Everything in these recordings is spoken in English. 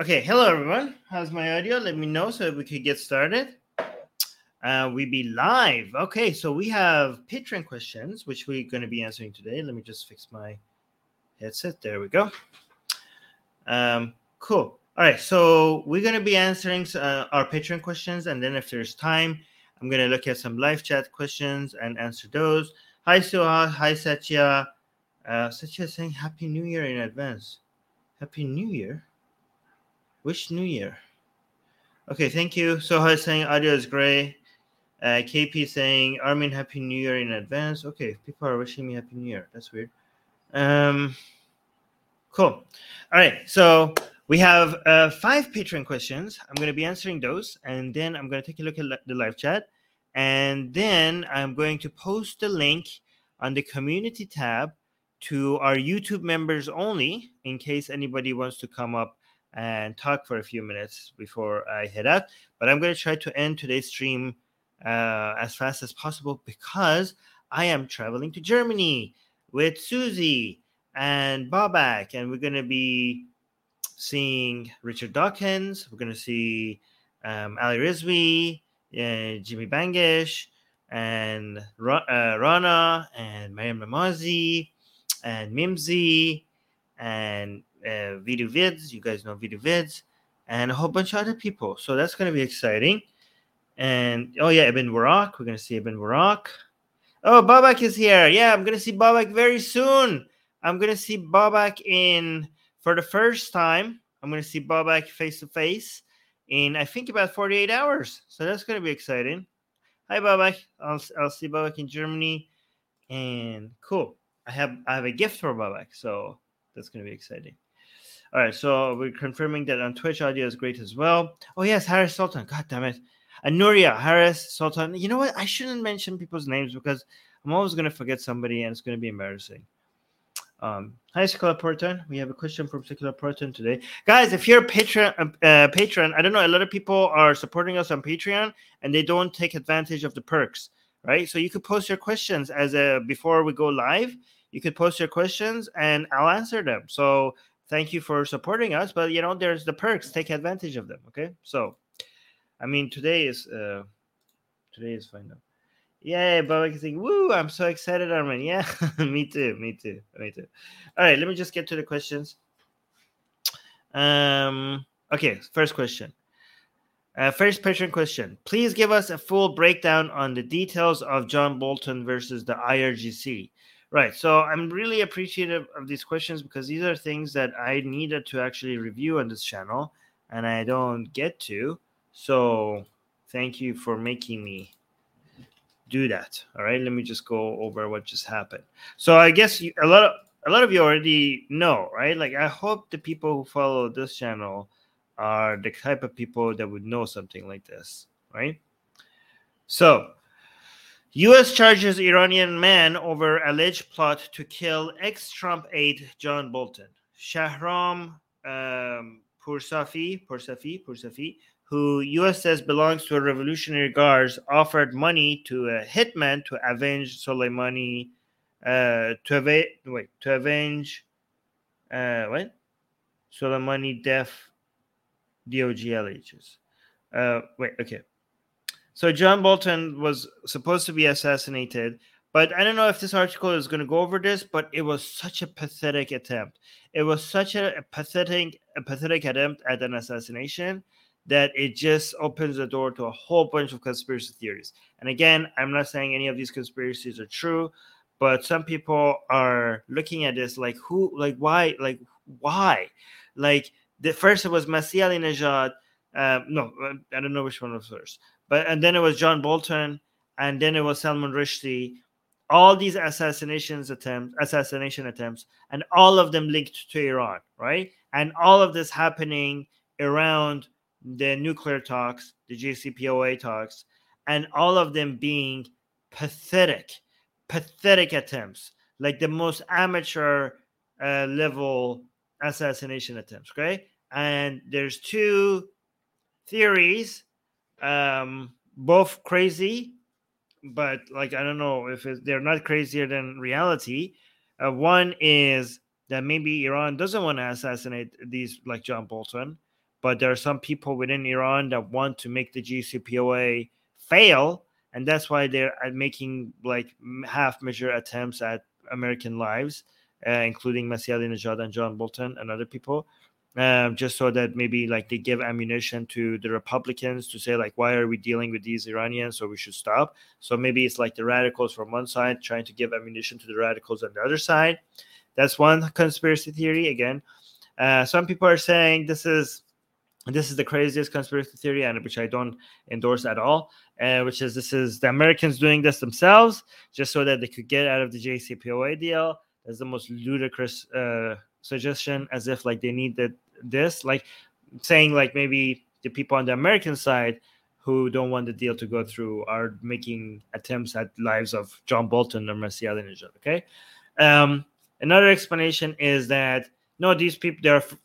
Okay, hello everyone. How's my audio? Let me know so we could get started. We be live. Okay, so we have Patreon questions, which we're going to be answering today. Let me just fix my headset. There we go. Cool. All right, so we're going to be answering our Patreon questions, and then if there's time, I'm going to look at some live chat questions and answer those. Hi, Suha. Hi, Satya. Satya is saying Happy New Year in advance. Happy New Year? Which New Year? Okay, thank you. Soha is saying audio is great. KP saying Armin, Happy New Year in advance. Okay, people are wishing me Happy New Year. That's weird. Cool. All right, so we have 5 Patreon questions. I'm going to be answering those, and then I'm going to take a look at the live chat, and then I'm going to post the link on the community tab to our YouTube members only, in case anybody wants to come up and talk for a few minutes before I head out. But I'm going to try to end today's stream as fast as possible because I am traveling to Germany with Susie and Babak, and we're going to be seeing Richard Dawkins. We're going to see Ali Rizvi, Jimmy Bangish, and Rana, and Mariam Namazi, and Mimzi, and Vidu Vids. You guys know Vidu Vids, and a whole bunch of other people. So that's going to be exciting. And oh yeah, Ibn Warraq. We're going to see Ibn Warraq. Oh, Babak is here. Yeah, I'm going to see Babak very soon. I'm going to see Babak for the first time. I'm going to see Babak face to face in I think about 48 hours. So that's going to be exciting. Hi, Babak. I'll see Babak in Germany. And cool. I have a gift for Babak. So that's going to be exciting. All right, so we're confirming that on Twitch, audio is great as well. Oh, yes, Harris Sultan. God damn it. And Nuria Harris Sultan. You know what? I shouldn't mention people's names because I'm always going to forget somebody, and it's going to be embarrassing. Hi, Sikola Portan. We have a question from Sikola Portan today. Guys, if you're a patron, I don't know, a lot of people are supporting us on Patreon, and they don't take advantage of the perks, right? So you could post your questions before we go live. You could post your questions, and I'll answer them. So thank you for supporting us, but there's the perks. Take advantage of them, okay? So, I mean, today is final. Yay, Babak is saying, woo, I'm so excited, Armin. Yeah, me too. All right, let me just get to the questions. Okay, first question. First Patreon question. Please give us a full breakdown on the details of John Bolton versus the IRGC. Right, so I'm really appreciative of these questions because these are things that I needed to actually review on this channel, and I don't get to. So thank you for making me do that. All right, let me just go over what just happened. So I guess a lot of you already know, right? Like, I hope the people who follow this channel are the type of people that would know something like this, right? So U.S. charges Iranian man over alleged plot to kill ex-Trump aide John Bolton. Shahram Poursafi, who U.S. says belongs to a Revolutionary Guards, offered money to a hitman to avenge Soleimani. Soleimani death. DOGLHs. Okay. So John Bolton was supposed to be assassinated, but I don't know if this article is going to go over this, but it was such a pathetic attempt. It was such a pathetic attempt at an assassination that it just opens the door to a whole bunch of conspiracy theories. And again, I'm not saying any of these conspiracies are true, but some people are looking at this like, why? Like, the first it was Masih Alinejad. No, I don't know which one was first. And then it was John Bolton, and then it was Salman Rushdie. All these assassination attempts, and all of them linked to Iran, right? And all of this happening around the nuclear talks, the JCPOA talks, and all of them being pathetic attempts, like the most amateur level assassination attempts, okay? And there's 2 theories. Both crazy, but I don't know if they're not crazier than reality. One is that maybe Iran doesn't want to assassinate these like John Bolton, But there are some people within Iran that want to make the JCPOA fail, and that's why they're making like half-measure attempts at American lives, including Masih Alinejad and John Bolton and other people, just so that maybe like they give ammunition to the Republicans to say like, why are we dealing with these Iranians? So we should stop. So maybe it's like the radicals from one side trying to give ammunition to the radicals on the other side. That's one conspiracy theory. Again, some people are saying this is the craziest conspiracy theory, and which I don't endorse at all, which is this is the Americans doing this themselves just so that they could get out of the JCPOA deal. That's the most ludicrous suggestion, as if like they needed this, like saying like maybe the people on the American side who don't want the deal to go through are making attempts at lives of John Bolton or Masih Alinejad. Okay. Another explanation is that no, these people,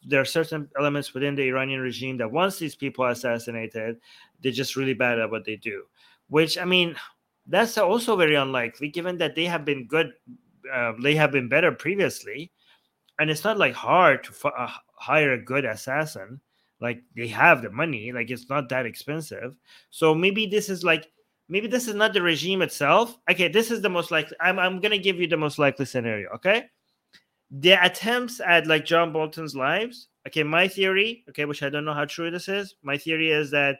there are certain elements within the Iranian regime that once these people are assassinated, they're just really bad at what they do. Which, I mean, that's also very unlikely, given that they have been good, they have been better previously, and it's not like hard to hire a good assassin. Like they have the money, like it's not that expensive. So maybe this is like, maybe this is not the regime itself. Okay, this is the most likely. I'm gonna give you the most likely scenario. Okay. The attempts at like John Bolton's lives. Okay, my theory, okay, which I don't know how true this is. My theory is that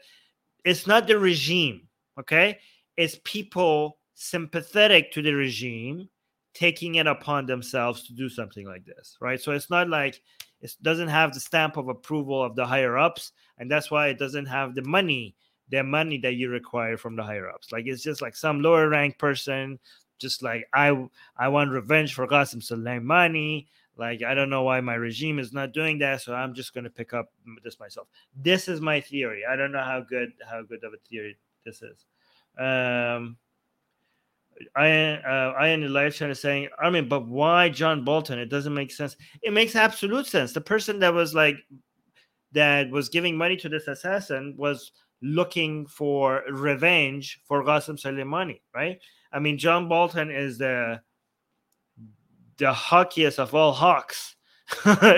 it's not the regime, okay? It's people sympathetic to the regime taking it upon themselves to do something like this, right? So it's not like it doesn't have the stamp of approval of the higher ups, and that's why it doesn't have the money that you require from the higher ups. Like it's just like some lower rank person. Just like, I want revenge for Qasem Soleimani. Like, I don't know why my regime is not doing that, so I'm just going to pick up this myself. This is my theory. I don't know how good of a theory this is. Ian in the live chat is saying, I mean, but why John Bolton? It doesn't make sense. It makes absolute sense. The person that was giving money to this assassin was looking for revenge for Qasem Soleimani, right? I mean, John Bolton is the hawkiest of all hawks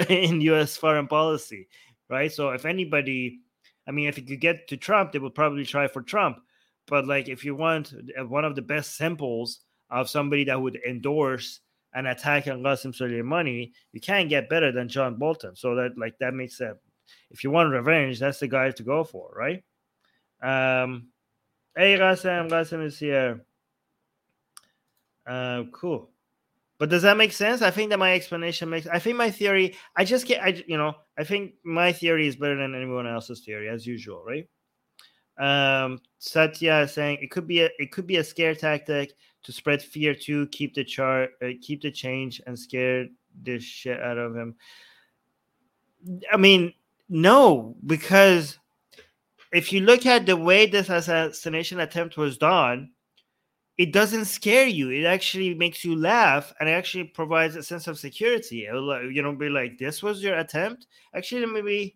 in U.S. foreign policy, right? So if anybody, I mean, if you could get to Trump, they would probably try for Trump. But like, if you want one of the best samples of somebody that would endorse an attack on Qasem Soleimani, you can't get better than John Bolton. So that makes sense. If you want revenge, that's the guy to go for, right? Hey, Qasem is here. Cool, but does that make sense? I think that my explanation makes. I think my theory. I just get. I think my theory is better than anyone else's theory, as usual, right? Satya is saying it could be a scare tactic to spread fear to keep the change, and scare the shit out of him. I mean, no, because if you look at the way this assassination attempt was done, it doesn't scare you. It actually makes you laugh, and it actually provides a sense of security. It'll, be like, this was your attempt. Actually, maybe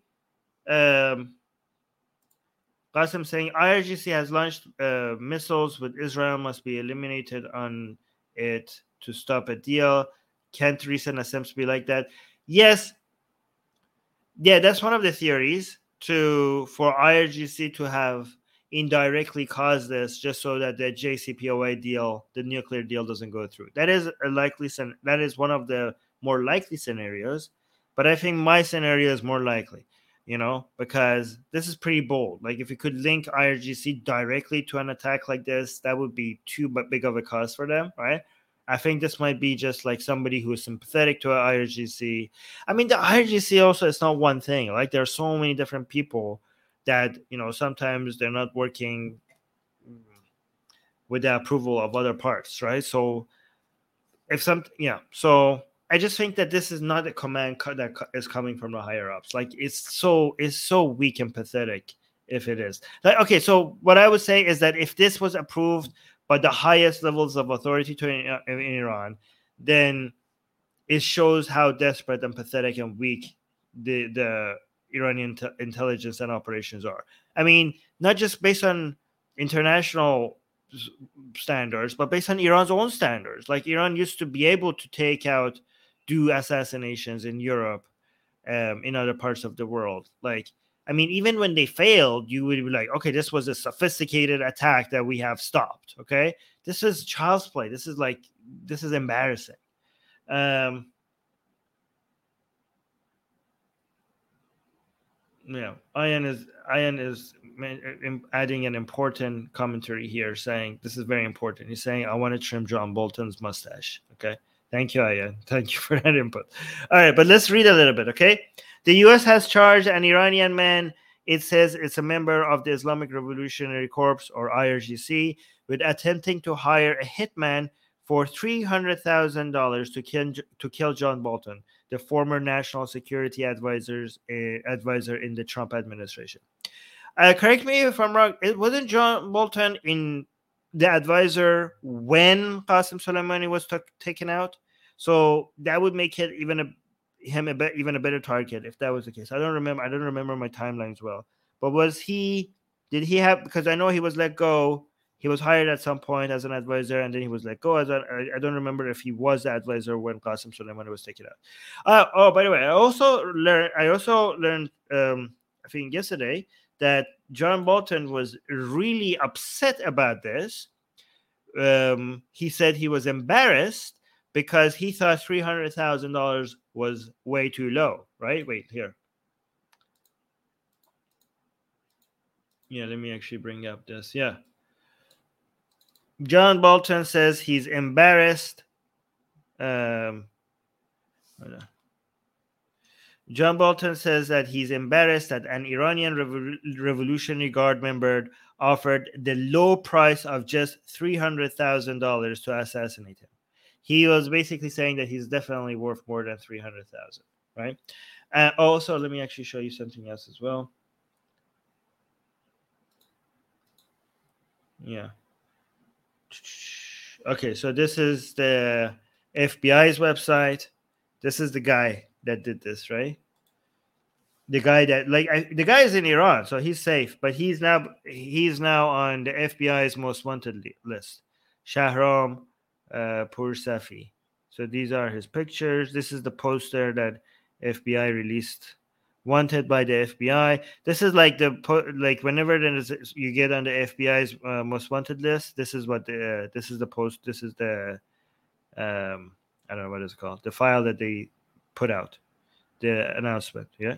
Qasim saying IRGC has launched missiles with Israel, must be eliminated on it to stop a deal. Can't recent attempts be like that? Yes. Yeah, that's one of the theories for IRGC to have indirectly cause this, just so that the JCPOA deal, the nuclear deal, doesn't go through. That is a likely. That is one of the more likely scenarios, but I think my scenario is more likely. Because this is pretty bold. Like if you could link IRGC directly to an attack like this, that would be too big of a cost for them, right? I think this might be just like somebody who is sympathetic to IRGC. I mean, the IRGC also is not one thing. Like there are so many different people that, sometimes they're not working with the approval of other parts, right? So so I just think that this is not a command that is coming from the higher ups. Like it's so weak and pathetic if it is. Like, okay, so what I would say is that if this was approved by the highest levels of authority in Iran, then it shows how desperate and pathetic and weak the Iranian intelligence and operations are. I mean, not just based on international standards, but based on Iran's own standards. Like Iran used to be able to do assassinations in Europe, in other parts of the world. Like I mean, even when they failed, you would be like, okay, this was a sophisticated attack that we have stopped. Okay. This is child's play. This is embarrassing. Yeah, Ian is adding an important commentary here, saying this is very important. He's saying, I want to trim John Bolton's mustache. Okay. Thank you, Ian. Thank you for that input. All right, but let's read a little bit, okay? The U.S. has charged an Iranian man, it says it's a member of the Islamic Revolutionary Corps, or IRGC, with attempting to hire a hitman for $300,000 to kill John Bolton, the former national security advisor in the Trump administration. Correct me if I'm wrong. It wasn't John Bolton in the advisor when Qasem Soleimani was taken out, so that would make it even a better target if that was the case. I don't remember my timelines well, but did he have? Because I know he was let go. He was hired at some point as an advisor, and then he was let go. I don't remember if he was the advisor when Qasem Soleimani was taken out. Oh, by the way, I also learned I think yesterday that John Bolton was really upset about this. He said he was embarrassed because he thought $300,000 was way too low. Right? Wait, here. Yeah, let me actually bring up this. Yeah. John Bolton says he's embarrassed. Hold on. John Bolton says that he's embarrassed that an Iranian Revolutionary Guard member offered the low price of just $300,000 to assassinate him. He was basically saying that he's definitely worth more than $300,000, right? Also, let me actually show you something else as well. Yeah. Okay, so this is the FBI's website. This is the guy that did this, right? The guy that the guy is in Iran, so he's safe. But he's now on the FBI's most wanted list. Shahram Poursafi. So these are his pictures. This is the poster that FBI released. Wanted by the FBI. This is whenever you get on the FBI's most wanted list. This is what this is the post. This is the I don't know what it's called. The file that they put out, the announcement. Yeah.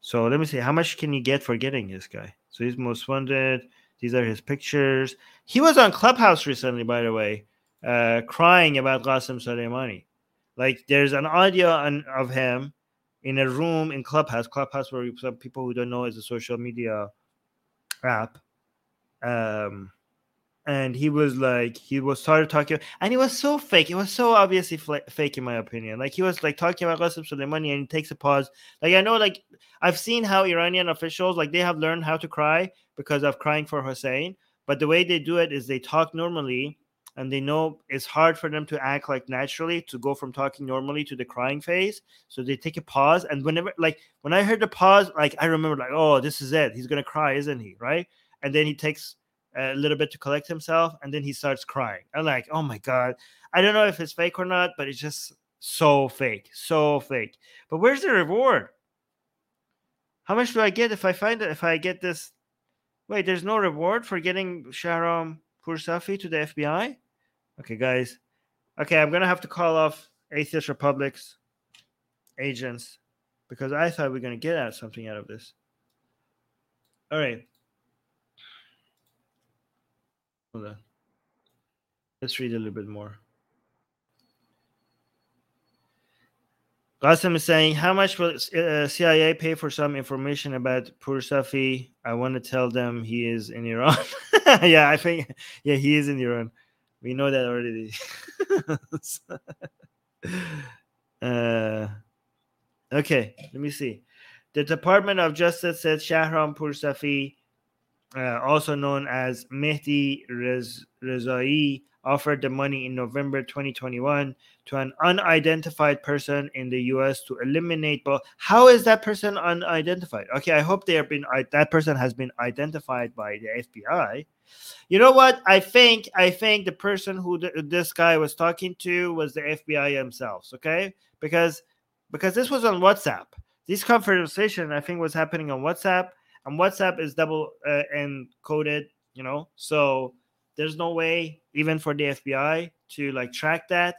So let me see. How much can you get for getting this guy? So he's most wanted. These are his pictures. He was on Clubhouse recently, by the way, crying about Qasem Soleimani. Like, there's an audio of him in a room in Clubhouse. Clubhouse, for some people who don't know, is a social media app. And he was like, started talking, and he was so fake. It was so obviously fake, in my opinion. Like, he was like talking about Qasem Soleimani, and he takes a pause. Like, I know, like, I've seen how Iranian officials, like, they have learned how to cry because of crying for Hussein. But the way they do it is they talk normally, and they know it's hard for them to act like naturally, to go from talking normally to the crying phase. So they take a pause, and whenever, like, when I heard the pause, like, I remember, like, oh, this is it. He's gonna cry, isn't he? Right? And then he takes a little bit to collect himself, and then he starts crying. I'm like, oh my God. I don't know if it's fake or not, but it's just so fake. But where's the reward? How much do I get if I get this? Wait, there's no reward for getting Shahram Poursafi to the FBI? Okay, guys. Okay, I'm gonna have to call off Atheist Republic's agents, because I thought we were gonna get something out of this. All right. Hold on. Let's read a little bit more. Qasem is saying, how much will CIA pay for some information about Poursafi? I want to tell them he is in Iran. Yeah, he is in Iran. We know that already. Okay, let me see. The Department of Justice said Shahram Poursafi, also known as Mehdi Rezai, offered the money in November 2021 to an unidentified person in the U.S. to eliminate both. How is that person unidentified? Okay, I hope that person has been identified by the FBI. You know what? I think the person who this guy was talking to was the FBI themselves, okay? Because this was on WhatsApp. This conversation, I think, was happening on WhatsApp, and WhatsApp is double encoded, you know, so there's no way, even for the FBI, to like track that.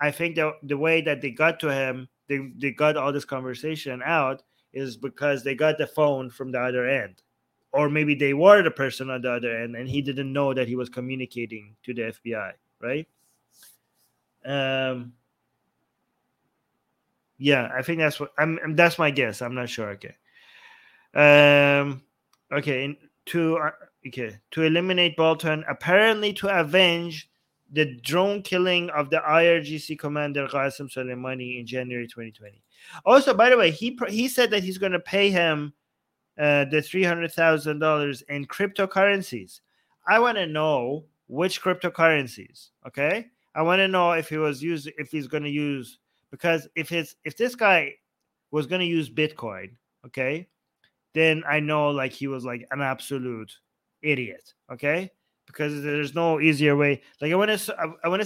I think that the way that they got to him, they got all this conversation out, is because they got the phone from the other end, or maybe they were the person on the other end, and he didn't know that he was communicating to the FBI, right? Yeah, I think that's what I'm. That's my guess. I'm not sure. Okay. Okay. To eliminate Bolton, apparently to avenge the drone killing of the IRGC commander Qasem Soleimani in January 2020. Also, by the way, he said that he's going to pay him the $300,000 in cryptocurrencies. I want to know which cryptocurrencies. Okay, I want to know if he was used, if he's going to use. Because if this guy was going to use Bitcoin, okay, then I know like he was like an absolute idiot, okay? Because there's no easier way. Like I want to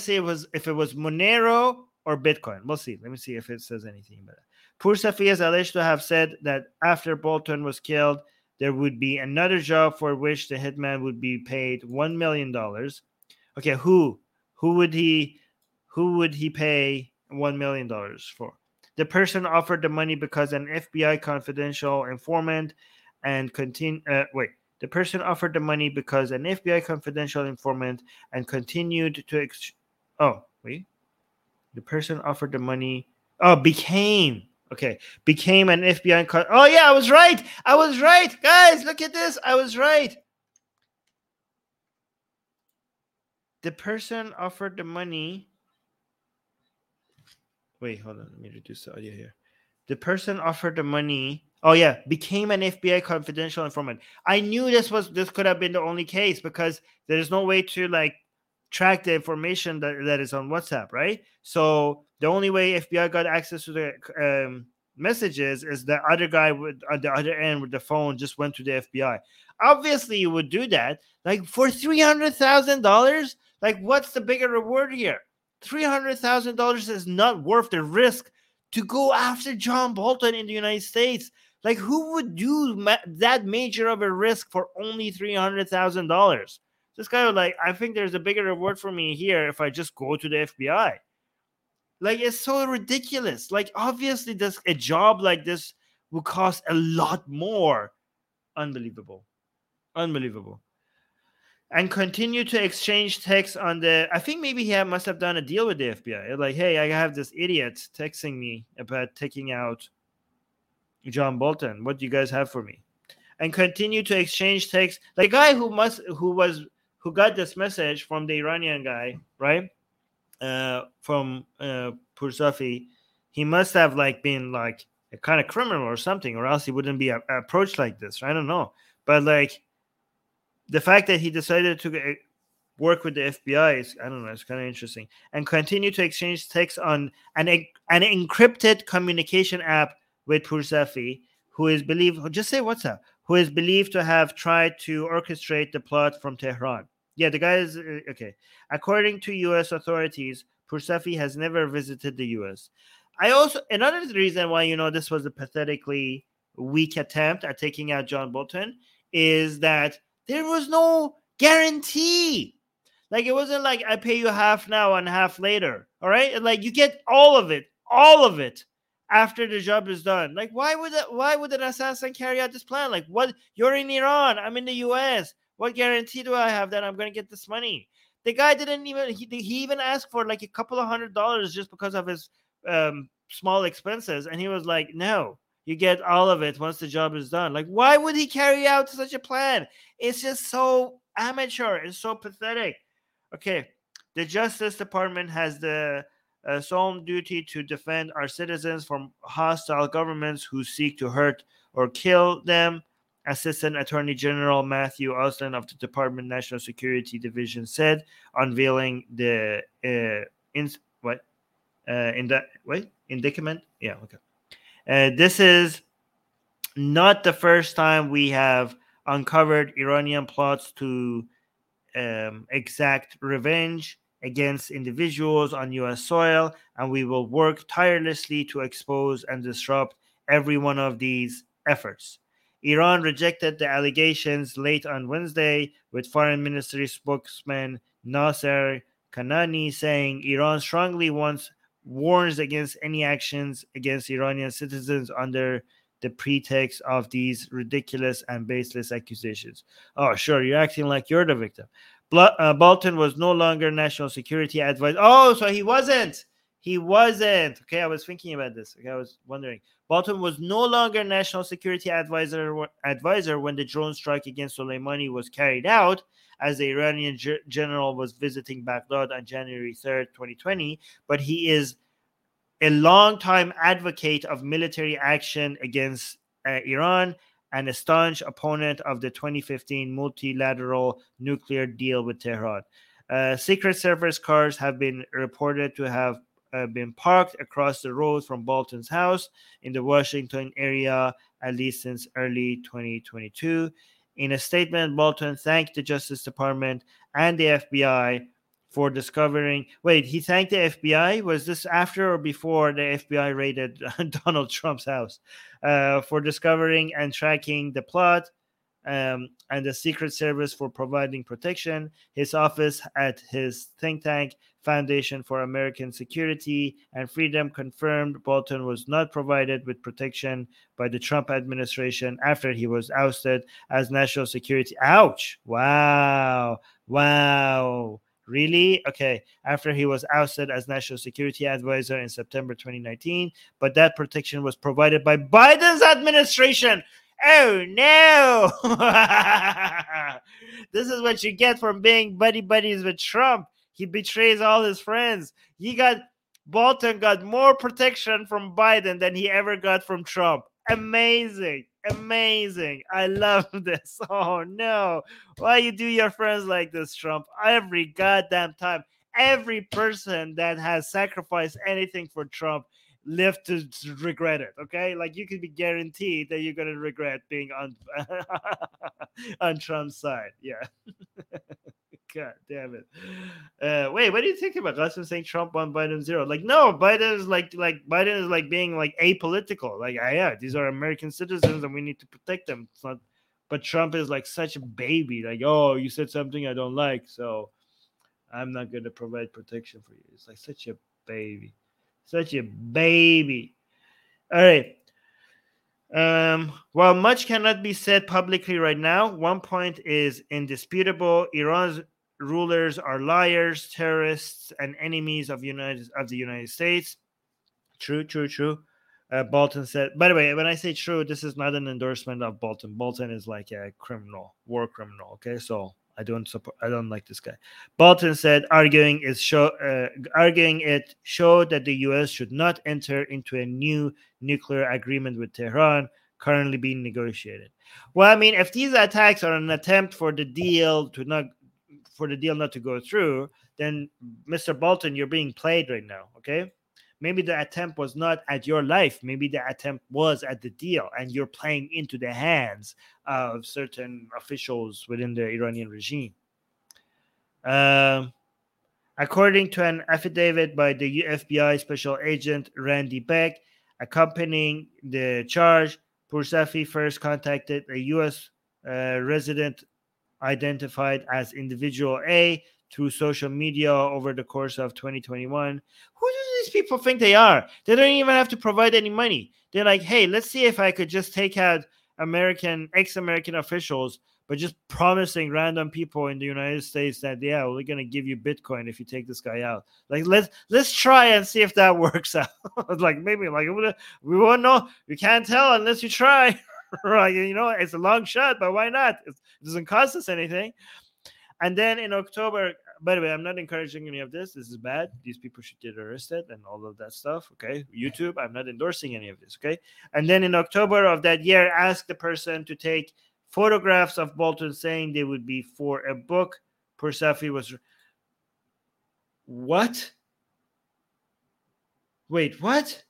say if it was Monero or Bitcoin. We'll see. Let me see if it says anything about that. Poursafi is alleged to have said that after Bolton was killed, there would be another job for which the hitman would be paid $1 million. Okay, who would he pay $1 million for? The person offered the money because an FBI confidential informant the person offered the money because an FBI confidential informant and continued to the person offered the money became an FBI I was right guys, look at this. I was right. The person offered the money. Wait, hold on. Let me reduce the audio here. The person offered the money. Oh yeah, became an FBI confidential informant. I knew this could have been the only case because there's no way to like track the information that is on WhatsApp, right? So the only way FBI got access to the messages is the other guy at the other end with the phone just went to the FBI. Obviously, you would do that. Like for $300,000. Like, what's the bigger reward here? $300,000 is not worth the risk to go after John Bolton in the United States. Like, who would do that major of a risk for only $300,000? This guy was like, I think there's a bigger reward for me here if I just go to the FBI. Like, it's so ridiculous. Like, obviously, a job like this will cost a lot more. Unbelievable. And continue to exchange texts on the... I think maybe he must have done a deal with the FBI. Like, hey, I have this idiot texting me about taking out John Bolton. What do you guys have for me? And continue to exchange texts. The guy who got this message from the Iranian guy, right? From Poursafi, he must have like been like a kind of criminal or something, or else he wouldn't be approached like this. I don't know. But like... the fact that he decided to work with the FBI is, I don't know, it's kind of interesting. And continue to exchange texts on an encrypted communication app with Poursafi, who is believed to have tried to orchestrate the plot from Tehran. Yeah, the guy is, okay. According to U.S. authorities, Poursafi has never visited the U.S. Another reason why, you know, this was a pathetically weak attempt at taking out John Bolton is that there was no guarantee. Like, it wasn't like I pay you half now and half later. All right? Like, you get all of it after the job is done. Like, why would an assassin carry out this plan? Like, what? You're in Iran. I'm in the U.S. What guarantee do I have that I'm going to get this money? The guy didn't even... He even asked for, like, a couple of $100 just because of his small expenses. And he was like, no. You get all of it once the job is done. Like, why would he carry out such a plan? It's just so amateur. It's so pathetic. Okay. The Justice Department has the solemn duty to defend our citizens from hostile governments who seek to hurt or kill them. Assistant Attorney General Matthew Austin of the Department National Security Division said, unveiling the indictment. Yeah, okay. This is not the first time we have uncovered Iranian plots to exact revenge against individuals on U.S. soil, and we will work tirelessly to expose and disrupt every one of these efforts. Iran rejected the allegations late on Wednesday, with Foreign Ministry spokesman Nasser Kanani saying Iran strongly warns against any actions against Iranian citizens under the pretext of these ridiculous and baseless accusations. Oh, sure, you're acting like you're the victim. Bolton was no longer national security advisor. Oh, so he wasn't. Okay, I was thinking about this. Okay, I was wondering. Bolton was no longer national security advisor when the drone strike against Soleimani was carried out, as the Iranian general was visiting Baghdad on January 3rd, 2020. But he is a longtime advocate of military action against Iran and a staunch opponent of the 2015 multilateral nuclear deal with Tehran. Secret Service cars have been reported to have been parked across the road from Bolton's house in the Washington area, at least since early 2022. In a statement, Bolton thanked the Justice Department and the FBI for discovering... Wait, he thanked the FBI? Was this after or before the FBI raided Donald Trump's house? For discovering and tracking the plot, and the Secret Service for providing protection. His office at his think tank, Foundation for American Security and Freedom, confirmed Bolton was not provided with protection by the Trump administration after he was ousted as national security. Ouch! Wow! Really? Okay. After he was ousted as National Security Advisor in September 2019, but that protection was provided by Biden's administration. Oh, no. This is what you get from being buddies with Trump. He betrays all his friends. Bolton got more protection from Biden than he ever got from Trump. Amazing. I love this. Oh, no. Why you do your friends like this, Trump? Every goddamn time. Every person that has sacrificed anything for Trump lived to regret it, okay? Like, you could be guaranteed that you're going to regret being on Trump's side. Yeah. God damn it. Wait, what do you think about Qasem saying Trump won, Biden zero? Like, no, Biden is like being like apolitical. Like, yeah, these are American citizens and we need to protect them. It's not, but Trump is like such a baby. Like, oh, you said something I don't like, so I'm not going to provide protection for you. It's like such a baby. All right. While much cannot be said publicly right now, one point is indisputable. Iran's rulers are liars, terrorists, and enemies of the United States. True. Bolton said. By the way, when I say true, this is not an endorsement of Bolton. Bolton is like a criminal, war criminal. Okay, so I don't like this guy. Bolton said, arguing it showed that the U.S. should not enter into a new nuclear agreement with Tehran, currently being negotiated. Well, I mean, if these attacks are an attempt for the deal not to go through, then Mr. Bolton, you're being played right now. Okay, maybe the attempt was not at your life. Maybe the attempt was at the deal, and you're playing into the hands of certain officials within the Iranian regime. According to an affidavit by the FBI Special Agent Randy Beck, accompanying the charge, Poursafi first contacted a U.S. resident identified as Individual A through social media over the course of 2021. Who do these people think they are? They don't even have to provide any money. They're like, hey, let's see if I could just take out ex-American officials, but just promising random people in the United States that, yeah, we're going to give you Bitcoin if you take this guy out. Like, let's try and see if that works out. Like, maybe, like, we won't know. We can't tell unless you try. Right? You know, it's a long shot, but why not? It doesn't cost us anything. And then in October, by the way, I'm not encouraging any of this. This is bad. These people should get arrested and all of that stuff, okay? YouTube, I'm not endorsing any of this, okay? And then in October of that year, asked the person to take photographs of Bolton saying they would be for a book. Poursafi was... What? Wait, what?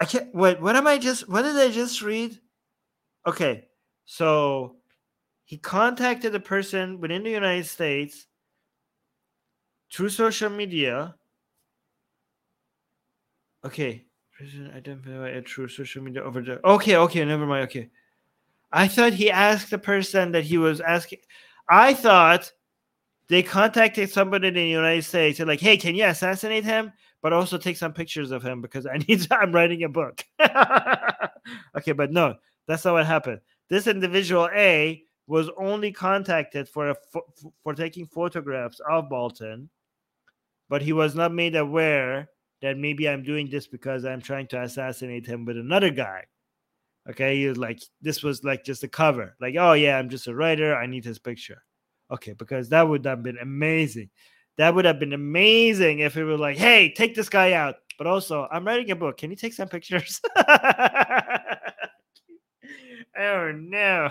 I can't... Wait, what did I just read? Okay, so... He contacted a person within the United States through social media Okay. President identified a true social media overdose. Okay, never mind. Okay. I thought he asked the person that he was asking. I thought they contacted somebody in the United States and like, hey, can you assassinate him? But also take some pictures of him because I'm writing a book. Okay, but no, that's not what happened. This individual A was only contacted for taking photographs of Bolton, but he was not made aware that maybe I'm doing this because I'm trying to assassinate him with another guy. Okay, he was like, this was like just a cover. Like, oh yeah, I'm just a writer. I need his picture. Okay, because that would have been amazing. That would have been amazing if it were like, hey, take this guy out. But also, I'm writing a book. Can you take some pictures? Oh, no.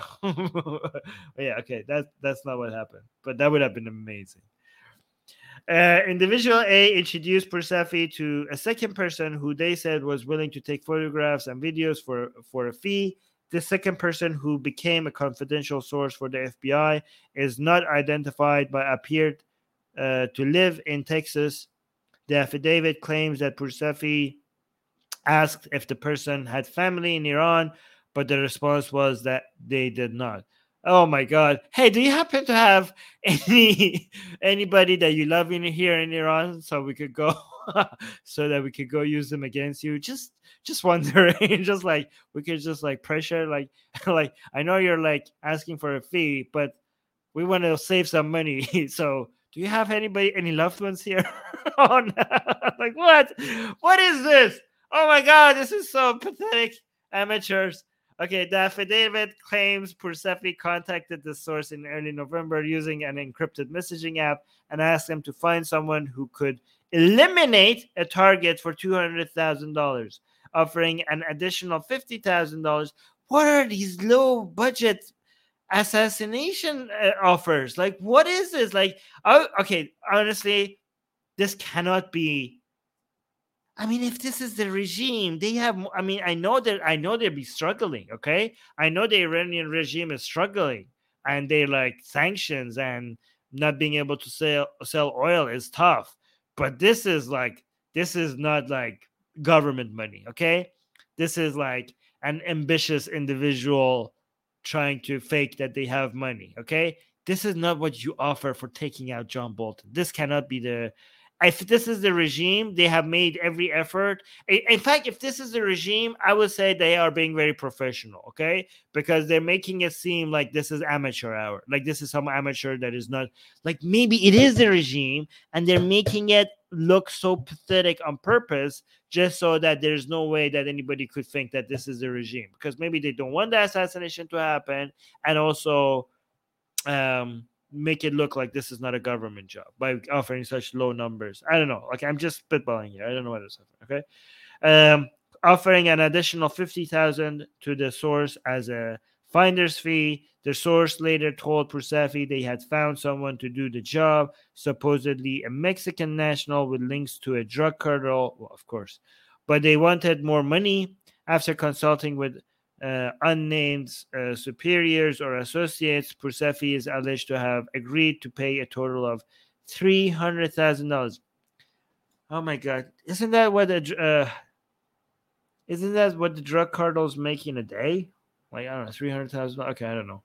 Yeah, okay. That's not what happened. But that would have been amazing. Individual A introduced Poursafi to a second person who they said was willing to take photographs and videos for a fee. The second person, who became a confidential source for the FBI, is not identified but appeared to live in Texas. The affidavit claims that Poursafi asked if the person had family in Iran, but the response was that they did not. Oh my God! Hey, do you happen to have anybody that you love in here in Iran, so that we could go use them against you? Just wondering, just like we could just like pressure, like I know you're like asking for a fee, but we want to save some money, so. Do you have anybody, any loved ones here? Oh, no. Like, what? What is this? Oh, my God. This is so pathetic. Amateurs. Okay, the affidavit claims Poursafi contacted the source in early November using an encrypted messaging app and asked him to find someone who could eliminate a target for $200,000, offering an additional $50,000. What are these low-budget assassination offers? Like, what is this? Like, oh, okay, honestly, this cannot be. I mean, if this is the regime, they have. I mean, I know they'll be struggling. Okay, I know the Iranian regime is struggling, and they like sanctions and not being able to sell oil is tough. But this is not like government money. Okay, this is like an ambitious individual trying to fake that they have money. Okay, this is not what you offer for taking out John Bolton. This cannot be the. If this is the regime, they have made every effort. In fact, if this is the regime, I would say they are being very professional. Okay, because they're making it seem like this is amateur hour, like this is some amateur that is not. Like maybe it is the regime, and they're making it look so pathetic on purpose, just so that there's no way that anybody could think that this is the regime, because maybe they don't want the assassination to happen, and also make it look like this is not a government job by offering such low numbers. I don't know. Like, I'm just spitballing here. I don't know what is happening. Okay, offering an additional $50,000 to the source as a finder's fee. The source later told Poursafi they had found someone to do the job, supposedly a Mexican national with links to a drug cartel, well, of course, but they wanted more money. After consulting with unnamed superiors or associates, Poursafi is alleged to have agreed to pay a total of $300,000. Oh my God! Isn't that what the drug cartels make in a day? Like, I don't know, $300,000. Okay, I don't know.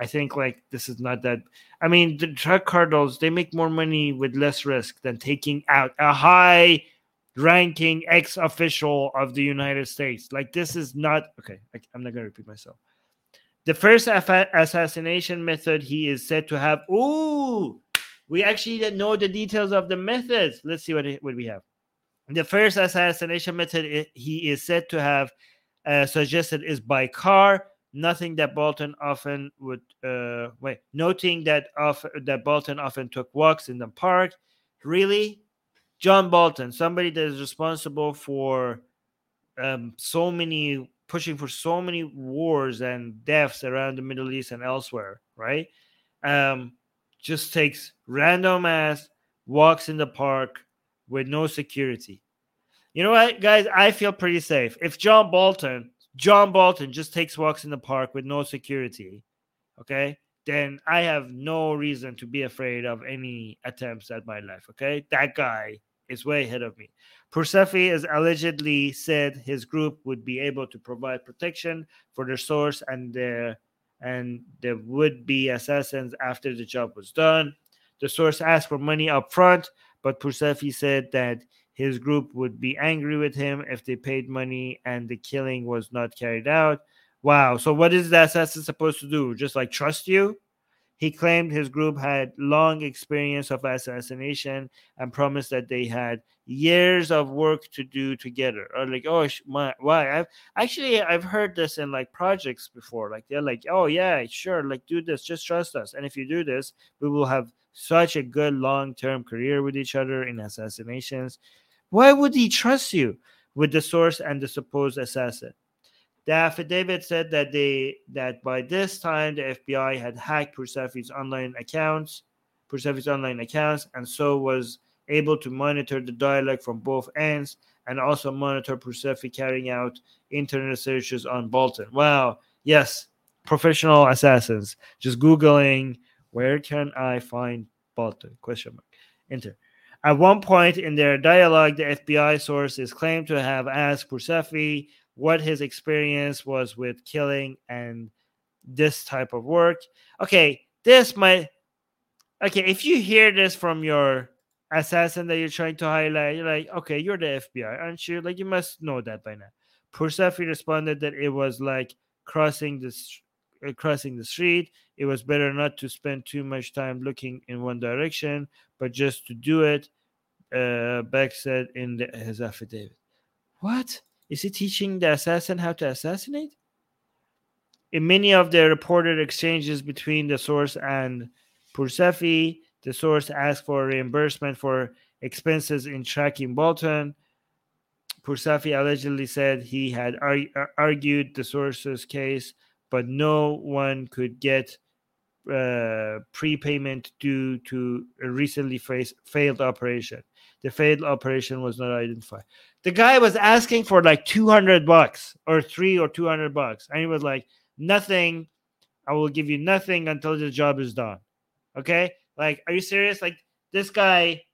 I think, like, this is not that. I mean, the drug cartels, they make more money with less risk than taking out a high-ranking ex-official of the United States. Like, this is not. Okay, I'm not going to repeat myself. The first assassination method he is said to have. Ooh, we actually didn't know the details of the methods. Let's see what we have. The first assassination method he is said to have suggested is by car, noting that Bolton often took walks in the park. Really? John Bolton, somebody that is responsible for pushing for so many wars and deaths around the Middle East and elsewhere, right? Just takes random ass walks in the park with no security. You know what, guys? I feel pretty safe. If John Bolton just takes walks in the park with no security, okay, then I have no reason to be afraid of any attempts at my life, okay? That guy is way ahead of me. Poursafi has allegedly said his group would be able to provide protection for their source and the would-be assassins after the job was done. The source asked for money up front, but Poursafi said that his group would be angry with him if they paid money and the killing was not carried out. Wow, so what is the assassin supposed to do? Just like trust you? He claimed his group had long experience of assassination and promised that they had years of work to do together. Or like, oh, my, why? I've heard this in like projects before. Like they're like, oh yeah, sure, like do this, just trust us. And if you do this, we will have such a good long-term career with each other in assassinations. Why would he trust you with the source and the supposed assassin? The affidavit said that by this time the FBI had hacked Poursafi's online accounts, and so was able to monitor the dialogue from both ends and also monitor Poursafi carrying out internet searches on Bolton. Wow, yes, professional assassins. Just Googling, where can I find Bolton? ? Enter. At one point in their dialogue, the FBI source is claimed to have asked Poursafi what his experience was with killing and this type of work. Okay, if you hear this from your assassin that you're trying to highlight, you're like, okay, you're the FBI, aren't you? Like, you must know that by now. Poursafi responded that it was like crossing the street. It was better not to spend too much time looking in one direction, but just to do it, Beck said in his affidavit. What? Is he teaching the assassin how to assassinate? In many of the reported exchanges between the source and Poursafi, the source asked for reimbursement for expenses in tracking Bolton. Poursafi allegedly said he had argued the source's case, but no one could get prepayment due to a recently failed operation. The failed operation was not identified. The guy was asking for like $200 or $200, and he was like, nothing. I will give you nothing until the job is done. Okay? Like, are you serious? Like, this guy,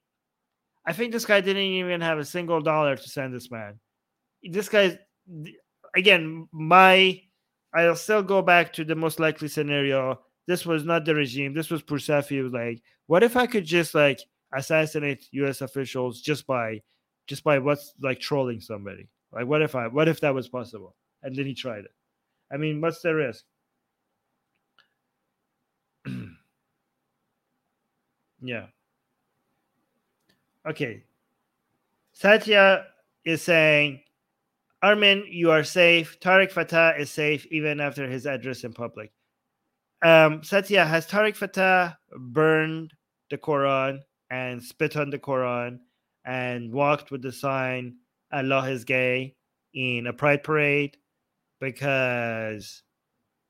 I think this guy didn't even have a single dollar to send this man. This guy, again, I'll still go back to the most likely scenario. This was not the regime. This was Poursafi. He was like, what if I could just like assassinate U.S. officials just by what's like trolling somebody? Like, what if that was possible? And then he tried it. I mean, what's the risk? Yeah. Okay. Satya is saying, Armin, you are safe. Tariq Fatah is safe even after his address in public. Satya, has Tariq Fatah burned the Quran and spit on the Quran and walked with the sign Allah is gay in a pride parade? Because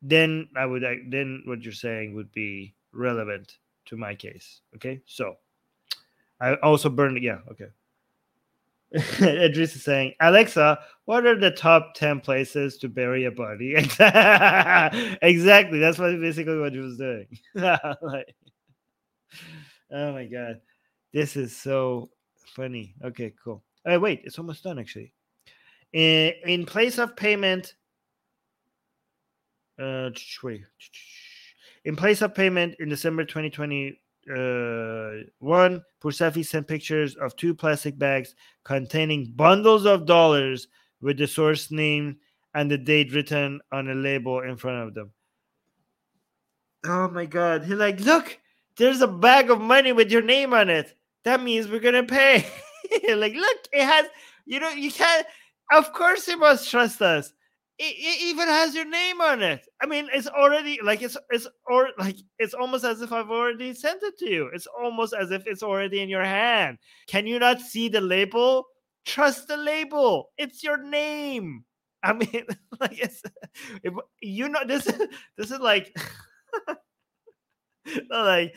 then what you're saying would be relevant to my case. Okay, so I also burned. Yeah, okay. Idris is saying, Alexa, what are the top 10 places to bury a body? Exactly, that's basically what he was doing. Like, oh my god, this is so funny. Okay, cool. All right, wait, it's almost done actually. In place of payment, in December 2021, Poursafi sent pictures of two plastic bags containing bundles of dollars with the source name and the date written on a label in front of them. Oh my god, he's like, look, there's a bag of money with your name on it. That means we're gonna pay. Like, look, it has, you can't, of course you must trust us. It even has your name on it. I mean, it's already like it's almost as if I've already sent it to you. It's almost as if it's already in your hand. Can you not see the label? Trust the label. It's your name. I mean, like this is like like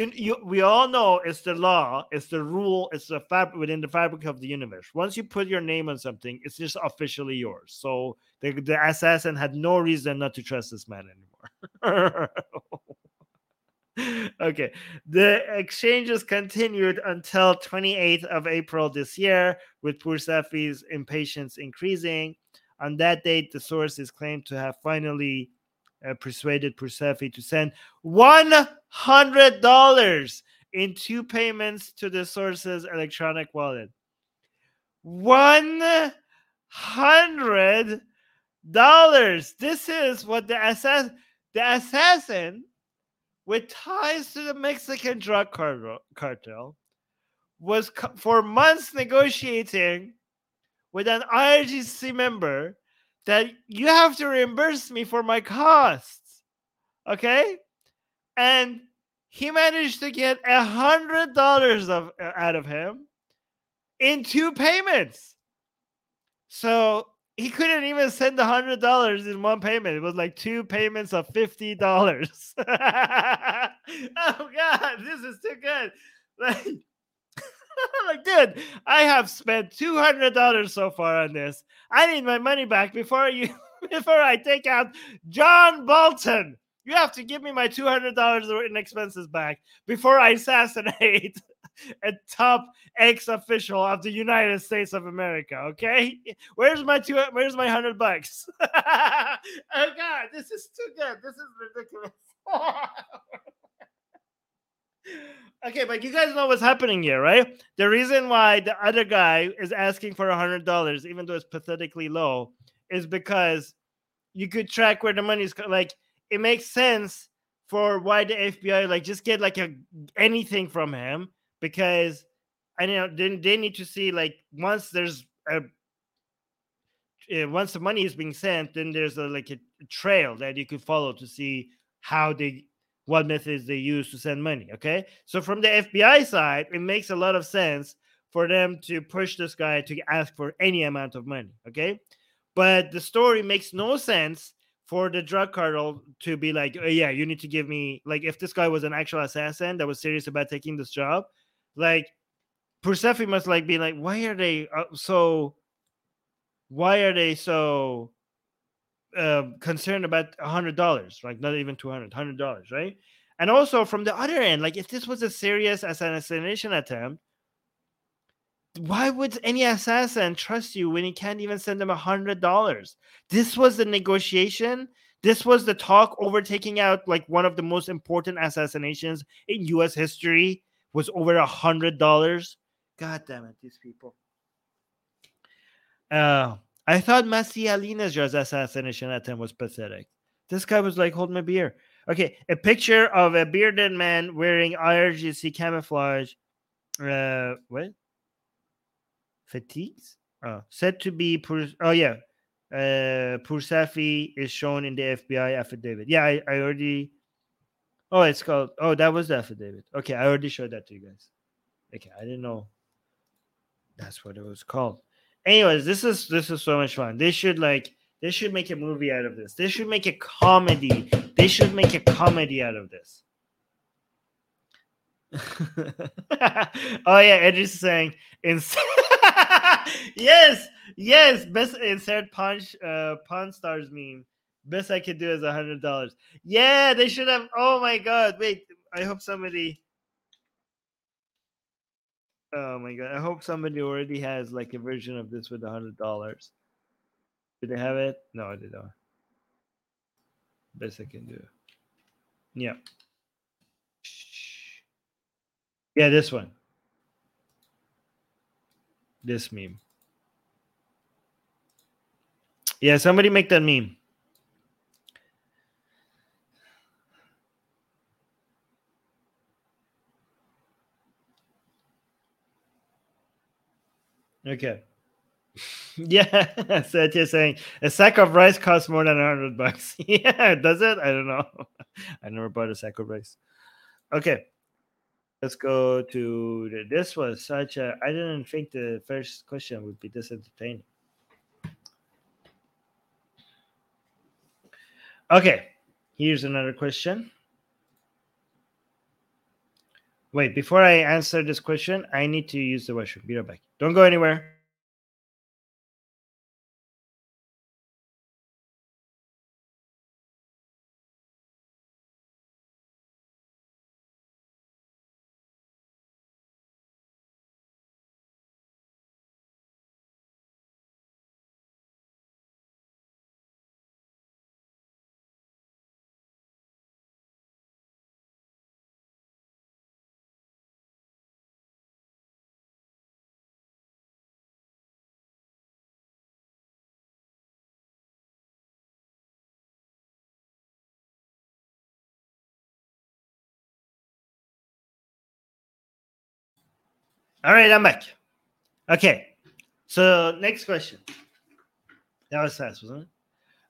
we all know it's the law, it's the rule, it's the fabric within the fabric of the universe. Once you put your name on something, it's just officially yours. So the assassin had no reason not to trust this man anymore. Okay. The exchanges continued until 28th of April this year, with Poursafi's impatience increasing. On that date, the source is claimed to have finally persuaded Poursafi to send $100 in 2 payments to the source's electronic wallet. $100. This is what the assassin with ties to the Mexican drug cartel was for months negotiating with an IRGC member that you have to reimburse me for my costs. Okay? And he managed to get $100 out of him in 2 payments. So he couldn't even send $100 in one payment. It was like 2 payments of $50. Oh, God, this is too good. Like, dude, I have spent $200 so far on this. I need my money back before I take out John Bolton. You have to give me my $200 in expenses back before I assassinate a top ex-official of the United States of America, okay? Where's my $100? Oh, God, this is too good. This is ridiculous. Okay, but you guys know what's happening here, right? The reason why the other guy is asking for $100, even though it's pathetically low, is because you could track where the money is. Like, it makes sense for why the FBI, like, just get, like, anything from him. Because I know they need to see, like, once there's once the money is being sent, then there's a trail that you could follow to see what methods they use to send money. Okay, so from the FBI side, it makes a lot of sense for them to push this guy to ask for any amount of money. Okay, but the story makes no sense for the drug cartel to be like, oh, yeah, you need to give me, like, if this guy was an actual assassin that was serious about taking this job. Like, Poursafi must, like, be like, why are they so concerned about $100? Like, not even $200, right? And also from the other end, like, if this was a serious assassination attempt, why would any assassin trust you when he can't even send them $100? This was the negotiation. This was the talk over taking out, like, one of the most important assassinations in U.S. history. Was over $100. God damn it, these people. I thought Masih Alinejad's assassination attempt was pathetic. This guy was like, hold my beer. Okay, a picture of a bearded man wearing IRGC camouflage. What? Fatigues? Said to be... Poursafi is shown in the FBI affidavit. Yeah, I already... Oh, it's called... Oh, that was the affidavit. Okay, I already showed that to you guys. Okay, I didn't know that's what it was called. Anyways, this is so much fun. They should make a movie out of this. They should make a comedy. Out of this. Oh, yeah, Edris is saying... Yes, best insert Pawn Stars meme. Best I could do is $100. Yeah, they should have. Oh my God! Wait, Oh my God! I hope somebody already has, like, a version of this with $100. Do they have it? No, they don't. Best I can do. Yeah. Yeah, this one. This meme. Yeah, somebody make that meme. Okay. Yeah, Satya saying a sack of rice costs more than $100. Yeah, does it? I don't know. I never bought a sack of rice. Okay. Let's go to this was such a... I didn't think the first question would be this entertaining. Okay. Here's another question. Wait, before I answer this question, I need to use the washroom. Be right back. Don't go anywhere. All right, I'm back. Okay, so next question. That was fast, wasn't it?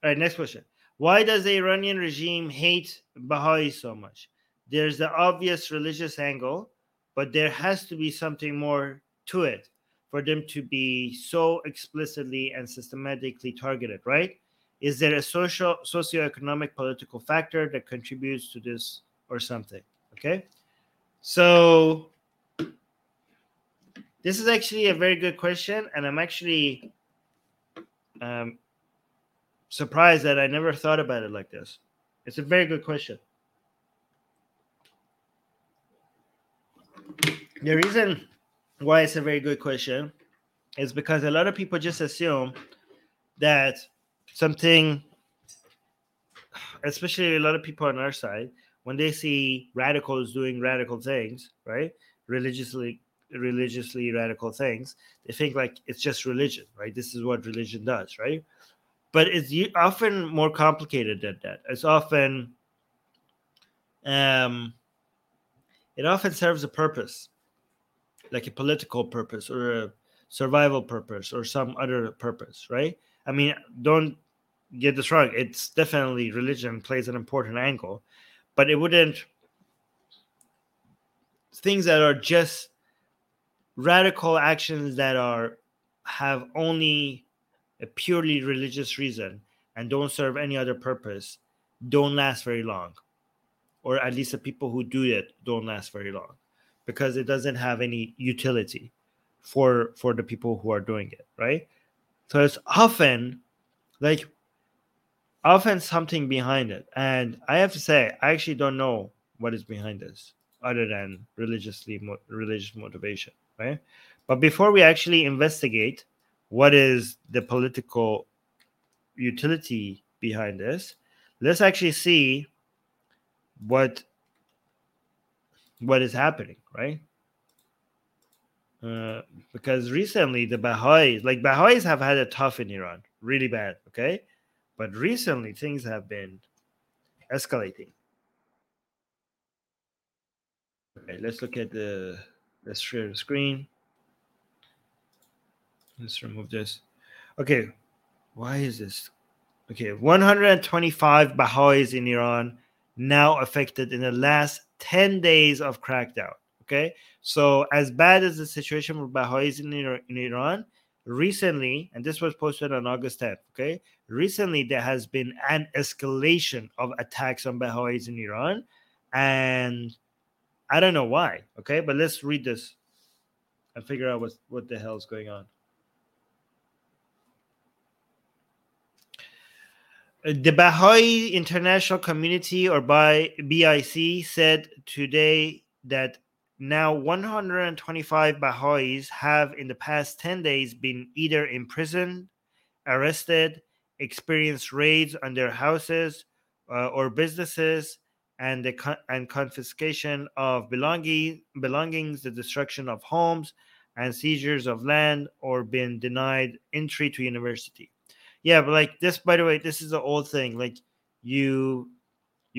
All right, next question. Why does the Iranian regime hate Baha'i so much? There's the obvious religious angle, but there has to be something more to it for them to be so explicitly and systematically targeted, right? Is there a socioeconomic political factor that contributes to this or something? Okay, so this is actually a very good question, and I'm actually surprised that I never thought about it like this. It's a very good question. The reason why it's a very good question is because a lot of people just assume that something, especially a lot of people on our side, when they see radicals doing radical things, right, religiously radical things, they think like it's just religion, right? This is what religion does, right? But it's often more complicated than that. It's often, it often serves a purpose, like a political purpose or a survival purpose or some other purpose, right? I mean, don't get this wrong. It's definitely religion plays an important angle, but it wouldn't, things that are just radical actions that are have only a purely religious reason and don't serve any other purpose don't last very long, or at least the people who do it don't last very long, because it doesn't have any utility for the people who are doing it, right? So it's often something behind it. And I have to say, I actually don't know what is behind this other than religious motivation, right? But before we actually investigate what is the political utility behind this, let's actually see what is happening, right? Because recently the Baha'is have had it tough in Iran, really bad, okay? But recently things have been escalating. Okay, let's share the screen. Let's remove this. Okay, why is this? Okay, 125 Baha'is in Iran now affected in the last 10 days of crackdown. Okay, so as bad as the situation with Baha'is in Iran, recently, and this was posted on August 10th, okay, recently there has been an escalation of attacks on Baha'is in Iran, and I don't know why, okay, but let's read this and figure out what the hell is going on. The Baha'i International Community, or BIC, said today that now 125 Baha'is have in the past 10 days been either imprisoned, arrested, experienced raids on their houses or businesses, and confiscation of belongings, the destruction of homes, and seizures of land, or been denied entry to university. Yeah, but like this, by the way, this is the old thing. Like you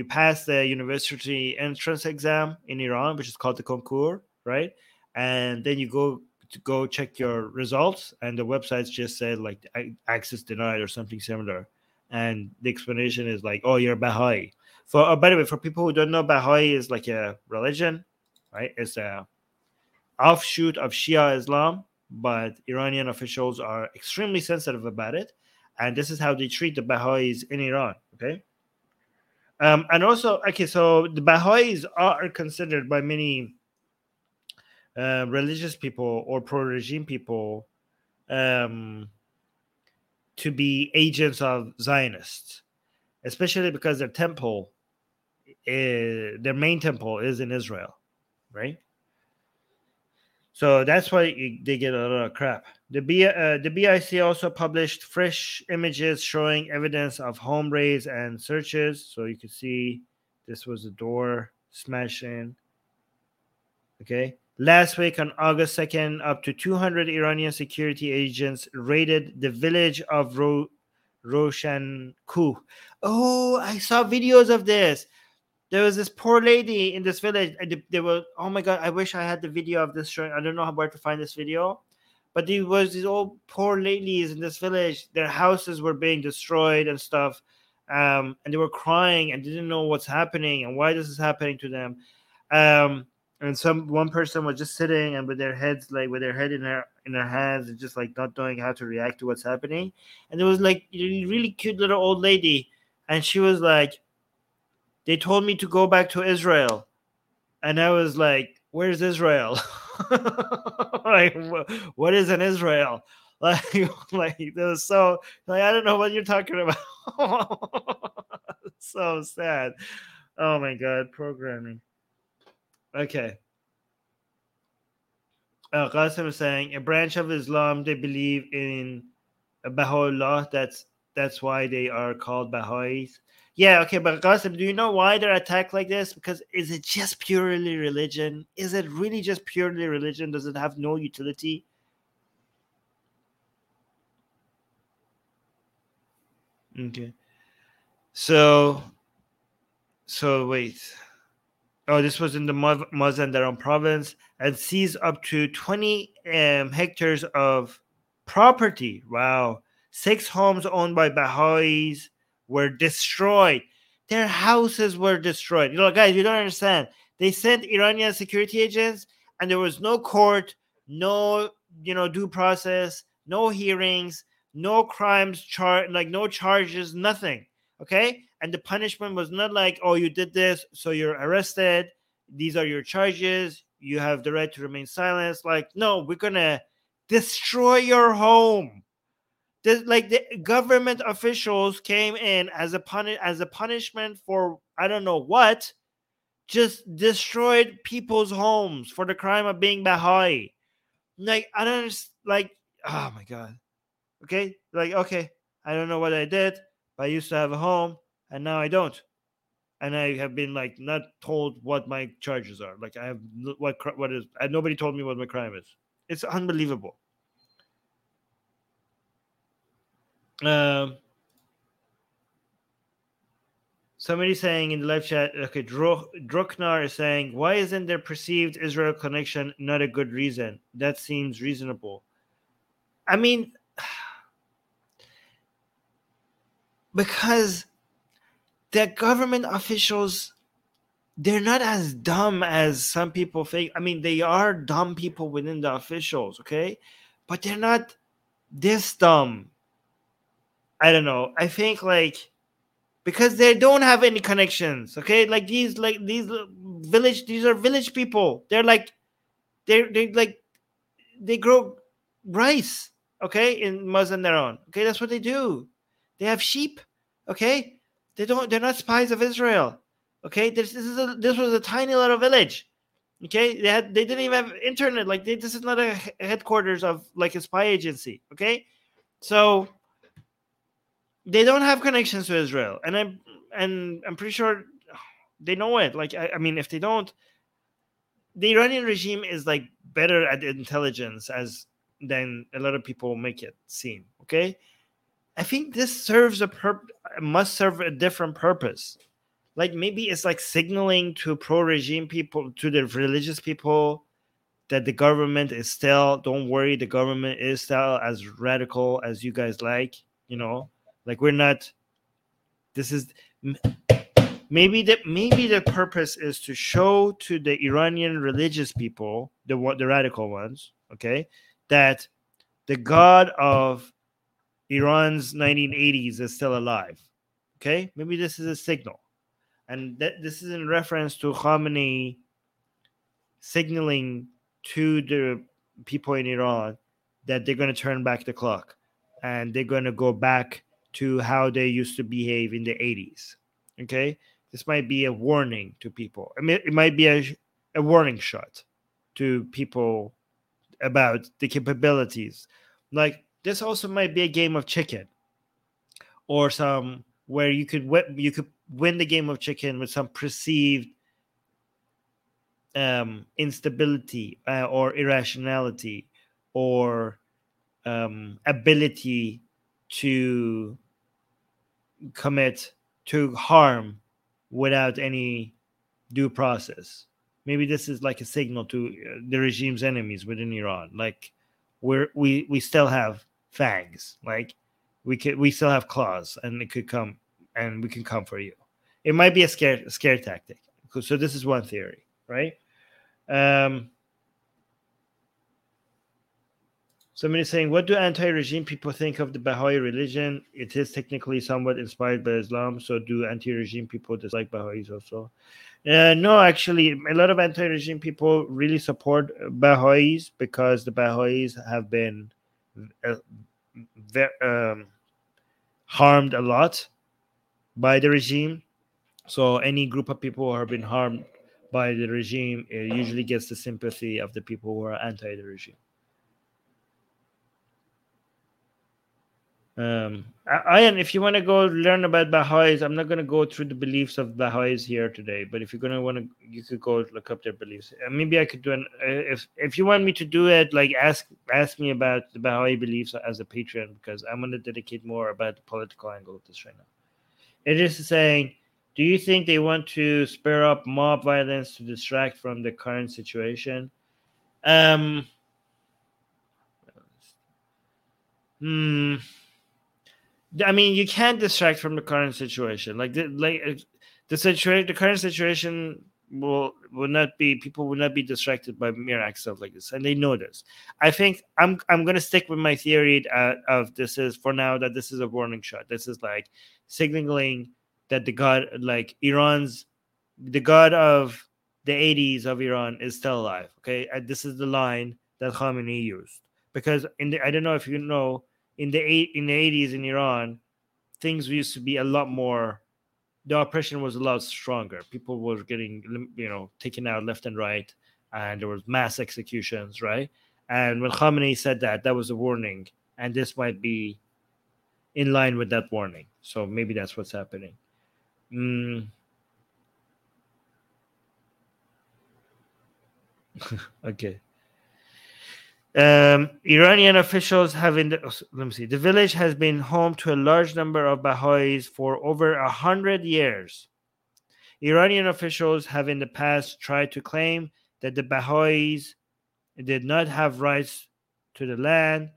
pass the university entrance exam in Iran, which is called the Concours, right? And then you go check your results, and the websites just said like access denied or something similar. And the explanation is like, oh, you're Baha'i. By the way, for people who don't know, Baha'i is like a religion, right? It's a offshoot of Shia Islam, but Iranian officials are extremely sensitive about it. And this is how they treat the Baha'is in Iran, okay? And also, okay, so the Baha'is are considered by many religious people or pro-regime people to be agents of Zionists, especially because their temple, their main temple is in Israel, right? So that's why they get a lot of crap. The BIC also published fresh images showing evidence of home raids and searches. So you can see this was a door smashing. Okay. Last week on August 2nd, up to 200 Iranian security agents raided the village of Roshankuh. Oh, I saw videos of this. There was this poor lady in this village, and they were, oh my God, I wish I had the video of this showing. I don't know where to find this video, but there was these old poor ladies in this village. Their houses were being destroyed and stuff, and they were crying and didn't know what's happening and why this is happening to them. And one person was just sitting and with their head in their hands and just like not knowing how to react to what's happening. And there was like a really cute little old lady, and she was like, they told me to go back to Israel. And I was like, where's Israel? Like, what is an Israel? Like it was so, like, I don't know what you're talking about. So sad. Oh my God, programming. Okay. Qasim is saying, a branch of Islam, they believe in Baha'u'llah. That's why they are called Baha'is. Yeah, okay, but Qasim, do you know why they're attacked like this? Because is it just purely religion? Is it really just purely religion? Does it have no utility? Okay. So wait. Oh, this was in the Mazandaran province, and seized up to 20 hectares of property. Wow. 6 homes owned by Baha'is were destroyed. Their houses were destroyed. You know, guys, you don't understand. They sent Iranian security agents, and there was no court, no, due process, no hearings, no crimes, no charges, nothing. Okay? And the punishment was not like, oh, you did this, so you're arrested. These are your charges. You have the right to remain silent. Like, no, we're going to destroy your home. The government officials came in as a punishment for, I don't know what, just destroyed people's homes for the crime of being Baha'i. Like, I don't, like, oh my God. Okay? Like, okay, I don't know what I did, but I used to have a home. And now I don't. And I have been like not told what my charges are. Like I have what is, and nobody told me what my crime is. It's unbelievable. Somebody saying in the live chat, okay, Druknar is saying, why isn't their perceived Israel connection not a good reason? That seems reasonable. I mean, because the government officials, they're not as dumb as some people think. I mean, they are dumb people within the officials, okay? But they're not this dumb. I don't know. I think, like, because they don't have any connections, okay? Like, these are village people. They're like, they grow rice, okay, in Mazandaran. Okay, that's what they do. They have sheep, okay? They're not spies of Israel, okay? This was a tiny little village, okay? They didn't even have internet. Like this is not a headquarters of like a spy agency, okay? So they don't have connections to Israel, and I'm pretty sure they know it. Like I mean, if they don't, the Iranian regime is like better at intelligence than a lot of people make it seem, okay? I think this must serve a different purpose. Like maybe it's like signaling to pro-regime people, to the religious people, that the government is still, don't worry, the government is still as radical as you guys like, like we're not, this is, maybe the purpose is to show to the Iranian religious people, the radical ones, okay, that the God of Iran's 1980s is still alive. Okay? Maybe this is a signal. And this is in reference to Khamenei signaling to the people in Iran that they're going to turn back the clock and they're going to go back to how they used to behave in the 80s. Okay? This might be a warning to people. I mean, it might be a warning shot to people about the capabilities. Like, this also might be a game of chicken, or some where you could win the game of chicken with some perceived instability or irrationality or ability to harm without any due process. Maybe this is like a signal to the regime's enemies within Iran. Like, we still have fangs. Like, we still have claws, and it could come, and we can come for you. It might be a scare tactic. So this is one theory, right? Somebody's saying, what do anti-regime people think of the Baha'i religion? It is technically somewhat inspired by Islam. So do anti-regime people dislike Baha'is also? No, actually, a lot of anti-regime people really support Baha'is because the Baha'is have been harmed a lot by the regime. So any group of people who have been harmed by the regime, it usually gets the sympathy of the people who are anti the regime. Ian, if you want to go learn about Baha'is, I'm not going to go through the beliefs of Baha'is here today, but if you're going to want to, you could go look up their beliefs. Maybe I could do an if you want me to do it, like ask me about the Baha'i beliefs as a patron, because I'm going to dedicate more about the political angle of this right now. It is saying, do you think they want to spur up mob violence to distract from the current situation? I mean, you can't distract from the current situation. The current situation will not be, people will not be distracted by mere acts of like this, and they know this. I think I'm gonna stick with my theory of this is for now, that this is a warning shot. This is like signaling that the god, like Iran's, the god of the 80s of Iran is still alive. Okay, and this is the line that Khamenei used, because I don't know if you know, in the 80s in Iran, things used to be a lot more, the oppression was a lot stronger. People were getting, taken out left and right, and there was mass executions, right? And when Khamenei said that, that was a warning, and this might be in line with that warning. So maybe that's what's happening. Okay. Iranian officials have the village has been home to a large number of Baha'is for over 100 years. Iranian officials have in the past tried to claim that the Baha'is did not have rights to the land,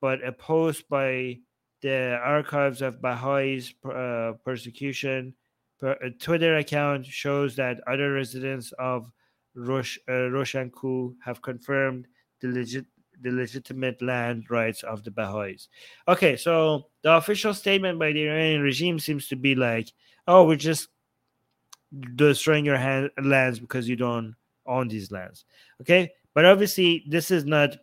but a post by the Archives of Baha'is Persecution Twitter account shows that other residents of Roshankuh have confirmed the legitimate land rights of the Baha'is. Okay, so the official statement by the Iranian regime seems to be like, oh, we're just destroying your lands because you don't own these lands. Okay, but obviously this is not,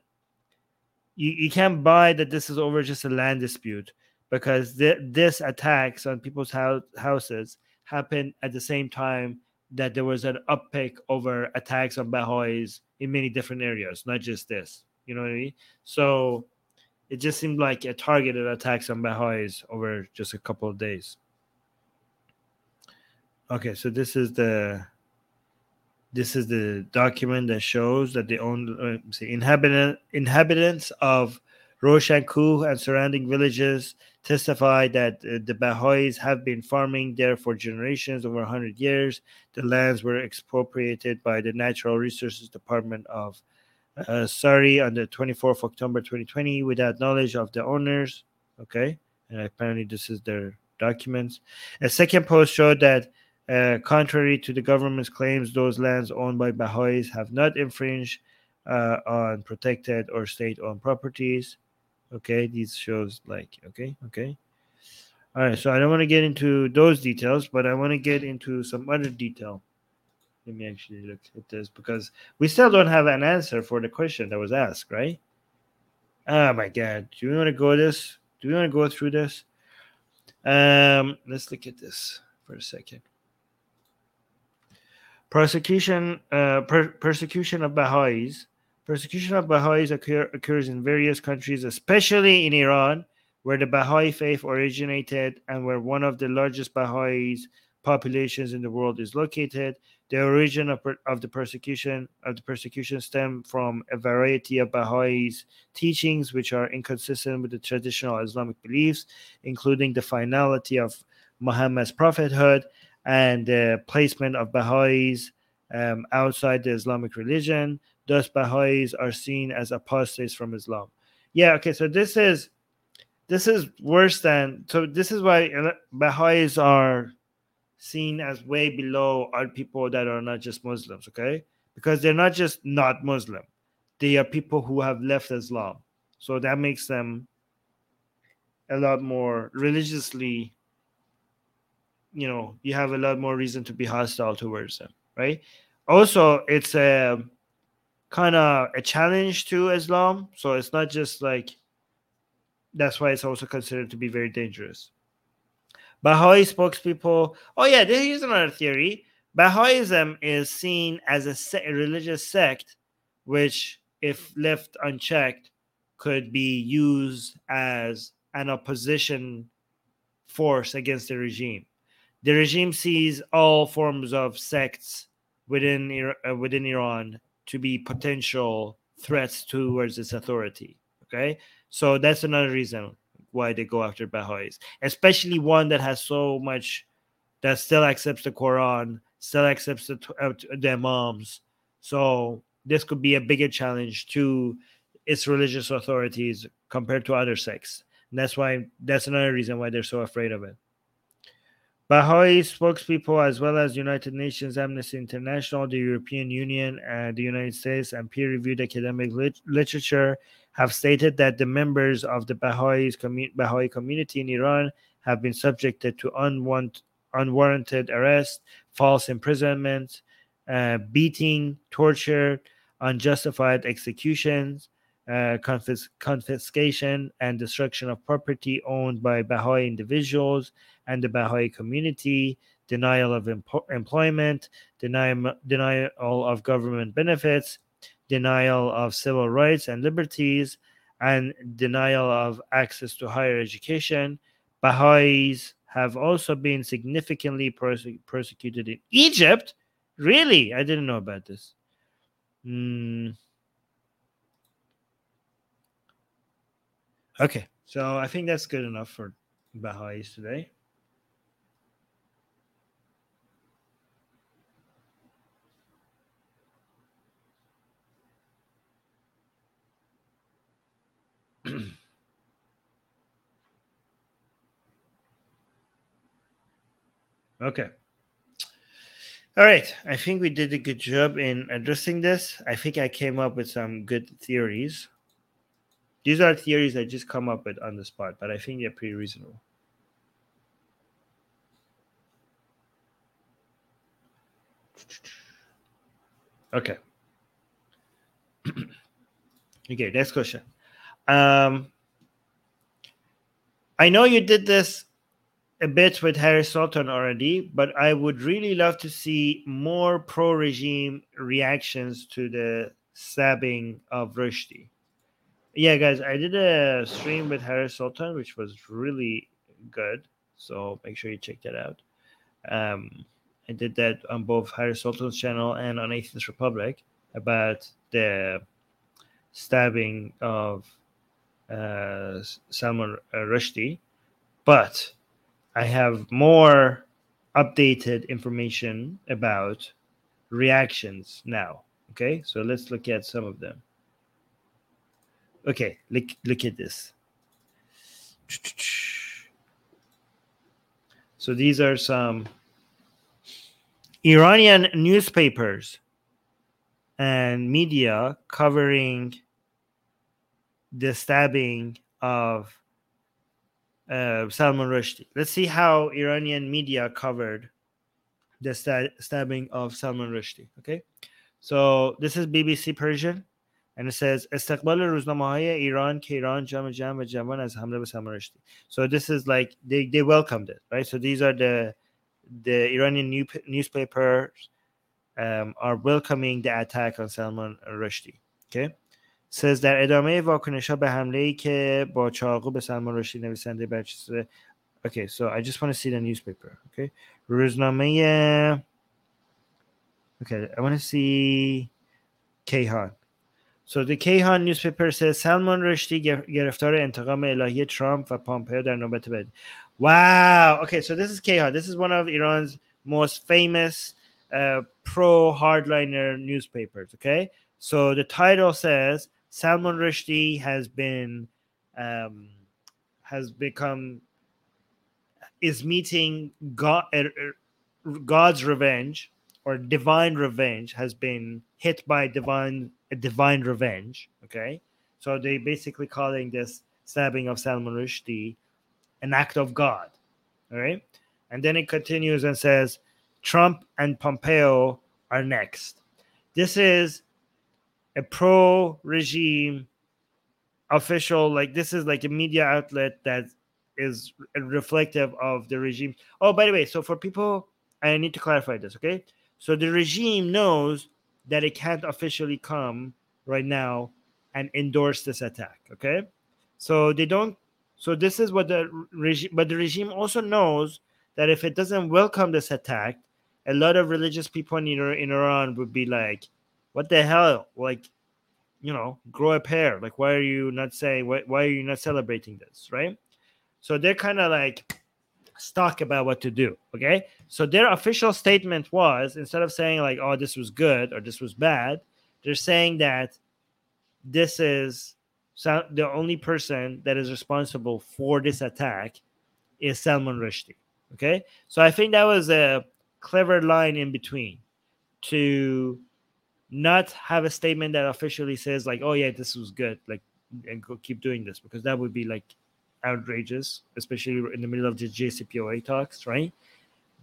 you can't buy that this is over just a land dispute, because this attacks on people's houses happened at the same time that there was an uptick over attacks on Baha'is in many different areas, not just this. You know what I mean? So it just seemed like a targeted attack on Baha'is over just a couple of days. Okay, so this is the document that shows that the inhabitants of Roshankuh and surrounding villages testify that the Baha'is have been farming there for generations, over 100 years. The lands were expropriated by the Natural Resources Department of Surrey on the 24th October 2020 without knowledge of the owners. Okay, and apparently this is their documents. A second post showed that contrary to the government's claims, those lands owned by Baha'is have not infringed on protected or state-owned properties. Okay, these shows like, okay. All right, so I don't want to get into those details, but I want to get into some other detail. Let me actually look at this, because we still don't have an answer for the question that was asked, right? Oh, my God. Do we want to go through this? Let's look at this for a second. Persecution of Baha'is. Persecution of Baha'is occurs in various countries, especially in Iran, where the Baha'i faith originated and where one of the largest Baha'is populations in the world is located. The origin of the persecution stemmed from a variety of Baha'i's teachings, which are inconsistent with the traditional Islamic beliefs, including the finality of Muhammad's prophethood and the placement of Baha'is outside the Islamic religion. Thus, Baha'is are seen as apostates from Islam. Yeah, okay, so this is worse than... So this is why Baha'is are seen as way below all people that are not just Muslims, okay? Because they're not just not Muslim. They are people who have left Islam. So that makes them a lot more religiously... You know, you have a lot more reason to be hostile towards them, right? Also, it's a kind of a challenge to Islam. So it's not just like, that's why it's also considered to be very dangerous. Baha'i spokespeople. Oh yeah, here's another theory. Baha'ism is seen as a religious sect, which if left unchecked could be used as an opposition force against the regime. The regime sees all forms of sects within Iran to be potential threats towards its authority. Okay, so that's another reason why they go after Baha'is, especially one that has so much that still accepts the Quran, still accepts the imams. So this could be a bigger challenge to its religious authorities compared to other sects. And that's another reason why they're so afraid of it. Baha'i spokespeople, as well as United Nations, Amnesty International, the European Union, the United States, and peer-reviewed academic literature, have stated that the members of the Baha'i community in Iran have been subjected to unwarranted arrest, false imprisonment, beating, torture, unjustified executions, confiscation and destruction of property owned by Baha'i individuals and the Baha'i community, denial of employment, denial of government benefits, denial of civil rights and liberties, and denial of access to higher education. Baha'is have also been significantly persecuted in Egypt. Really? I didn't know about this. Okay, so I think that's good enough for Baha'is today. Okay. All right, I think we did a good job in addressing this. I think I came up with some good theories. These are theories I just come up with on the spot, but I think they're pretty reasonable. Okay. Okay, next question. I know you did this a bit with Harris Sultan already, but I would really love to see more pro-regime reactions to the stabbing of Rushdie. Yeah, guys, I did a stream with Harris Sultan, which was really good. So make sure you check that out. I did that on both Harris Sultan's channel and on Atheist Republic about the stabbing of Salman Rushdie. But I have more updated information about reactions now. Okay, so let's look at some of them. Okay, look at this. So these are some Iranian newspapers and media covering the stabbing of Salman Rushdie. Let's see how Iranian media covered the stabbing of Salman Rushdie. Okay, so this is BBC Persian. And it says, "Istiqbal Ruznamahay Iran, Kayhan, Jam and Jaman as Hamla with Salman Rushdie." So this is like they welcomed it, right? So these are the Iranian newspapers are welcoming the attack on Salman Rushdie. Okay, it says that ادامه واکنش‌ها به حمله‌ای که با چاقو به سلمان رشدی نویسنده برجسته. Okay, so I just want to see the newspaper. Okay, Ruznamaye. Okay, I want to see Kayhan. So the Kayhan newspaper says Salman Rushdie گرفتار انتقام الهی ترامپ و پامپئو در نوبت بعد. Wow. Okay, so this is Kayhan. This is one of Iran's most famous pro-hardliner newspapers, okay? So the title says, Salman Rushdie is meeting God, God's revenge, or divine revenge, has been hit by divine revenge, okay? So they basically calling this stabbing of Salman Rushdie an act of God, all right? And then it continues and says, Trump and Pompeo are next. This is a pro-regime official, like this is like a media outlet that is reflective of the regime. Oh, by the way, so for people, I need to clarify this, okay? So the regime knows that it can't officially come right now and endorse this attack, okay? So they don't, so this is what the regime, but the regime also knows that if it doesn't welcome this attack, a lot of religious people in Iran would be like, what the hell? Like, you know, grow a pair. Like, why are you not saying, why are you not celebrating this, right? So they're kind of like stuck about what to do, okay? So their official statement was, instead of saying like, oh, this was good or this was bad, they're saying that this is the only person that is responsible for this attack is Salman Rushdie, okay? So I think that was a clever line in between to not have a statement that officially says like, oh yeah, this was good, like, and go keep doing this, because that would be like outrageous, especially in the middle of the JCPOA talks, right?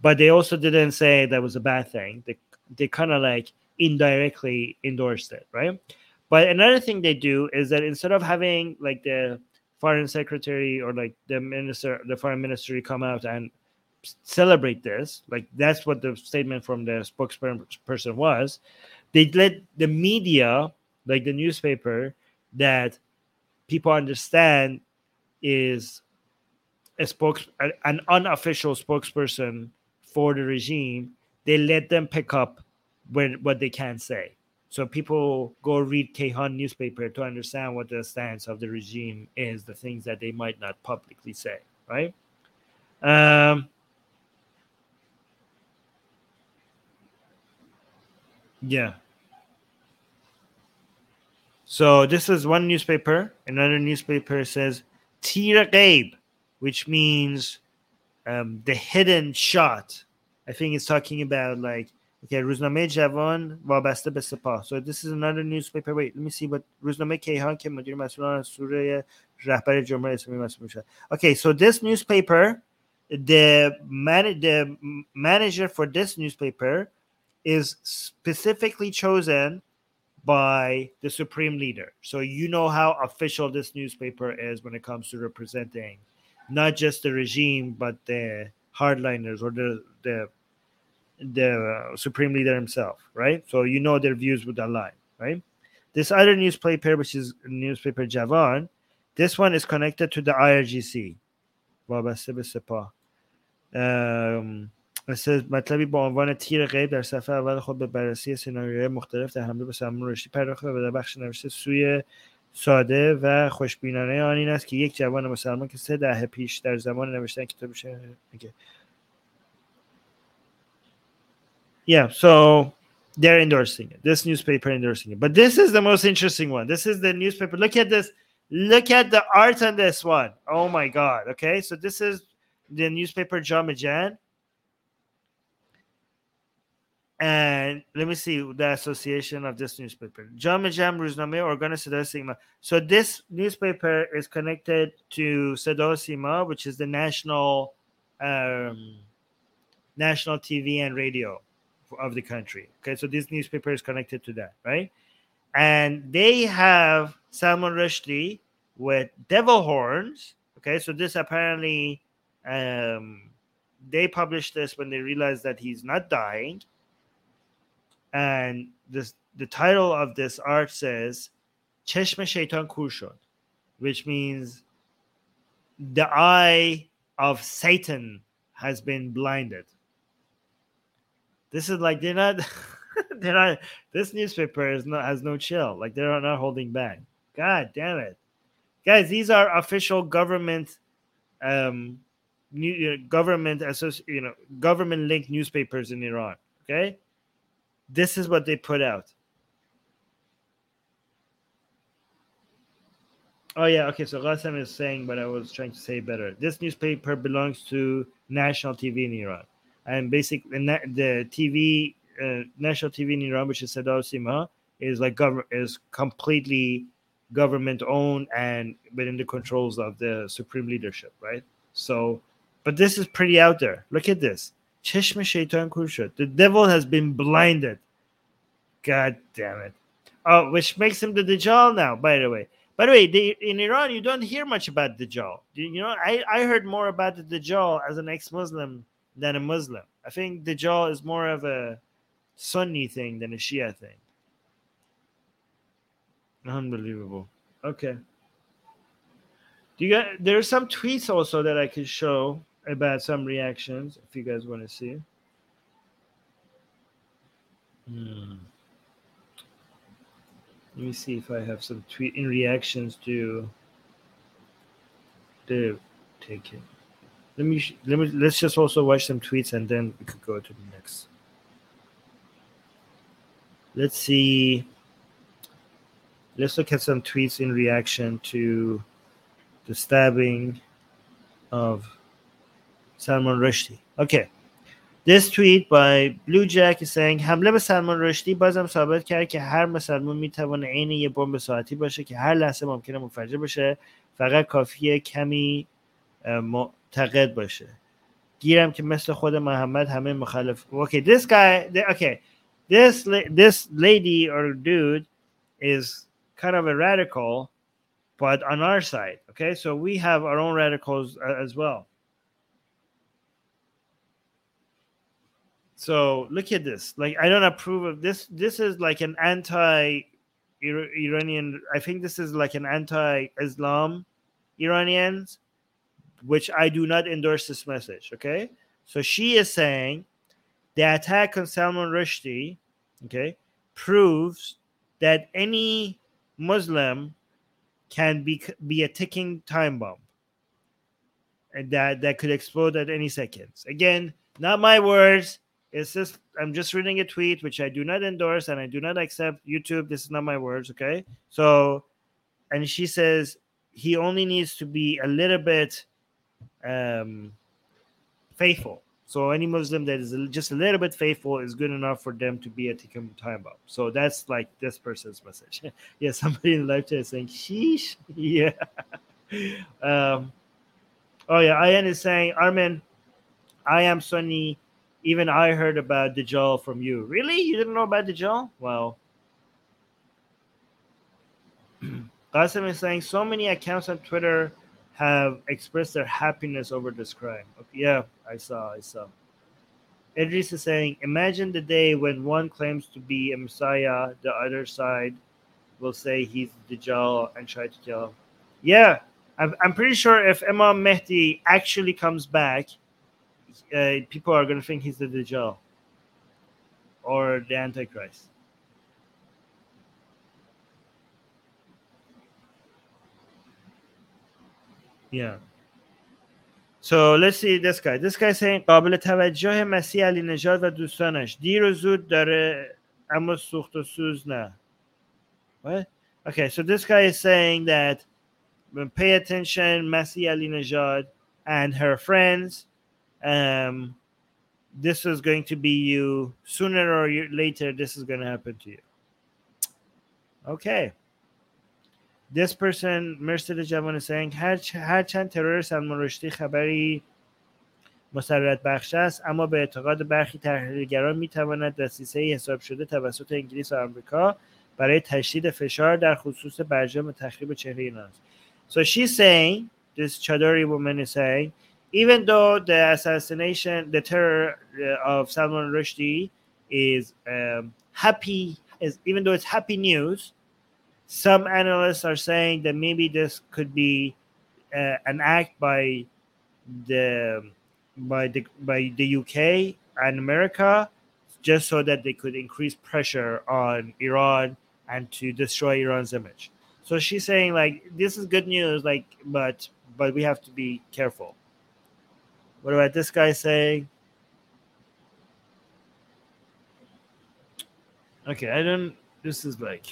But they also didn't say that was a bad thing. They kind of like indirectly endorsed it, right? But another thing they do is that instead of having like the foreign secretary or like the foreign ministry come out and celebrate this, like that's what the statement from the spokesperson was, they let the media, like the newspaper, that people understand is an unofficial spokesperson for the regime, they let them pick up what they can say. So people go read Kayhan newspaper to understand what the stance of the regime is, the things that they might not publicly say, right? Yeah. So this is one newspaper. Another newspaper says Tir Ghaib, which means the hidden shot. I think it's talking about like, okay, Ruzname Javan Wabaste Be Sepah. So this is another newspaper. Wait, let me see what Ruzname Kayhan ke Mudir Mas'ulan Surya Rahbar Jumhuriya Islami Mas'ul Mishad. Okay, so this newspaper, the manager for this newspaper is specifically chosen by the supreme leader. So you know how official this newspaper is when it comes to representing not just the regime, but the hardliners or the supreme leader himself, right? So you know their views would align, right? This other newspaper, which is newspaper Javan, this one is connected to the IRGC. It says مطلبی با عنوان تیر غیب در صفحه اول خود به بررسی سناریوهای مختلف در حمله به سلمان رشدی پرداخته و در بخش نوشته سوی ساده و خوشبینانه آن این است که یک جوان مسلمان که 3 دهه پیش در زمان نوشتن کتاب شعر میگه. Yeah, so they're endorsing it. This newspaper endorsing it. But this is the most interesting one. This is the newspaper. Look at this. Look at the art on this one. Oh my God. Okay, so this is the newspaper Jamajan. And let me see the association of this newspaper. Jamajan Ruzname Organ Sada Sima. So this newspaper is connected to Sada Sima, which is the national TV and radio of the country. Okay, so this newspaper is connected to that, right? And they have Salman Rushdie with devil horns. Okay, so this apparently they published this when they realized that he's not dying. And this, the title of this art says Cheshme Shaitan Kur Shod, which means the eye of Satan has been blinded. This is like they're not they're not, this newspaper is not, has no chill, like they're not holding back. God damn it, guys, these are official government government linked newspapers in Iran, okay? This is what they put out. Oh, yeah. Okay, so Qasem is saying what I was trying to say better. This newspaper belongs to national TV in Iran. And basically, the TV, national TV in Iran, which is Sada Sima, is like is completely government-owned and within the controls of the supreme leadership, right? So, but this is pretty out there. Look at this. Chishme shaitan kurshad. The devil has been blinded. God damn it. Oh, which makes him the Dajjal now, by the way. By the way, in Iran, you don't hear much about Dajjal. You know, I heard more about the Dajjal as an ex-Muslim than a Muslim. I think Dajjal is more of a Sunni thing than a Shia thing. Unbelievable. Okay. There are some tweets also that I could show about some reactions if you guys want to see. Let me see if I have some tweet in reactions to the ticket. Let's just also watch some tweets and then we could go to the next. Let's see. Let's look at some tweets in reaction to the stabbing of Salman Rushdie. Okay. This tweet by Blue Jack is saying, حمله به سلمان رشدی بازم ثابت کرد که هر مسلمان میتونه عین یه بمب ساعتی باشه که هر لحظه ممکنه منفجر بشه، فقط کافیه کمی معتقد باشه. گیرم که مثل خود محمد همه مخالف. Okay, this guy, okay. This lady or dude is kind of a radical, but on our side, okay? So we have our own radicals as well. So look at this. Like, I don't approve of this. This is like an anti-Iranian. I think this is like an anti-Islam Iranians, which I do not endorse this message, okay? So she is saying the attack on Salman Rushdie, okay, proves that any Muslim can be a ticking time bomb, and that could explode at any seconds. Again, not my words. It's just, I'm just reading a tweet, which I do not endorse and I do not accept. YouTube, this is not my words, okay? So, and she says he only needs to be a little bit faithful. So any Muslim that is just a little bit faithful is good enough for them to be a ticking time bomb. So that's like this person's message. Yeah, somebody in the live chat is saying, sheesh. Yeah. Oh, yeah, Ian is saying, Armin, I am Sunni. Even I heard about Dajjal from you. Really? You didn't know about Dajjal? Wow. Qasem is saying so many accounts on Twitter have expressed their happiness over this crime. Okay, yeah, I saw. Idris is saying, imagine the day when one claims to be a messiah, the other side will say he's Dajjal and try to kill him. Yeah, I'm pretty sure if Imam Mahdi actually comes back, people are going to think he's the Dajjal or the Antichrist. Yeah. So let's see this guy. This guy saying, قابل توجه مسیح علینژاد و دوستانش دیر و زود داره اما سوخت و سوز نه. What? Okay, so this guy is saying that pay attention, Masih Alinejad and her friends. This is going to be you sooner or later. This is going to happen to you. Okay. This person, Mercedes Javan, is saying, هرچند ترور سلمان رشدی خبری مسررت بخش است، اما به اعتقاد برخی تحلیلگران میتواند دسیسه‌ای حساب شده توسط انگلیس و آمریکا برای تشدید فشار در خصوص برجام تخریب چهره ایران است. So she's saying, this Chadori woman is saying, even though the assassination, the terror of Salman Rushdie is even though it's happy news, some analysts are saying that maybe this could be an act by the UK and America, just so that they could increase pressure on Iran and to destroy Iran's image. So she's saying like this is good news, like but we have to be careful. What about this guy saying? Okay, I don't... This is like...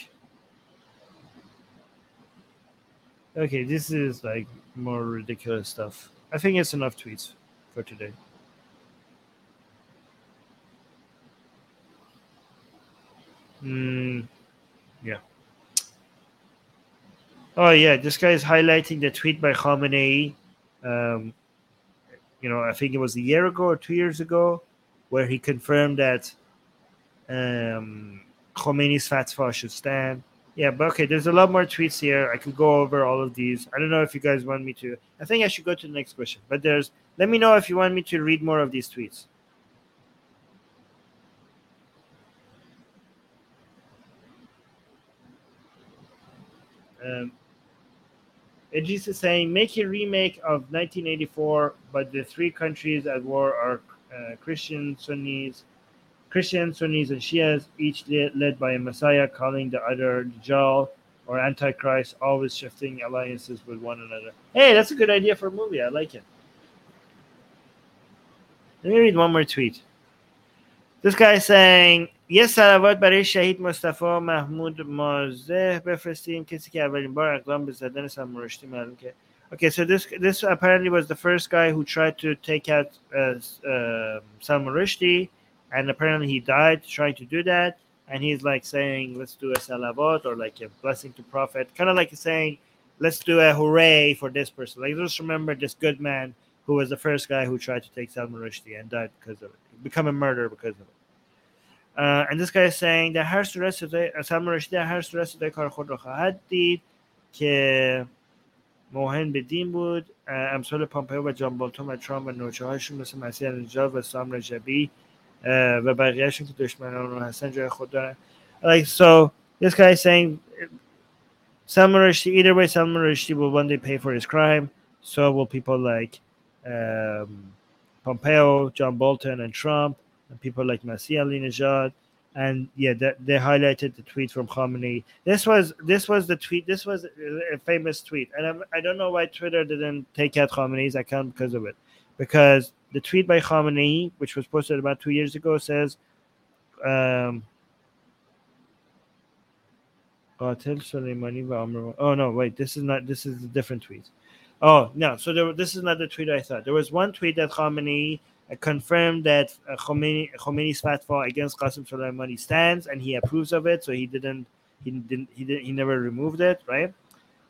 Okay, this is like more ridiculous stuff. I think it's enough tweets for today. Yeah. Oh, yeah, this guy is highlighting the tweet by Khamenei. You know, I think it was a year ago or 2 years ago, where he confirmed that Khomeini's fatwa should stand. Yeah, but okay, there's a lot more tweets here. I could go over all of these. I don't know if you guys want me to. I think I should go to the next question. But there's... Let me know if you want me to read more of these tweets. IRGC is saying, make a remake of 1984, but the three countries at war are Christians, Sunnis, and Shias, each led by a Messiah, calling the other Dajjal or Antichrist, always shifting alliances with one another. Hey, that's a good idea for a movie. I like it. Let me read one more tweet. This guy is saying, yes, salawat برای شهید مصطفی محمود مازده بفرستیم کسی که اولین بار اقدام به زدن سلمان رشدی معلوم کرد. Okay, so this apparently was the first guy who tried to take out Salman Rushdie, and apparently he died trying to do that, and he's like saying, let's do a salawat, or like a blessing to Prophet, kind of like saying, let's do a hooray for this person. Like, just remember this good man who was the first guy who tried to take Salman Rushdie and died because of it, become a murderer because of it. And this guy is saying that هر صورت صدای سلمان رشدی هر صورت صدای کار خود را خواهد دید که موهن به دین بود امثال پامپئو و جان بولتون و ترامپ و نوچه‌هاشون مثل مسیح الینژاد و سام رجبی و بقیه‌شون که دشمنان هستن جای خود دارن. Like, so this guy is saying Salman Rushdie, either way Salman Rushdie will one day pay for his crime, so will people like Pompeo, John Bolton and Trump, and people like Masih Alinejad. And yeah, they highlighted the tweet from Khamenei. This was the tweet. This was a famous tweet, and I don't know why Twitter didn't take out Khamenei's account because of it. Because the tweet by Khamenei, which was posted about 2 years ago, says, "Qatil Soleimani wa Amr." Oh no, wait, this is not. This is a different tweet. Oh no, so this is not the tweet I thought. There was one tweet that Khamenei confirmed that Khomeini's fatwa against Qasem Soleimani stands, and he approves of it, so he never removed it, right?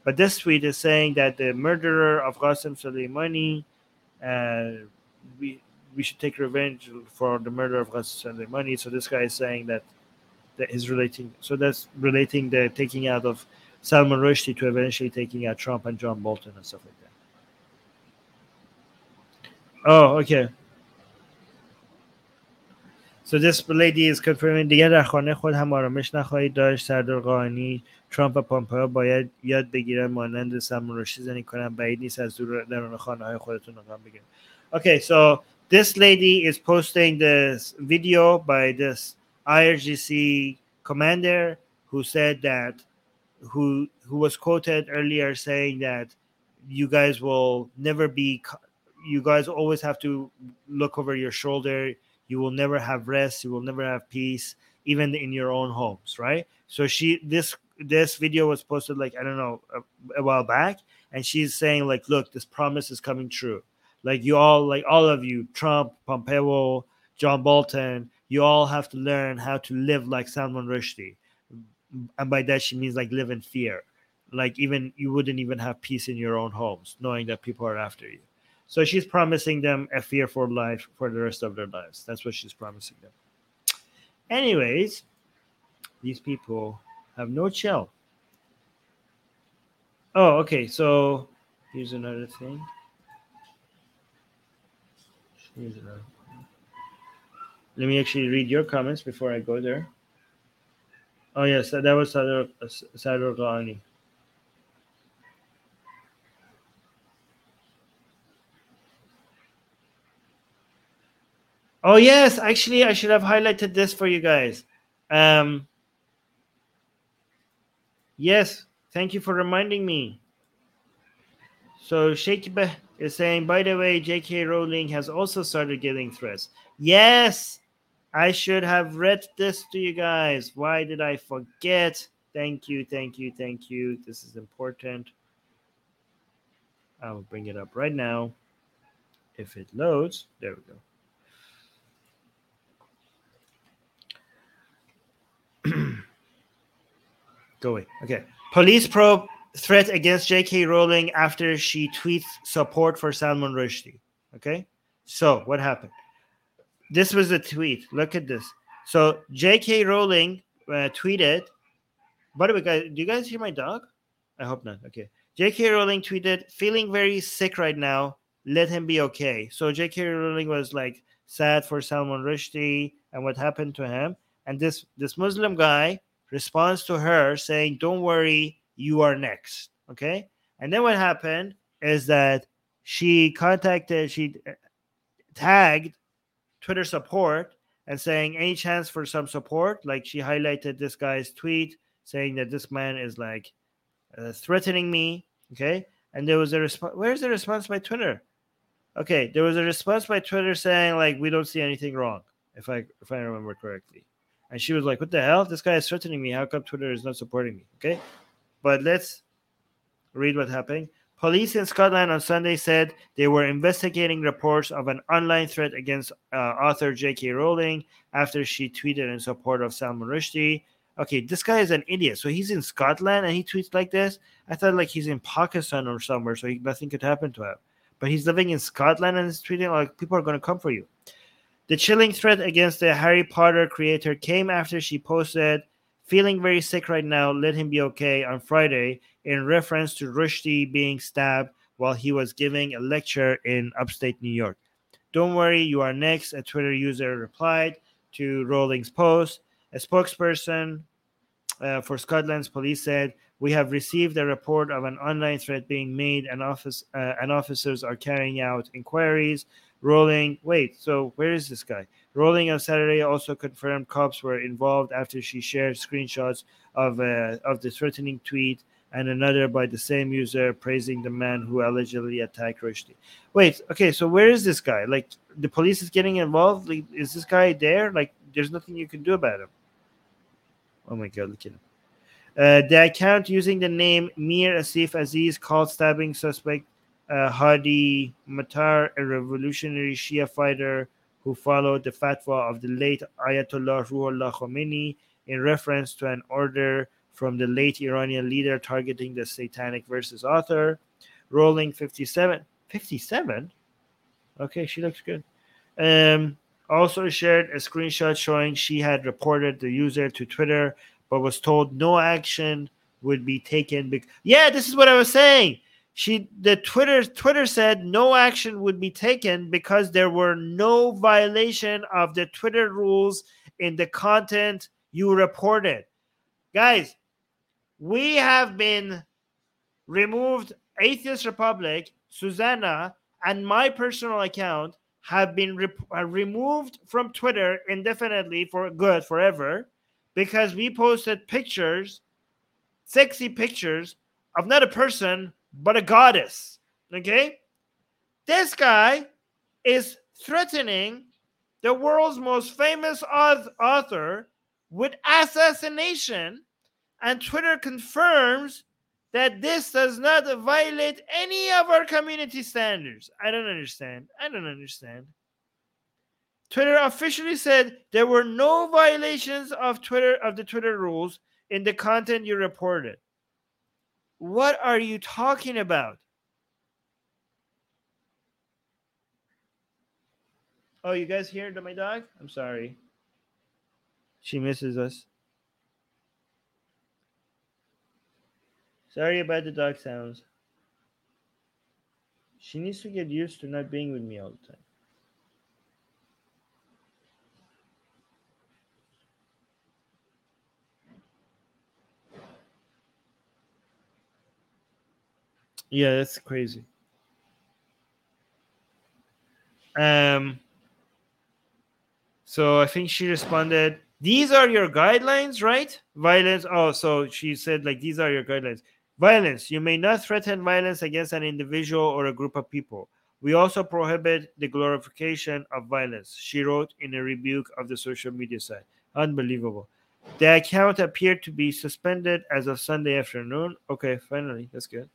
But this tweet is saying that the murderer of Qasem Soleimani, we should take revenge for the murder of Qasem Soleimani. So this guy is saying that is relating. So that's relating the taking out of Salman Rushdie to eventually taking out Trump and John Bolton and stuff like that. Oh, okay. So this lady is confirming دیگر در خانه خود هم آرامش نخواهید داشت سردار قاهانی ترامپ و پامپئو باید یاد بگیرن مانند سلمان رشدی زنی کنن بعید نیست از دور درون خانه های خودتون اقدام بگیرن. Okay, so this lady is posting this video by this IRGC commander who said that who was quoted earlier saying that you guys will never be, you guys always have to look over your shoulder. You will never have rest. You will never have peace, even in your own homes, right? So this video was posted like, I don't know, a while back, and she's saying like, look, this promise is coming true. Like you all, like all of you, Trump, Pompeo, John Bolton, you all have to learn how to live like Salman Rushdie, and by that she means like live in fear. Like even you wouldn't even have peace in your own homes, knowing that people are after you. So she's promising them a fearful life for the rest of their lives. That's what she's promising them. Anyways, these people have no chill. Oh, okay. So here's another thing. Let me actually read your comments before I go there. Oh, yes. That was Sador Ghani. Oh, yes. Actually, I should have highlighted this for you guys. Yes. Thank you for reminding me. So Shakibeh is saying, by the way, J.K. Rowling has also started getting threats. Yes. I should have read this to you guys. Why did I forget? Thank you, thank you, thank you. This is important. I will bring it up right now. If it loads, there we go. Go away. Okay. Police probe threat against J.K. Rowling after she tweets support for Salman Rushdie. Okay. So what happened? This was a tweet. Look at this. So J.K. Rowling tweeted. By the way, guys, do you guys hear my dog? I hope not. Okay. J.K. Rowling tweeted, "Feeling very sick right now. Let him be okay." So J.K. Rowling was like sad for Salman Rushdie and what happened to him. And this Muslim guy responds to her saying, "Don't worry, you are next." Okay. And then what happened is that she tagged Twitter support and saying, "Any chance for some support?" Like she highlighted this guy's tweet saying that this man is like threatening me. Okay. And there was a response. Where's the response by Twitter? Okay. There was a response by Twitter saying like, "We don't see anything wrong," if I remember correctly. And she was like, "What the hell? This guy is threatening me. How come Twitter is not supporting me?" Okay. But let's read what happened. Police in Scotland on Sunday said they were investigating reports of an online threat against author J.K. Rowling after she tweeted in support of Salman Rushdie. Okay, this guy is an idiot. So he's in Scotland and he tweets like this? I thought like he's in Pakistan or somewhere, so nothing could happen to him. But he's living in Scotland and he's tweeting like, "People are going to come for you." The chilling threat against the Harry Potter creator came after she posted, "Feeling very sick right now, let him be okay," on Friday in reference to Rushdie being stabbed while he was giving a lecture in upstate New York. "Don't worry, you are next," a Twitter user replied to Rowling's post. A spokesperson for Scotland's police said, "We have received a report of an online threat being made and officers are carrying out inquiries." Rowling, wait, so where is this guy? Rowling on Saturday also confirmed cops were involved after she shared screenshots of the threatening tweet and another by the same user praising the man who allegedly attacked Rushdie. Wait, okay, so where is this guy? Like, the police is getting involved? Like, is this guy there? Like, there's nothing you can do about him. Oh my God, look at him. The account using the name Mir Asif Aziz called stabbing suspect Hadi Matar a revolutionary Shia fighter who followed the fatwa of the late Ayatollah Ruhollah Khomeini in reference to an order from the late Iranian leader targeting the Satanic Verses author. Rowling, 57. 57? Okay, she looks good. Also shared a screenshot showing she had reported the user to Twitter but was told no action would be taken. Yeah, this is what I was saying. Twitter said no action would be taken because there were no violation of the Twitter rules in the content you reported. Guys, we have been removed. Atheist Republic, Susanna, and my personal account have been removed from Twitter indefinitely for good, forever, because we posted pictures, sexy pictures, of not a person, but a goddess. Okay? This guy is threatening the world's most famous author with assassination, and Twitter confirms that this does not violate any of our community standards. I don't understand. Twitter officially said there were no violations of the Twitter rules in the content you reported. What are you talking about? Oh, you guys hear my dog? I'm sorry. She misses us. Sorry about the dog sounds. She needs to get used to not being with me all the time. Yeah, that's crazy. So I think she responded, "These are your guidelines, right? Violence." Oh, so she said, like, "These are your guidelines. Violence. You may not threaten violence against an individual or a group of people. We also prohibit the glorification of violence, she wrote in a rebuke of the social media site. Unbelievable. The account appeared to be suspended as of Sunday afternoon. Okay, finally, that's good.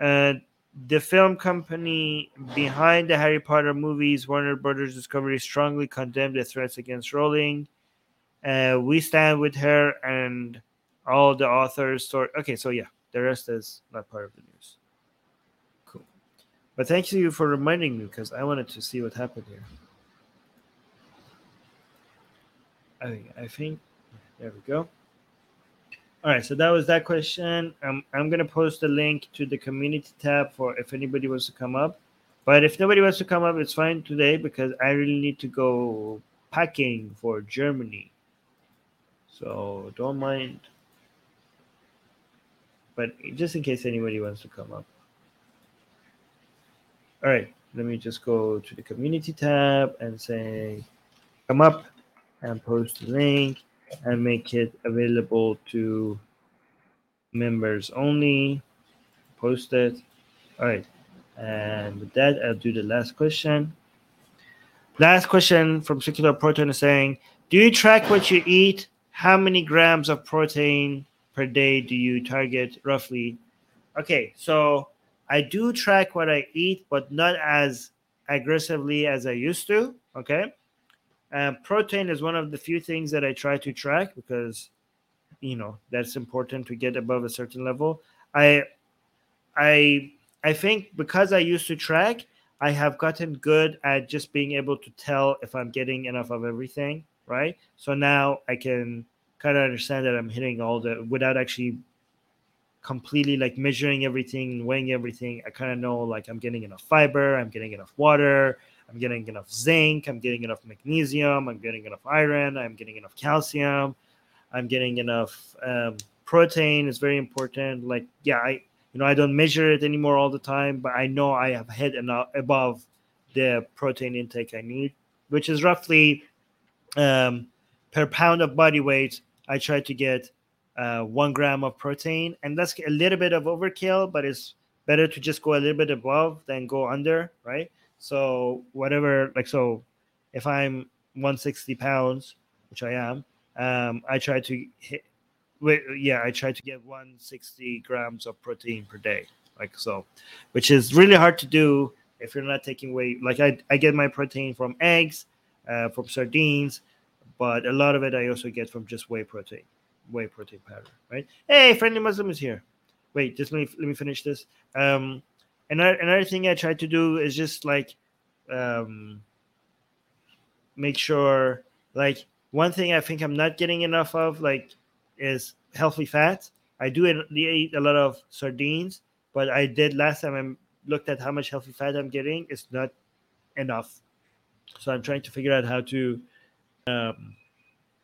And the film company behind the Harry Potter movies, Warner Brothers Discovery, strongly condemned the threats against Rowling. We stand with her and all the authors. Okay, so yeah, the rest is not part of the news. Cool. But thank you for reminding me, because I wanted to see what happened here. I think there we go. All right, so that was that question. I'm going to post a link to the community tab for if anybody wants to come up. But if nobody wants to come up, it's fine today because I really need to go packing for Germany. So don't mind. But just in case anybody wants to come up. All right, let me just go to the community tab and say come up and post the link. And make it available to members only. Post it. All right. And with that, I'll do the last question. Last question from Sikola Portan is saying, do you track what you eat? How many grams of protein per day do you target roughly? Okay, so I do track what I eat, but not as aggressively as I used to. Okay. Protein is one of the few things that I try to track because, you know, that's important to get above a certain level. I think because I used to track, I have gotten good at just being able to tell if I'm getting enough of everything, right? So now I can kind of understand that I'm hitting all the, without actually completely like measuring everything, weighing everything. I kind of know like I'm getting enough fiber, I'm getting enough water, I'm getting enough zinc, I'm getting enough magnesium, I'm getting enough iron, I'm getting enough calcium, I'm getting enough protein. It's very important. Like, yeah, I don't measure it anymore all the time, but I know I have hit enough above the protein intake I need, which is roughly per pound of body weight, I try to get 1 gram of protein. And that's a little bit of overkill, but it's better to just go a little bit above than go under, right? So whatever, like, so if I'm 160 pounds, which I am, I try to get 160 grams of protein per day, like so, which is really hard to do if you're not taking away. Like I get my protein from eggs, from sardines, but a lot of it I also get from just whey protein powder, right? Hey, Friendly Muslim is here. Wait, just let me finish this. Another thing I try to do is just like make sure, like one thing I think I'm not getting enough of, like, is healthy fat. I do eat a lot of sardines, but I did last time I looked at how much healthy fat I'm getting. It's not enough, so I'm trying to figure out how to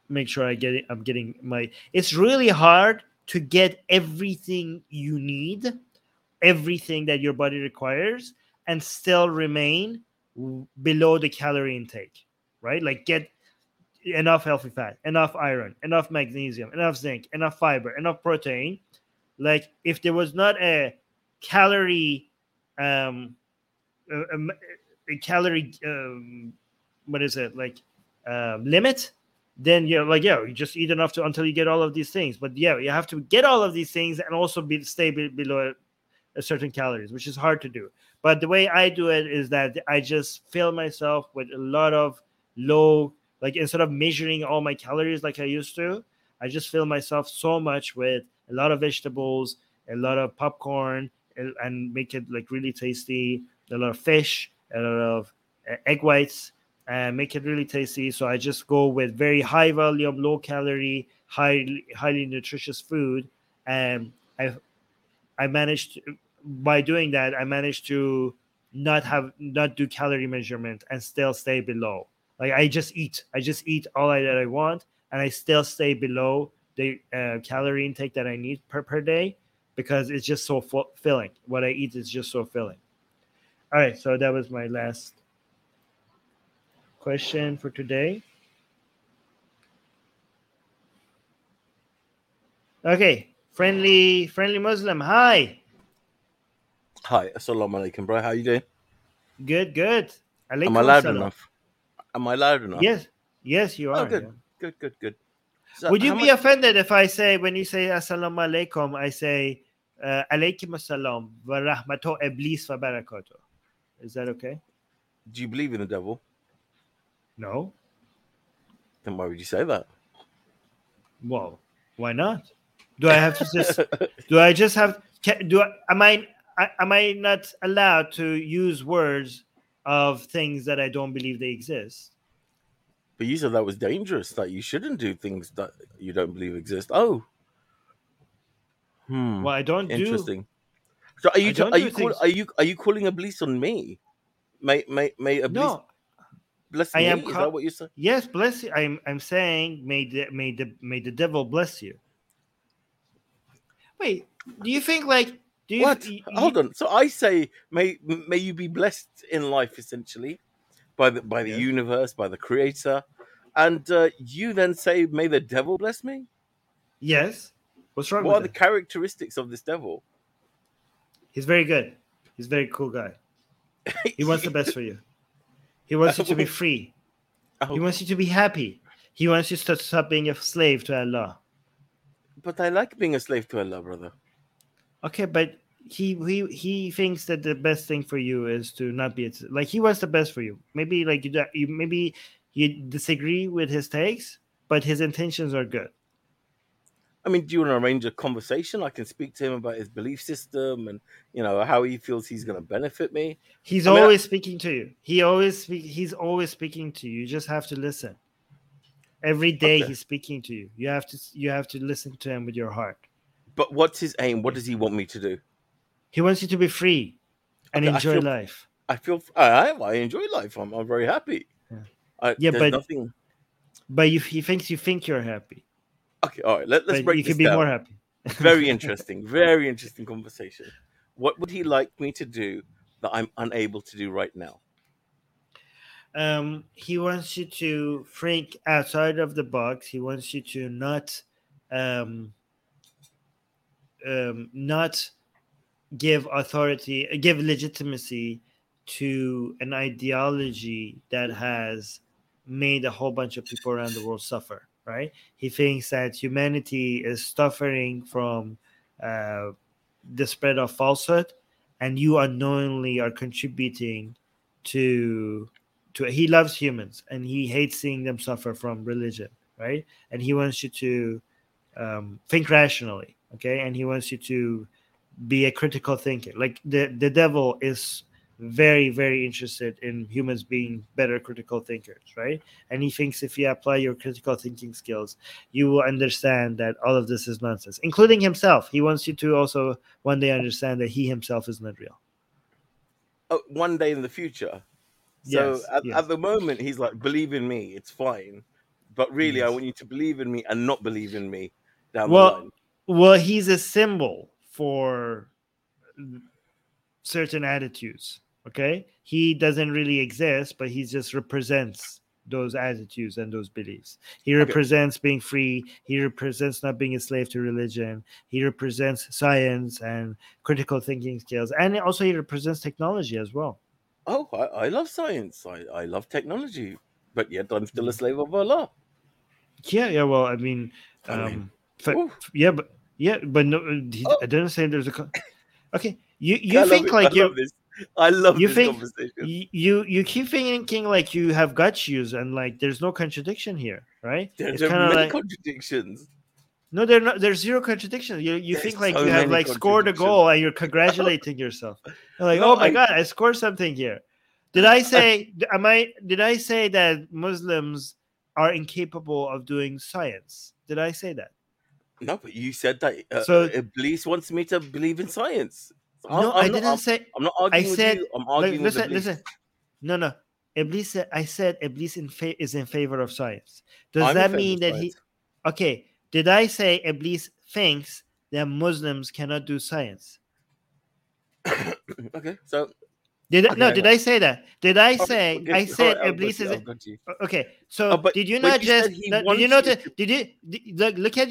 make sure I'm getting my. It's really hard to get everything you need. Everything that your body requires and still remain below the calorie intake, right? Like get enough healthy fat, enough iron, enough magnesium, enough zinc, enough fiber, enough protein. Like if there was not a calorie, limit, then you're like, yeah, you just eat enough until you get all of these things. But yeah, you have to get all of these things and also stay below certain calories, which is hard to do. But the way I do it is that I just fill myself with a lot of low, like instead of measuring all my calories like I used to, I just fill myself so much with a lot of vegetables, a lot of popcorn, and make it like really tasty, a lot of fish, a lot of egg whites, and make it really tasty. So I just go with very high volume, low calorie, highly nutritious food. And I managed to not do calorie measurement and still stay below. Like I just eat that I want, and I still stay below the calorie intake that I need per day because it's just so filling. What I eat is just so filling. All right, so that was my last question for today. Okay. Friendly Muslim. Hi. Assalamu alaikum, bro. How you doing? Good, good. Alaikum. Am I loud enough? Am I loud enough? Yes, yes, you are. Oh, good, yeah. good. So would you be offended if I say, when you say assalamu alaikum, I say alaikum assalam wa rahmatu iblis wa barakatuh? Is that okay? Do you believe in the devil? No. Then why would you say that? Well, why not? Do I have to just? Do I just have? Do I? Am I not allowed to use words of things that I don't believe they exist? But you said that was dangerous. That you shouldn't do things that you don't believe exist. Oh. Well, I don't. Interesting. So are you calling a bliss on me? May a bliss. No. Bless me. Is that what you said? Yes, bless you. I'm saying may the devil bless you. Wait, do you think like do you, what? Hold on. So I say may you be blessed in life, essentially, by the universe, by the creator, and you then say may the devil bless me. Yes. What's wrong? What are the characteristics of this devil? He's very good. He's a very cool guy. He wants the best for you. He wants you to be free. He wants you to be happy. He wants you to stop being a slave to Allah. But I like being a slave to Allah, brother. Okay, but he thinks that the best thing for you is to not be like he wants the best for you. Maybe like you maybe you disagree with his takes, but his intentions are good. I mean, do you want to arrange a conversation? I can speak to him about his belief system and, you know, how he feels he's going to benefit me. Speaking to you. He's always speaking to you. You just have to listen. Every day he's speaking to you. You have to listen to him with your heart. But what's his aim? What does he want me to do? He wants you to be free and enjoy life. I enjoy life. I'm very happy. Yeah, but he thinks you think you're happy. Okay, all right. Let's break this down. You could be more happy. Very interesting. Very interesting conversation. What would he like me to do that I'm unable to do right now? He wants you to think outside of the box. He wants you to not give authority, give legitimacy to an ideology that has made a whole bunch of people around the world suffer. Right? He thinks that humanity is suffering from the spread of falsehood, and you unknowingly are contributing to. He loves humans, and he hates seeing them suffer from religion, right? And he wants you to think rationally, okay? And he wants you to be a critical thinker. Like the devil is very, very interested in humans being better critical thinkers, right? And he thinks if you apply your critical thinking skills, you will understand that all of this is nonsense, including himself. He wants you to also one day understand that he himself is not real. Oh, one day in the future. So yes, at the moment, he's like, believe in me, it's fine. But really, I want you to believe in me and not believe in me down the line. Well, he's a symbol for certain attitudes. Okay, he doesn't really exist, but he just represents those attitudes and those beliefs. He represents being free. He represents not being a slave to religion. He represents science and critical thinking skills. And also he represents technology as well. Oh, I love science. I love technology. But yet I'm still a slave of Allah. Yeah, well, I didn't say there's a... Okay, you think it. Like... I love this conversation. You keep thinking like you have gut issues and like there's no contradiction here, right? There's many contradictions. No, they're not. There's zero contradictions. You think like you have like scored a goal and you're congratulating yourself. You're like, God, I scored something here. Did I say? Did I say that Muslims are incapable of doing science? Did I say that? No, but you said that. So Iblis wants me to believe in science. No, I didn't say. I'm not arguing with you. I'm arguing with Iblis. Listen. No. Iblis. I said Iblis is in favor of science. Does that mean that he? Okay. Did I say Iblis thinks that Muslims cannot do science? Okay. So Did you not look at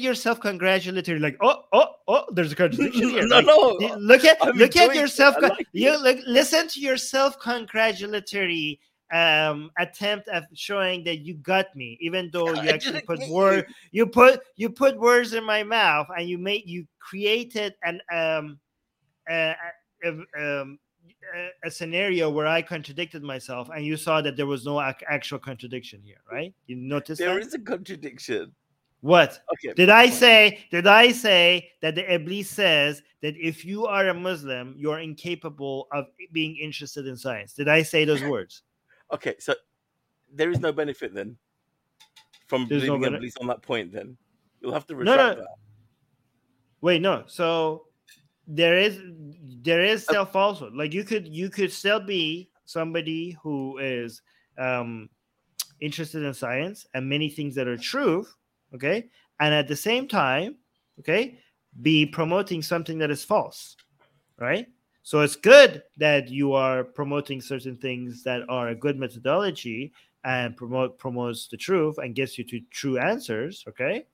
your self-congratulatory, like there's a contradiction here. Listen to your self-congratulatory attempt at showing that you got me, even though you actually put words in my mouth, and you created an a scenario where I contradicted myself, and you saw that there was no actual contradiction here, right? You noticed there is a contradiction. What? Okay. Did I say that the Iblis says that if you are a Muslim, you're incapable of being interested in science? Did I say those words? Okay, so there is no benefit then from believing Iblis on that point. Then you'll have to retract that. Wait, no. So there is still falsehood. Like you could still be somebody who is interested in science and many things that are true, okay, and at the same time, okay, be promoting something that is false, right? So it's good that you are promoting certain things that are a good methodology and promotes the truth and gets you to true answers, okay?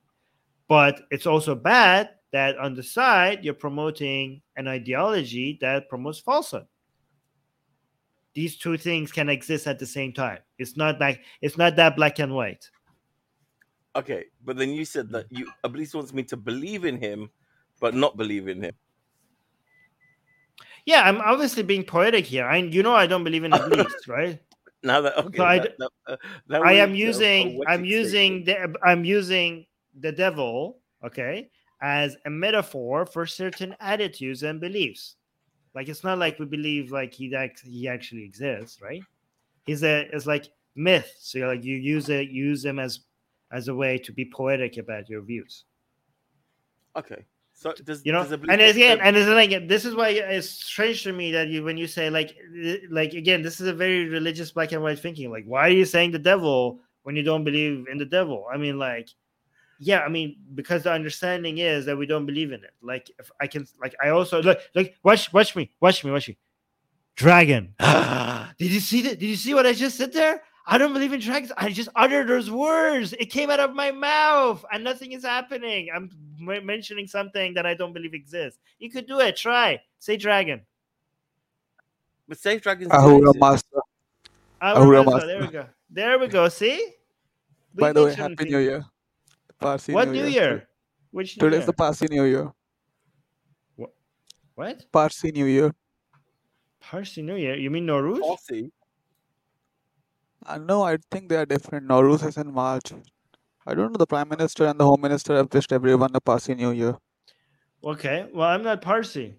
But it's also bad that on the side, you're promoting an ideology that promotes falsehood. These two things can exist at the same time. It's not that black and white. Okay, but then you said that Iblis wants me to believe in him, but not believe in him. Yeah, I'm obviously being poetic here. I don't believe in Iblis, right? Now that okay, so I'm using the devil, okay, as a metaphor for certain attitudes and beliefs. Like it's not like we believe like he actually exists, right? It's like myth. So you're like you use him as a way to be poetic about your views. Okay. So this is why it's strange to me that when you say like again, this is a very religious black and white thinking. Like, why are you saying the devil when you don't believe in the devil? I mean, like. Yeah, I mean, because the understanding is that we don't believe in it. Like, if I can, like, I also like watch me. Dragon. Did you see that? Did you see what I just said there? I don't believe in dragons. I just uttered those words. It came out of my mouth, and nothing is happening. I'm mentioning something that I don't believe exists. You could do it. Try say dragon. But say dragons. Ahura Mazda. There we go. See. By the way, happy New Year. Parsi what New Year? Which New Year? Today is the Parsi New Year. What? Parsi New Year. Parsi New Year? You mean Nowruz? Parsi? No, I think they are different. Nowruz is in March. I don't know. The Prime Minister and the Home Minister have wished everyone a Parsi New Year. Okay. Well, I'm not Parsi.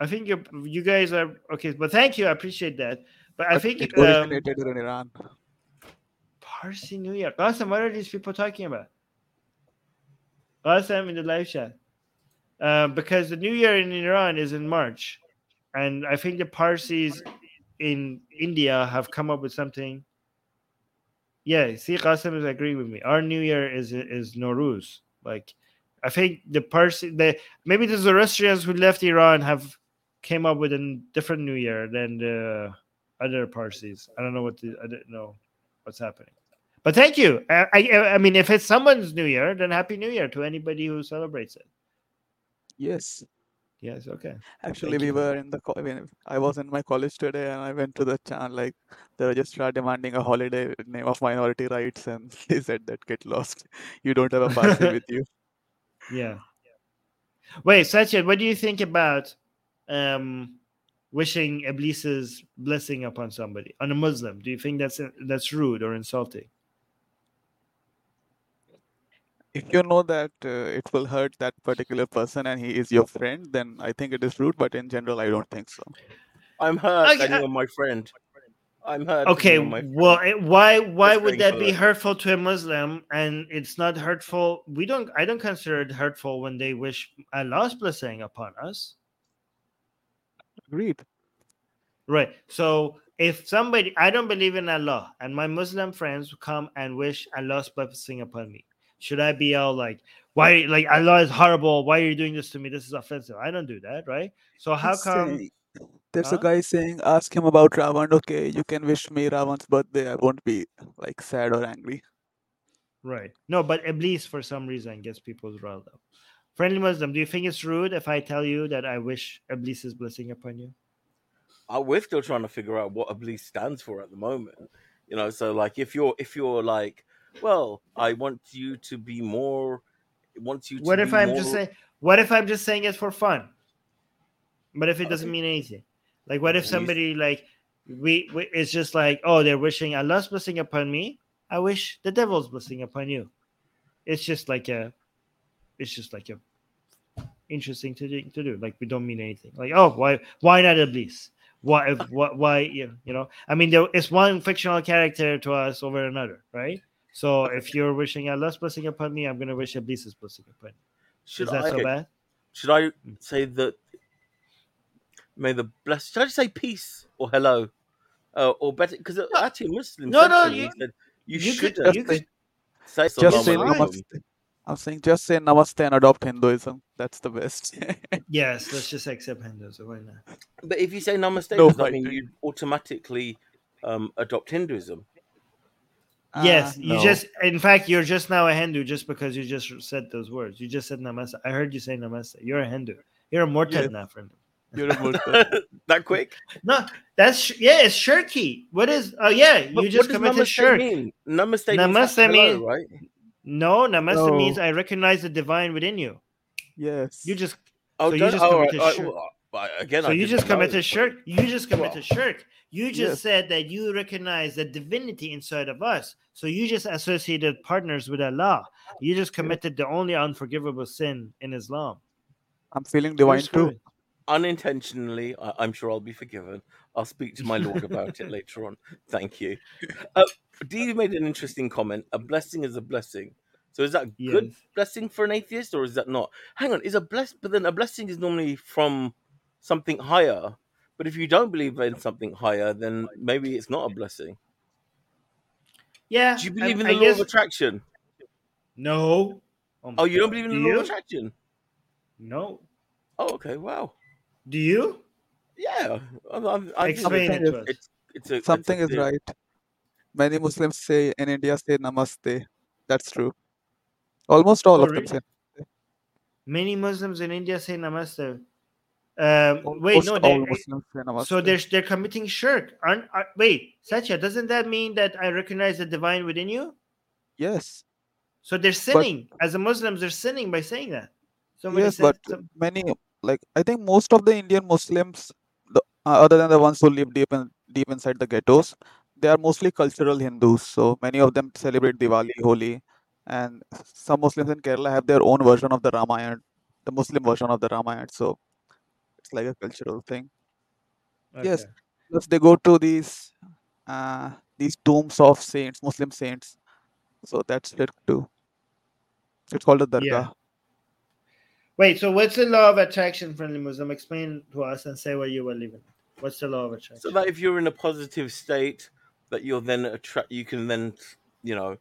I think you guys are... Okay, but thank you. I appreciate that. But I think... It originated in Iran. Parsi New Year. Qasem, what are these people talking about? Last time in the live chat, because the New Year in Iran is in March, and I think the Parsis in India have come up with something. Yeah, see, Qasim is agreeing with me. Our New Year is Nowruz. Like, I think the Parsi, maybe the Zoroastrians who left Iran have came up with a different New Year than the other Parsis. I don't know what's happening. But thank you. I mean, if it's someone's New Year, then Happy New Year to anybody who celebrates it. Yes. Yes. Okay. Actually, I was in my college today, and I went to the channel. Like, the registrar demanding a holiday in name of minority rights, and they said that get lost. You don't have a Parsi with you. Yeah. Wait, Satya, what do you think about wishing Iblis's blessing upon somebody, on a Muslim? Do you think that's rude or insulting? If you know that it will hurt that particular person and he is your friend, then I think it is rude. But in general, I don't think so. I'm hurt. Okay, and you're my friend. I'm hurt. Okay. Well, why would that be hurtful to a Muslim? And it's not hurtful. I don't consider it hurtful when they wish Allah's blessing upon us. Agreed. Right. So if somebody, I don't believe in Allah, and my Muslim friends come and wish Allah's blessing upon me. Should I be all like, why? Like, Allah is horrible. Why are you doing this to me? This is offensive. I don't do that, right? So how come? There's a Huh? guy saying, ask him about Ravan. Okay, you can wish me Ravan's birthday. I won't be like sad or angry. Right. No, but Iblis, for some reason, gets people riled up. Friendly Muslim, do you think it's rude if I tell you that I wish Iblis is blessing upon you? We're still trying to figure out what Iblis stands for at the moment. You know, so like if you're like, well, I want you to be more. Want you to what if I'm more... just saying? What if I'm just saying it for fun? But if it doesn't mean anything, like what if somebody like we it's just like, oh, they're wishing Allah's blessing upon me. I wish the devil's blessing upon you. It's just like a interesting thing to do. Like we don't mean anything. Like, oh, why not Iblis? Why you know? I mean, there is one fictional character to us over another, right? So if you're wishing Allah's blessing upon me, I'm gonna wish Iblis's blessing upon you. Is that so bad? Should I say that? May the blessed. Should I just say peace or hello, or better? Because actually, Muslims. You should say namaste. I'm saying just say namaste and adopt Hinduism. That's the best. Yes, let's just accept Hinduism. Why not? But if you say namaste, you automatically adopt Hinduism. Yes, in fact, you're just now a Hindu just because you just said those words. You just said namaste. I heard you say namaste. You're a Hindu. You're a murtad now, friend. You're a murtad. That quick? No, it's shirky. What is? Oh yeah, but you just committed shirk. Namaste means hello, right? No, namaste means I recognize the divine within you. Yes. You just committed shirk. You just said that you recognize the divinity inside of us. So you just associated partners with Allah. You just committed the only unforgivable sin in Islam. I'm feeling divine too. Unintentionally, I'm sure I'll be forgiven. I'll speak to my Lord about it later on. Thank you. D made an interesting comment. A blessing is a blessing. So is that good blessing for an atheist or is that not? Hang on, but then a blessing is normally from something higher. But if you don't believe in something higher, then maybe it's not a blessing. Yeah. Do you believe in the law of attraction? No. Oh, you don't believe in the law of attraction? No. Oh, okay. Wow. Do you? Yeah. I explain it to us. Something is right. Many Muslims say in India say namaste. That's true. Almost all of them say namaste. Many Muslims in India say namaste. They're committing shirk. Wait, Satya, doesn't that mean that I recognize the divine within you? Yes. So they're sinning. As a Muslim, they're sinning by saying that. Many, like I think most of the Indian Muslims, other than the ones who live deep inside the ghettos, they are mostly cultural Hindus. So many of them celebrate Diwali, Holi, and some Muslims in Kerala have their own version of the Ramayana, the Muslim version of the Ramayana. So it's like a cultural thing. Okay. Yes, plus they go to these tombs of saints, Muslim saints. So that's it too. It's called a dargah. Yeah. Wait, so what's the law of attraction, Friendly Muslim? Explain to us and say where you were living. What's the law of attraction? So that if you're in a positive state, that you'll then attract. You can then, you know,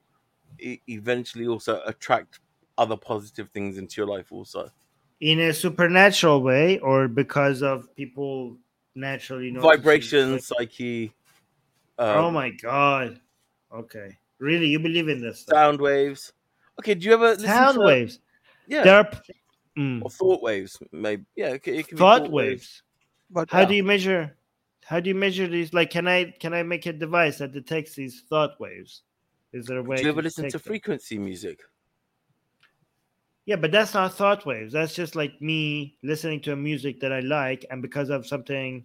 eventually also attract other positive things into your life also. In a supernatural way, or because of people naturally know vibration, psyche. Oh my God! Okay, really, you believe in this? Sound waves. Okay, do you ever listen sound to waves? Yeah, there are. Or thought waves, maybe. Yeah, it can be thought waves. But how do you measure? How do you measure these? Like, can I make a device that detects these thought waves? Is there a way? Do you ever listen to frequency music? Yeah, but that's not thought waves. That's just like me listening to a music that I like, and because of something,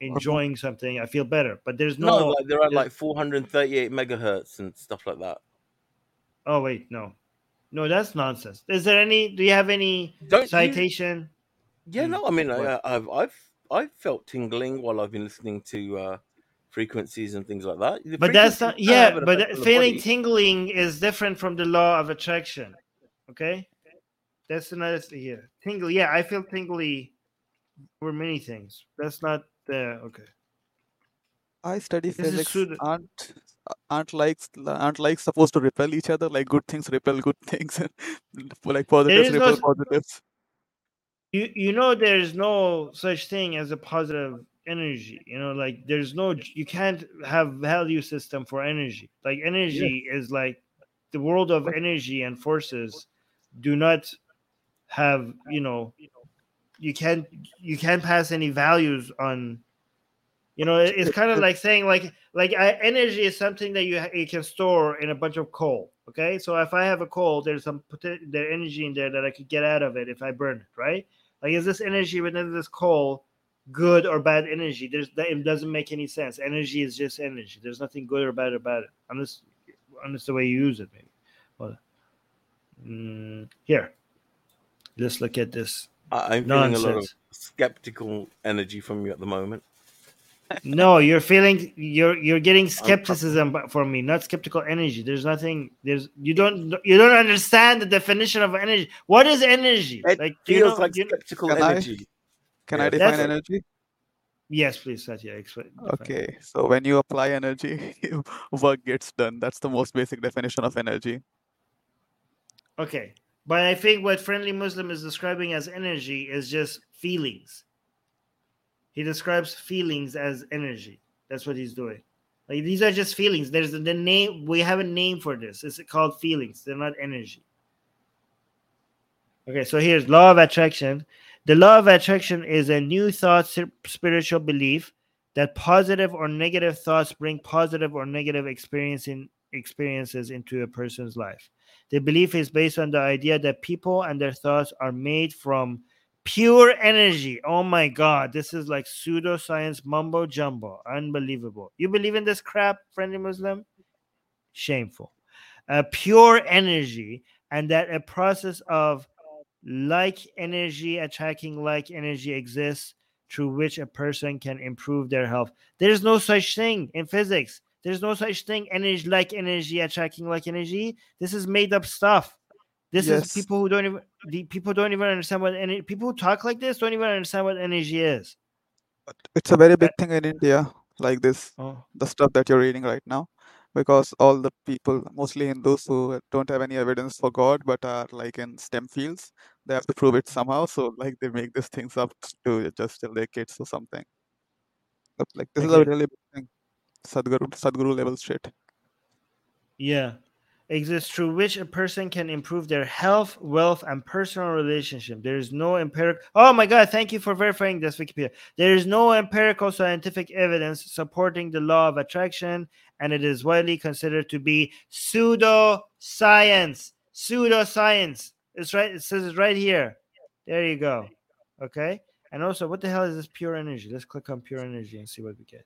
enjoying something, I feel better. But there's no like there are like 438 megahertz and stuff like that. Oh wait, no, that's nonsense. Is there any? Do you have any citation? I mean, I've felt tingling while I've been listening to frequencies and things like that. But feeling tingling is different from the law of attraction. Okay, that's another thing here. Tingle, yeah, I feel tingly over many things. That's not there. Okay. I study physics. Aren't supposed to repel each other? Like good things repel good things, like positives repel positives. You know there's no such thing as a positive energy. You know, like there's no, you can't have value system for energy. Like energy is like the world of energy and forces do not have, you know, you can't pass any values on. You know, it's kind of like saying like energy is something that you can store in a bunch of coal. Okay, so if I have a coal, there's some there energy in there that I could get out of it if I burn it, right? Like, is this energy within this coal good or bad energy? It doesn't make any sense. Energy is just energy. There's nothing good or bad about it, unless the way you use it, maybe. Well, here, let's look at this. I'm feeling a lot of skeptical energy from you at the moment. No, you're getting skepticism from me, not skeptical energy. There's nothing. You don't understand the definition of energy. What is energy? It like feels like skeptical energy. Can I define energy? Yes, please, Satya, explain. Okay, so when you apply energy, work gets done. That's the most basic definition of energy. Okay, but I think what Friendly Muslim is describing as energy is just feelings. He describes feelings as energy. That's what he's doing. Like, these are just feelings. There's the name. We have a name for this. It's called feelings. They're not energy. Okay, so here's law of attraction. The law of attraction is a new thought spiritual belief that positive or negative thoughts bring positive or negative experiences into a person's life. The belief is based on the idea that people and their thoughts are made from pure energy. Oh my God, this is like pseudoscience mumbo jumbo. Unbelievable. You believe in this crap, Friendly Muslim? Shameful. Pure energy, and that a process of like energy attracting like energy exists through which a person can improve their health. There's no such thing in physics. There's no such thing, energy like energy attracting like energy. This is made up stuff. This is people who don't even understand what energy. People who talk like this don't even understand what energy is. It's a very big thing in India, like this, the stuff that you're reading right now, because all the people, mostly Hindus, who don't have any evidence for God but are like in STEM fields, they have to prove it somehow. So like they make these things up to just tell their kids or something. But, like this is a really big thing, Sadhguru level shit. Yeah. Exists through which a person can improve their health, wealth, and personal relationship. There is no empirical... Oh my God, thank you for verifying this, Wikipedia. There is no empirical scientific evidence supporting the law of attraction, and it is widely considered to be pseudoscience. Pseudoscience. It's right. It says it right here. There you go. Okay? And also, what the hell is this pure energy? Let's click on pure energy and see what we get.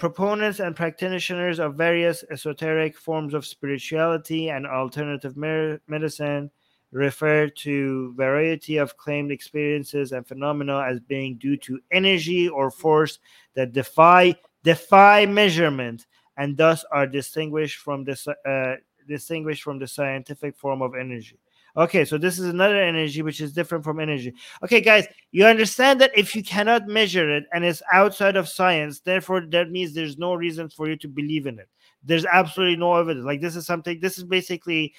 Proponents and practitioners of various esoteric forms of spirituality and alternative medicine refer to variety of claimed experiences and phenomena as being due to energy or force that defy measurement, and thus are distinguished from the scientific form of energy. Okay, so this is another energy which is different from energy. Okay, guys, you understand that if you cannot measure it and it's outside of science, therefore that means there's no reason for you to believe in it. There's absolutely no evidence. Like this is basically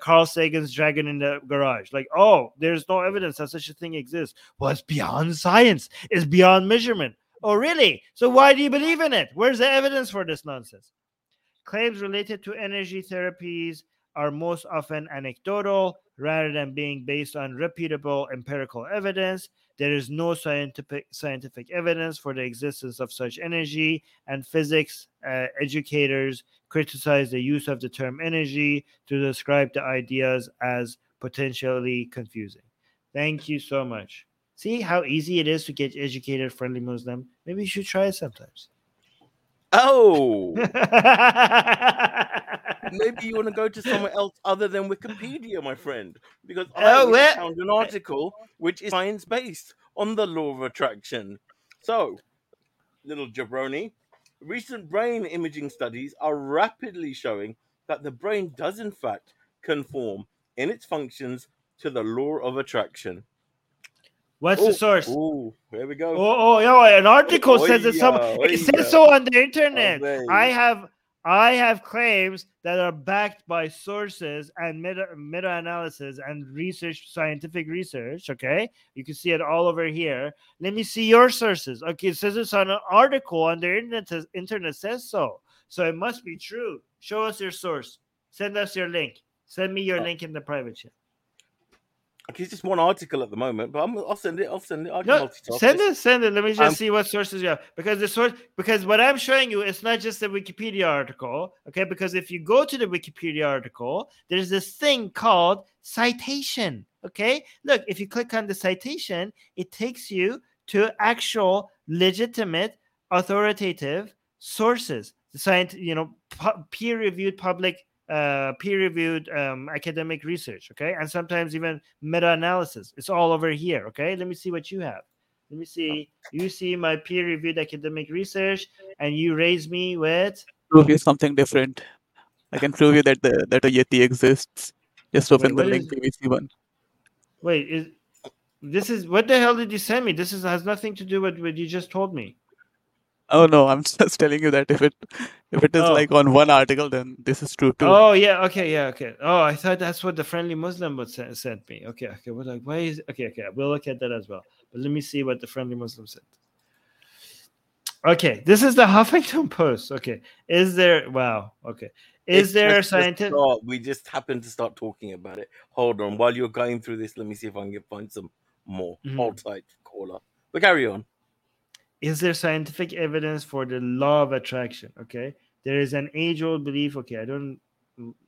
Carl Sagan's dragon in the garage. Like, oh, there's no evidence that such a thing exists. Well, it's beyond science. It's beyond measurement. Oh, really? So why do you believe in it? Where's the evidence for this nonsense? Claims related to energy therapies are most often anecdotal rather than being based on reputable empirical evidence. There is no scientific evidence for the existence of such energy, and physics educators criticize the use of the term energy to describe the ideas as potentially confusing. Thank you so much. See how easy it is to get educated, Friendly Muslim? Maybe you should try it sometimes. Oh! Maybe you want to go to somewhere else other than Wikipedia, my friend, because I found an article which is science-based on the law of attraction. So, little jabroni, recent brain imaging studies are rapidly showing that the brain does in fact conform in its functions to the law of attraction. What's the source? Oh, here we go. An article says it. It says so on the internet. I have... I have claims that are backed by sources and meta-analysis and research, scientific research, okay? You can see it all over here. Let me see your sources. Okay, it says it's on an article on the internet says so. So it must be true. Show us your source. Send us your link. Send me your link in the private chat. Okay, it's just one article at the moment, but I'll send it. Send it. Let me just see what sources you have. Because what I'm showing you, it's not just a Wikipedia article, okay? Because if you go to the Wikipedia article, there's this thing called citation, okay? Look, if you click on the citation, it takes you to actual legitimate, authoritative sources, peer-reviewed public. Peer-reviewed academic research, okay? And sometimes even meta-analysis. It's all over here, okay? Let me see what you have. Let me see. You see my peer-reviewed academic research, and you raise me with... Prove you something different. I can prove you that that a Yeti exists. Just open the link, BBC1. Wait, what the hell did you send me? This has nothing to do with what you just told me. Oh no, I'm just telling you that if it is like on one article, then this is true too. Oh yeah, okay, yeah, okay. Oh, I thought that's what the Friendly Muslim would sent me. Okay. We're like, why is okay? We'll look at that as well. But let me see what the Friendly Muslim said. Okay, this is the Huffington Post. Okay, is there? Wow. Okay, is there a scientific? We just happened to start talking about it. Hold on, while you're going through this, let me see if I can find some more. Mm-hmm. Hold tight, caller. But carry on. Is there scientific evidence for the law of attraction? Okay. There is an age-old belief. Okay, I don't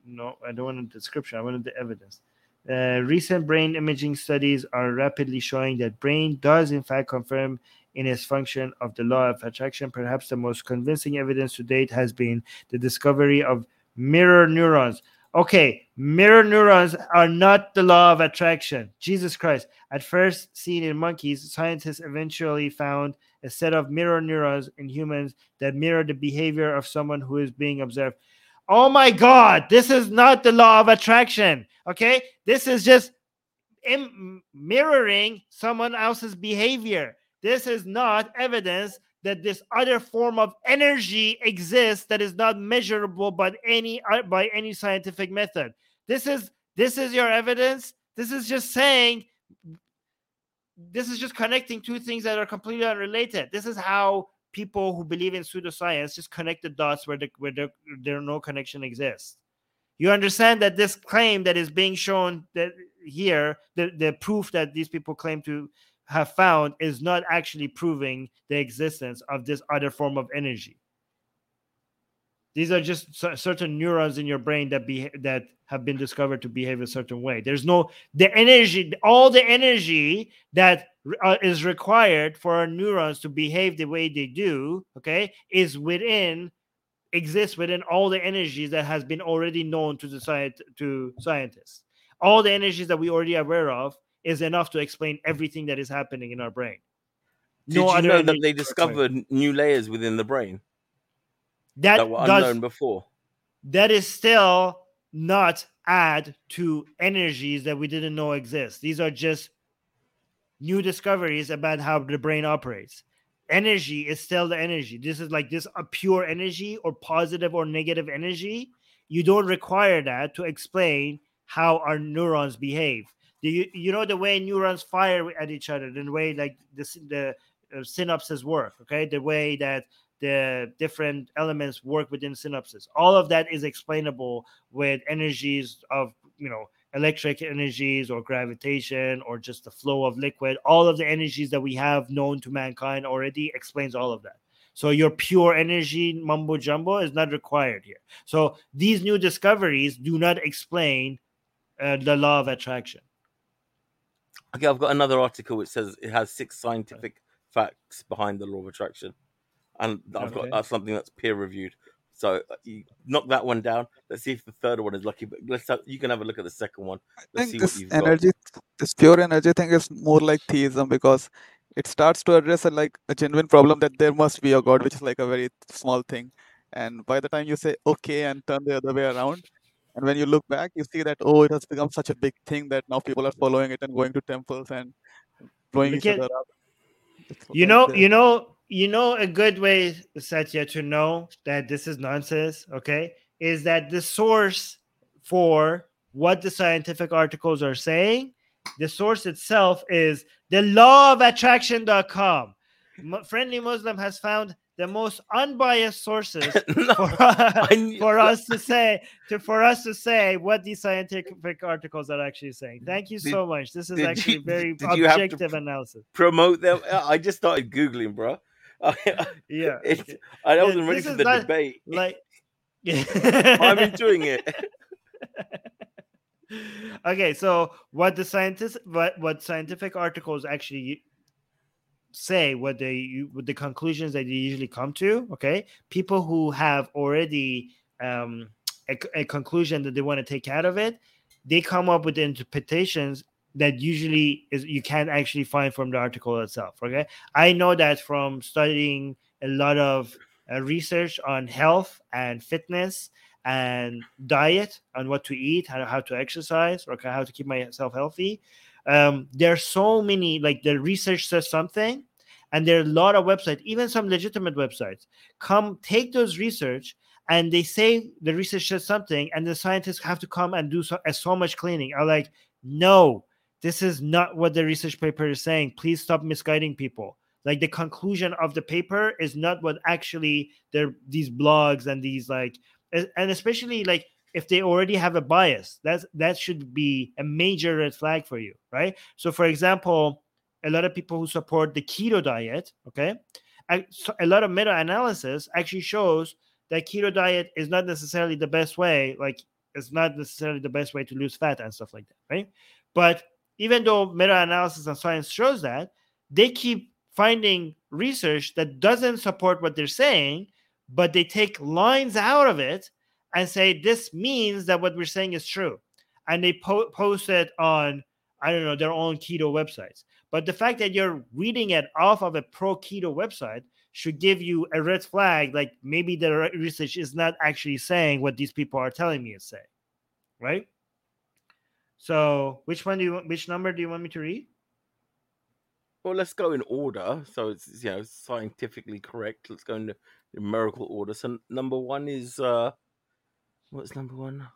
want a description. I wanted the evidence. Recent brain imaging studies are rapidly showing that brain does in fact confirm in its function of the law of attraction. Perhaps the most convincing evidence to date has been the discovery of mirror neurons. Okay, mirror neurons are not the law of attraction. Jesus Christ. At first seen in monkeys, scientists eventually found a set of mirror neurons in humans that mirror the behavior of someone who is being observed. Oh my God, this is not the law of attraction, okay? This is just mirroring someone else's behavior. This is not evidence that this other form of energy exists that is not measurable by any scientific method. This is your evidence? This is just saying... This is just connecting two things that are completely unrelated. This is how people who believe in pseudoscience just connect the dots where there no connection exists. You understand that this claim that is being shown that here, the proof that these people claim to have found is not actually proving the existence of this other form of energy. These are just certain neurons in your brain that have been discovered to behave a certain way. There's all the energy that is required for our neurons to behave the way they do, okay, exists within all the energies that has been already known to scientists. All the energies that we already are aware of is enough to explain everything that is happening in our brain. Did you know that they discovered new layers within the brain? That were unknown before. That is still not add to energies that we didn't know exist. These are just new discoveries about how the brain operates. Energy is still the energy. This is like this a pure energy or positive or negative energy. You don't require that to explain how our neurons behave. You know the way neurons fire at each other, the way like the synapses work, okay? The way that the different elements work within synapses. All of that is explainable with energies of, electric energies or gravitation or just the flow of liquid. All of the energies that we have known to mankind already explains all of that. So your pure energy mumbo jumbo is not required here. So these new discoveries do not explain the law of attraction. Okay, I've got another article which says it has 6 scientific facts behind the law of attraction. And I've got something that's peer reviewed. So you knock that one down. Let's see if the third one is lucky. But you can have a look at the second one. This pure energy thing is more like theism because it starts to address a genuine problem that there must be a God, which is like a very small thing. And by the time you say okay and turn the other way around, and when you look back, you see that it has become such a big thing that now people are following it and going to temples and blowing each other up. You know. you know, a good way, Satya, to know that this is nonsense, okay, is that the source for what the scientific articles are saying, the source itself is the lawofattraction.com. Friendly Muslim has found the most unbiased sources for us to say what these scientific articles are actually saying. Thank you so much. This is actually very objective analysis. Promote them. I just started googling, bro. Yeah, I wasn't ready for the debate. Like, I'm enjoying it. Okay, so what scientific articles actually say, what the conclusions that they usually come to, okay, people who have already a conclusion that they want to take out of it, they come up with interpretations that usually you can't actually find from the article itself, okay? I know that from studying a lot of research on health and fitness and diet, on what to eat, how to exercise, or how to keep myself healthy. There are so many, like, the research says something, and there are a lot of websites, even some legitimate websites, come take those research, and they say the research says something, and the scientists have to come and do so much cleaning. I'm like, no, this is not what the research paper is saying. Please stop misguiding people. Like, the conclusion of the paper is not what actually these blogs and these, like, and especially, like, if they already have a bias, that should be a major red flag for you, right? So, for example, a lot of people who support the keto diet, okay, a lot of meta-analysis actually shows that keto diet is not necessarily the best way, like, it's not necessarily the best way to lose fat and stuff like that, right? But even though meta-analysis and science shows that, they keep finding research that doesn't support what they're saying, but they take lines out of it and say, this means that what we're saying is true. And they post it on, I don't know, their own keto websites. But the fact that you're reading it off of a pro-keto website should give you a red flag, like, maybe the research is not actually saying what these people are telling me it's saying, right? So which number do you want me to read? Well, let's go in order. So it's, you know, scientifically correct. Let's go in numerical order. So number one is... what's number one?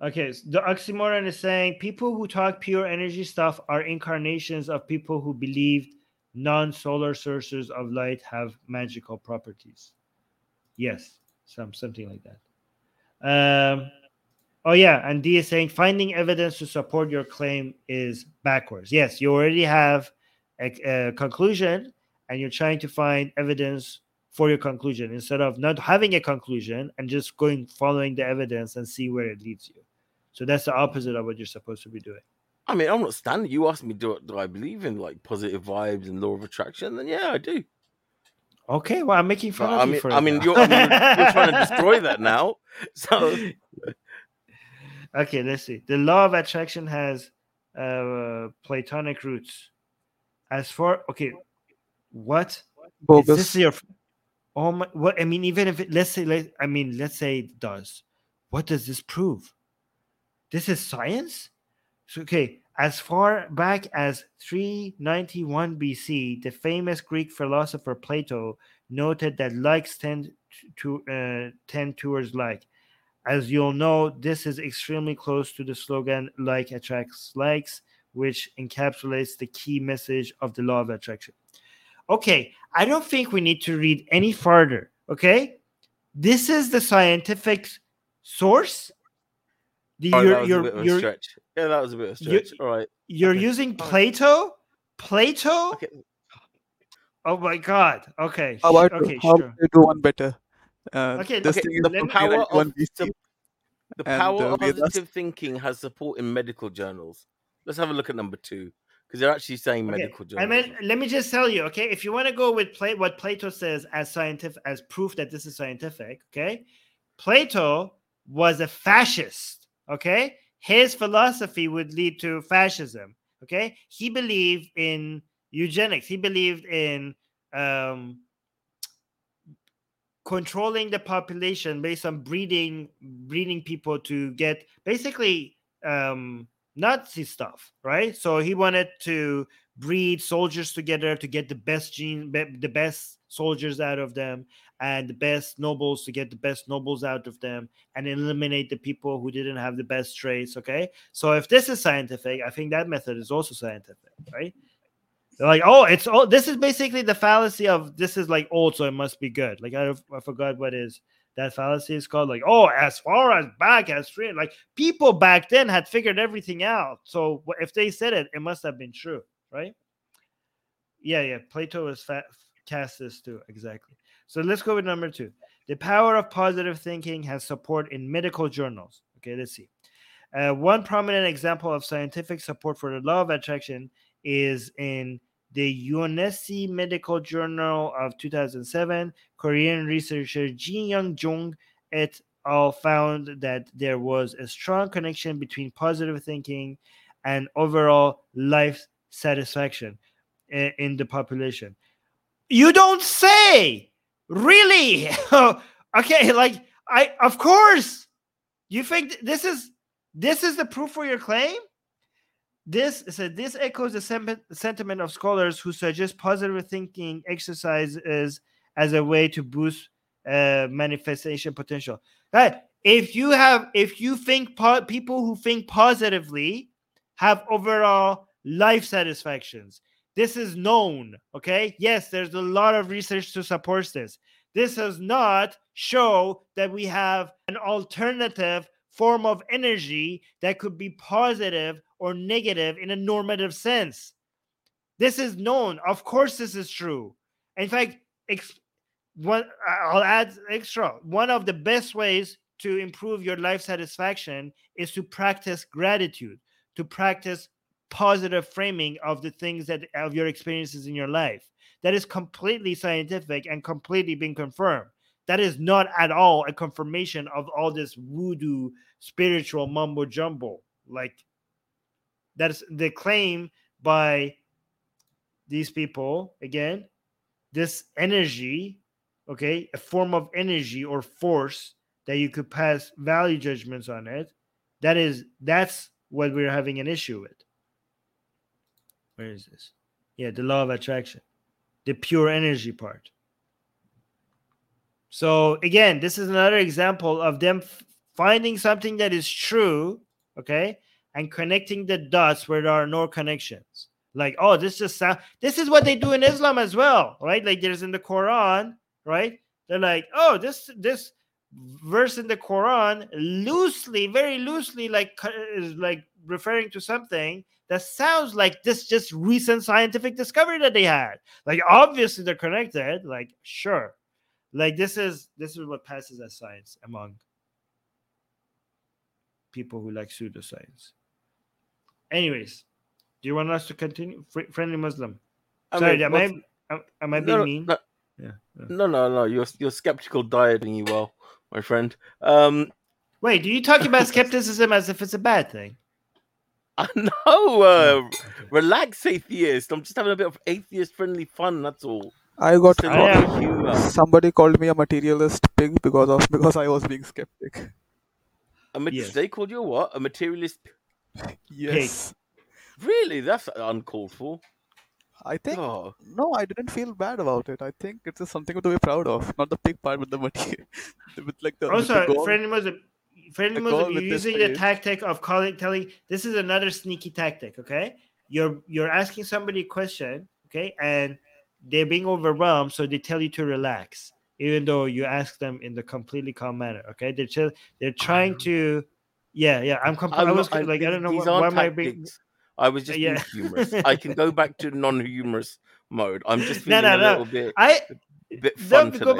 Okay, so the oxymoron is saying people who talk pure energy stuff are incarnations of people who believed non-solar sources of light have magical properties. Yes, something like that. Oh, yeah, and D is saying finding evidence to support your claim is backwards. Yes, you already have a conclusion, and you're trying to find evidence for your conclusion, instead of not having a conclusion and just following the evidence and see where it leads you. So that's the opposite of what you're supposed to be doing. I mean, I'm not standing. You asked me, do I believe in, like, positive vibes and law of attraction? Then yeah, I do. Okay, well, I'm making fun of you for it. You're trying to destroy that now. So okay, let's see. The law of attraction has Platonic roots. What? Bogus. Is this your... Oh my! Well, I mean, even if it, let's say it does. What does this prove? This is science. So, okay, as far back as 391 BC, the famous Greek philosopher Plato noted that likes tend towards like. As you'll know, this is extremely close to the slogan "like attracts likes," which encapsulates the key message of the law of attraction. Okay, I don't think we need to read any further, okay? This is the scientific source. That was a bit of a stretch. All right. You're using Plato? Plato? Okay. Oh, my God. Okay. How to do one better? The power of positive thinking has support in medical journals. Let's have a look at number 2. Because they're actually saying medical journals. Let me just tell you, okay? If you want to go with what Plato says as scientific, as proof that this is scientific, okay? Plato was a fascist, okay? His philosophy would lead to fascism, okay? He believed in eugenics. He believed in controlling the population based on breeding people to get basically... Nazi stuff, right? So he wanted to breed soldiers together to get the best gene, the best soldiers out of them, and the best nobles to get the best nobles out of them, and eliminate the people who didn't have the best traits. Okay, so if this is scientific, I think that method is also scientific, right? They're like, oh, it's all. This is basically the fallacy of this is like old, so it must be good. Like I forgot what is that fallacy is called. Like, oh, as far as back as free, like people back then had figured everything out. So if they said it, it must have been true, right? Yeah. Plato was cast this too, exactly. So let's go with number 2. The power of positive thinking has support in medical journals. Okay, let's see. One prominent example of scientific support for the law of attraction is in the UNSC Medical Journal of 2007. Korean researcher Jin Young Jung et al. Found that there was a strong connection between positive thinking and overall life satisfaction in the population. You don't say! Really? Okay, like, I, of course! You think this is the proof for your claim? This echoes the sentiment of scholars who suggest positive thinking exercises as a way to boost manifestation potential. That if you think people who think positively have overall life satisfactions, this is known. Okay, yes, there's a lot of research to support this. This does not show that we have an alternative form of energy that could be positive or negative in a normative sense. This is known. Of course, this is true. In fact, I'll add extra. One of the best ways to improve your life satisfaction is to practice gratitude, to practice positive framing of the things of your experiences in your life. That is completely scientific and completely being confirmed. That is not at all a confirmation of all this voodoo spiritual mumbo jumbo. Like, that's the claim by these people. Again, this energy, okay, a form of energy or force that you could pass value judgments on it. That's what we're having an issue with. Where is this? Yeah, the law of attraction, the pure energy part. So again, this is another example of them finding something that is true, okay, and connecting the dots where there are no connections. Like, oh, this just sound. This is what they do in Islam as well, right? Like, there's in the Quran, right? They're like, oh, this verse in the Quran very loosely, is referring to something that sounds like this just recent scientific discovery that they had. Like, obviously they're connected. Like, sure. Like, this is what passes as science among people who like pseudoscience. Anyways, do you want us to continue? Friendly Muslim. Am I being mean? Yeah. No. Your skeptical dieting you well, my friend. Wait, do you talk about skepticism as if it's a bad thing? No. Relax, atheist. I'm just having a bit of atheist-friendly fun. That's all. I got caught. Somebody called me a materialist pig because I was being skeptic. They called you what? A materialist pig? Yes. Pig. Really? That's uncalled for. I think... Oh. No, I didn't feel bad about it. I think it's just something to be proud of. Not the pig part, but the material. Friendly Muslim, you're using the tactic of telling... This is another sneaky tactic, okay? You're asking somebody a question, okay? And they're being overwhelmed, so they tell you to relax, even though you ask them in the completely calm manner, okay? They're trying to... Yeah, I don't know why my big... I was just being humorous. I can go back to non-humorous mode. I'm just feeling a little bit. I'm punching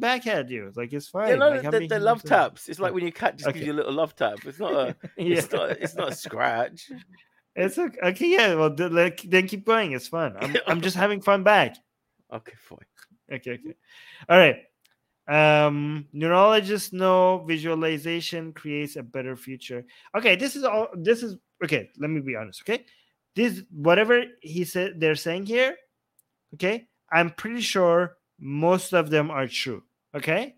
back at you. Like, it's fine. Yeah, they're love taps. It's like when your cat just gives you a little love tap. It's not a. It's not a scratch. It's okay. Yeah. Well, then keep going. It's fun. I'm just having fun back. Okay. Fine. Okay. All right. Neurologists know visualization creates a better future. Okay, this is all. This is okay. Let me be honest. Okay, this whatever he said they're saying here. Okay, I'm pretty sure most of them are true. Okay,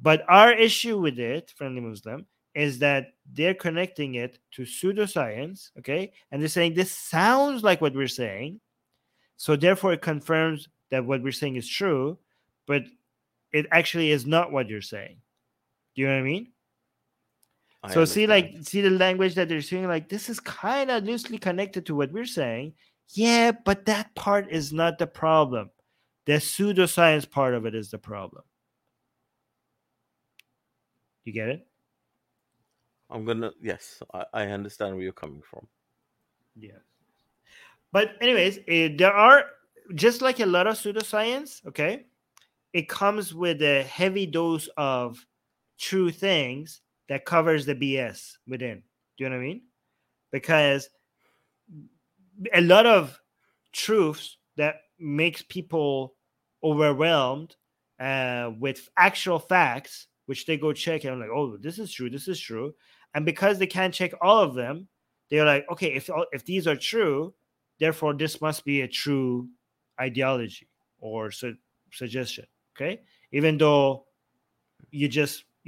but our issue with it, Friendly Muslim, is that they're connecting it to pseudoscience, okay? And they're saying this sounds like what we're saying, so therefore it confirms that what we're saying is true, but it actually is not what you're saying. Do you know what I mean? See the language that they're saying, like, this is kind of loosely connected to what we're saying. Yeah, but that part is not the problem. The pseudoscience part of it is the problem. You get it? I understand where you're coming from. Yeah. But anyways, there are, just like a lot of pseudoscience, okay, it comes with a heavy dose of true things that covers the BS within. Do you know what I mean? Because a lot of truths that makes people overwhelmed with actual facts, which they go check and I'm like, oh, this is true. And because they can't check all of them, they're like, okay, if these are true, therefore this must be a true ideology or suggestion, okay? Even though you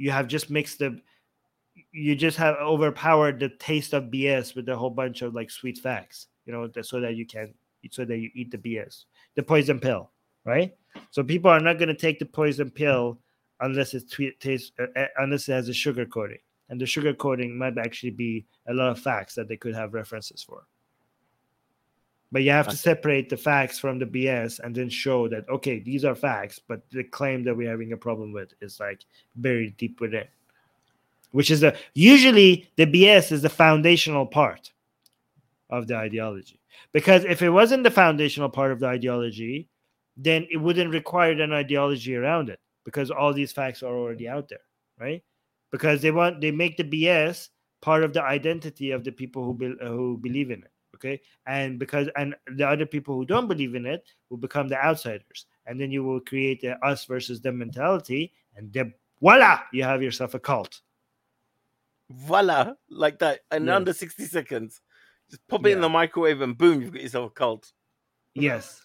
have overpowered the taste of BS with a whole bunch of like sweet facts, you know, so that you eat the BS, the poison pill, right? So people are not going to take the poison pill unless it tastes, unless it has a sugar coating, and the sugar coating might actually be a lot of facts that they could have references for. But you have to separate the facts from the BS and then show that, okay, these are facts, but the claim that we're having a problem with is like buried deep within, which is usually the BS is the foundational part of the ideology. Because if it wasn't the foundational part of the ideology, then it wouldn't require an ideology around it, because all these facts are already out there, right? Because they make the BS part of the identity of the people who believe in it. Okay, and the other people who don't believe in it will become the outsiders, and then you will create the us versus them mentality, and then voila, you have yourself a cult. Voila, like that, in under 60 seconds, just pop it in the microwave, and boom, you've got yourself a cult. Yes.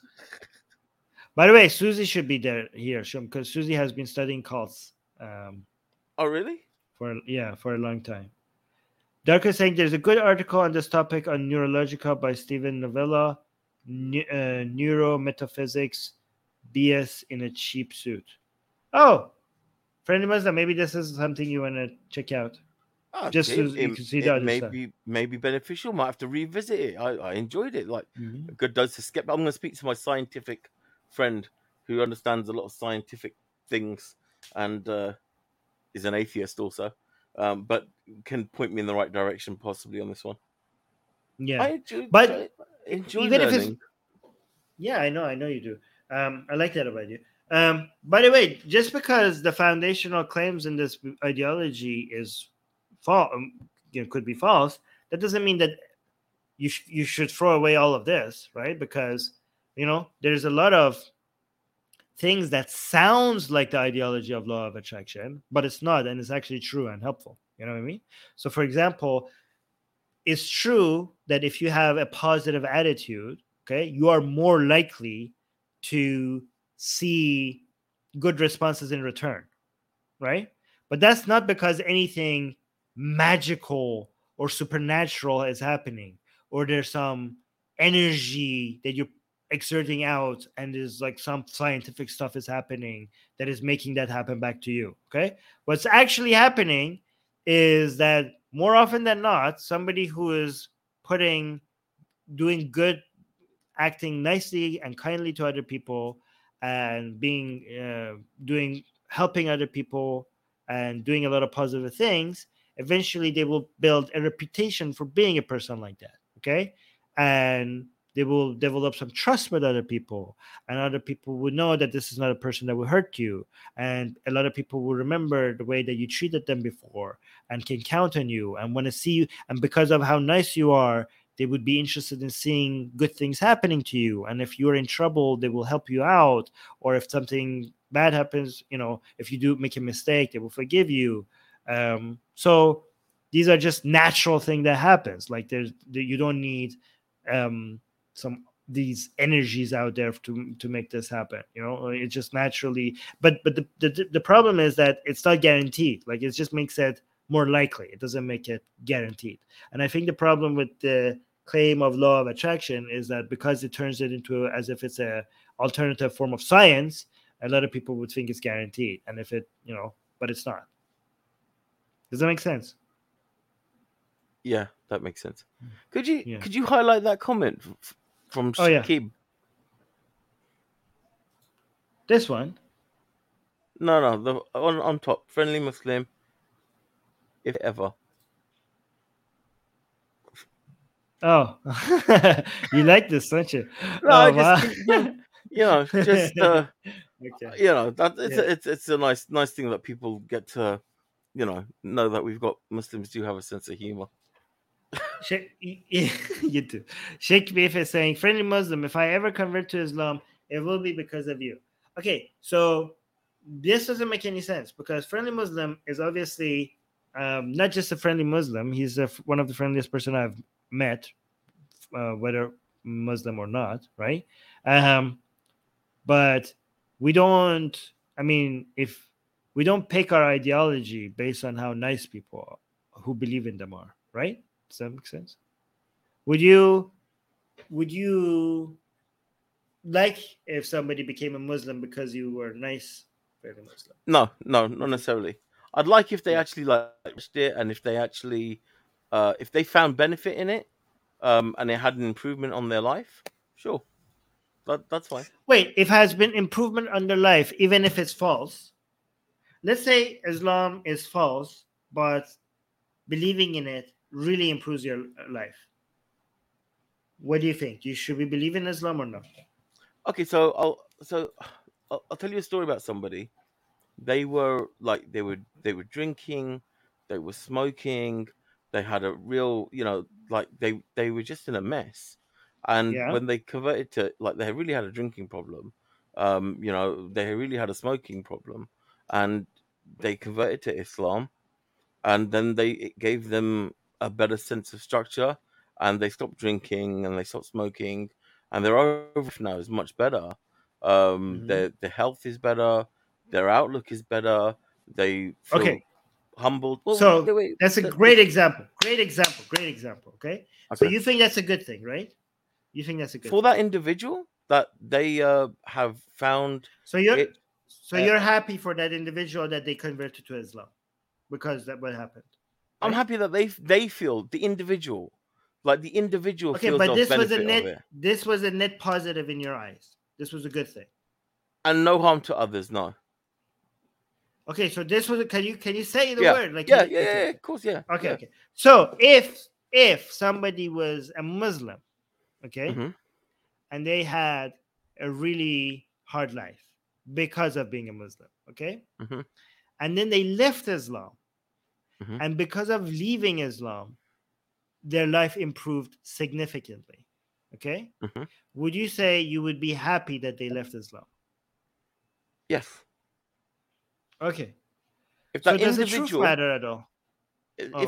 By the way, Susie should be here, because Susie has been studying cults. Oh, really? For a long time. Dark is saying there's a good article on this topic on Neurologica by Stephen Novella, Neurometaphysics, BS in a Cheap Suit. Oh, Friendly Muslim, maybe this is something you want to check out. Okay. Just so you can see that. It may be beneficial. Might have to revisit it. I enjoyed it. Like a good dose of skepticism. I'm going to speak to my scientific friend who understands a lot of scientific things and is an atheist also. But can point me in the right direction possibly on this one. Yeah, I enjoy even learning. I know you do. I like that about you. By the way, just because the foundational claims in this ideology is false, could be false, that doesn't mean that you should throw away all of this, right? Because there's a lot of things that sounds like the ideology of law of attraction, but it's not, and it's actually true and helpful. You know what I mean? So, for example, it's true that if you have a positive attitude, okay, you are more likely to see good responses in return, right? But that's not because anything magical or supernatural is happening, or there's some energy that you're exerting out and is like some scientific stuff is happening that is making that happen back to you. Okay, what's actually happening is that more often than not, somebody who is doing good, acting nicely and kindly to other people, and being helping other people and doing a lot of positive things, eventually they will build a reputation for being a person like that. Okay, and they will develop some trust with other people, and other people will know that this is not a person that will hurt you. And a lot of people will remember the way that you treated them before and can count on you and want to see you. And because of how nice you are, they would be interested in seeing good things happening to you. And if you're in trouble, they will help you out. Or if something bad happens, if you do make a mistake, they will forgive you. So these are just natural things that happens. Like you don't need, some these energies out there to make this happen, it just naturally, but the problem is that it's not guaranteed. Like, it just makes it more likely. It doesn't make it guaranteed. And I think the problem with the claim of law of attraction is that because it turns it into as if it's a alternative form of science, a lot of people would think it's guaranteed. And if it, you know, but it's not. Does that make sense? Yeah, that makes sense. Could you highlight that comment from Shakib? Yeah. This one? No, the on top, Friendly Muslim, if ever. Oh, you like this, don't you? No, okay. It's a nice thing that people get to, know that we've got Muslims do have a sense of humor. You do. Sheikh Beef is saying, Friendly Muslim, if I ever convert to Islam, it will be because of you. Okay, so this doesn't make any sense because Friendly Muslim is obviously not just a friendly Muslim. He's one of the friendliest person I've met, whether Muslim or not, right? But we don't, if we don't pick our ideology based on how nice people who believe in them are, right? Does that make sense? Would you like if somebody became a Muslim because you were nice? Friendly Muslim? No, not necessarily. I'd like if they actually liked it and if they actually if they found benefit in it, and it had an improvement on their life, sure, that's fine. Wait, if has been improvement on their life, even if it's false. Let's say Islam is false, but believing in it really improves your life. What do you think? Should we believe in Islam or not? Okay, so I'll tell you a story about somebody. They were they were drinking, they were smoking. They had a real, they were just in a mess. And when they converted to, they really had a drinking problem. They really had a smoking problem. And they converted to Islam. And then it gave them a better sense of structure. And they stopped drinking and they stopped smoking. And their overall now is much better. Their health is better. Their outlook is better. They feel... Okay. Humbled. Well, so wait. That's a great example. Okay? So you think that's a good thing, right? You think that's a good thing for that individual that they have found. So you're happy for that individual that they converted to Islam because that what happened. Right? I'm happy that they feel the individual, Okay, feels but this was a net positive in your eyes. This was a good thing, and no harm to others. No. Okay, so this was can you say the word? Of course, yeah. Okay. So if somebody was a Muslim, okay, mm-hmm. and they had a really hard life because of being a Muslim, okay, mm-hmm. and then they left Islam, mm-hmm. and because of leaving Islam, their life improved significantly, okay. Mm-hmm. Would you say you would be happy that they left Islam? Yes. Okay. If that individual, does the truth matter at all?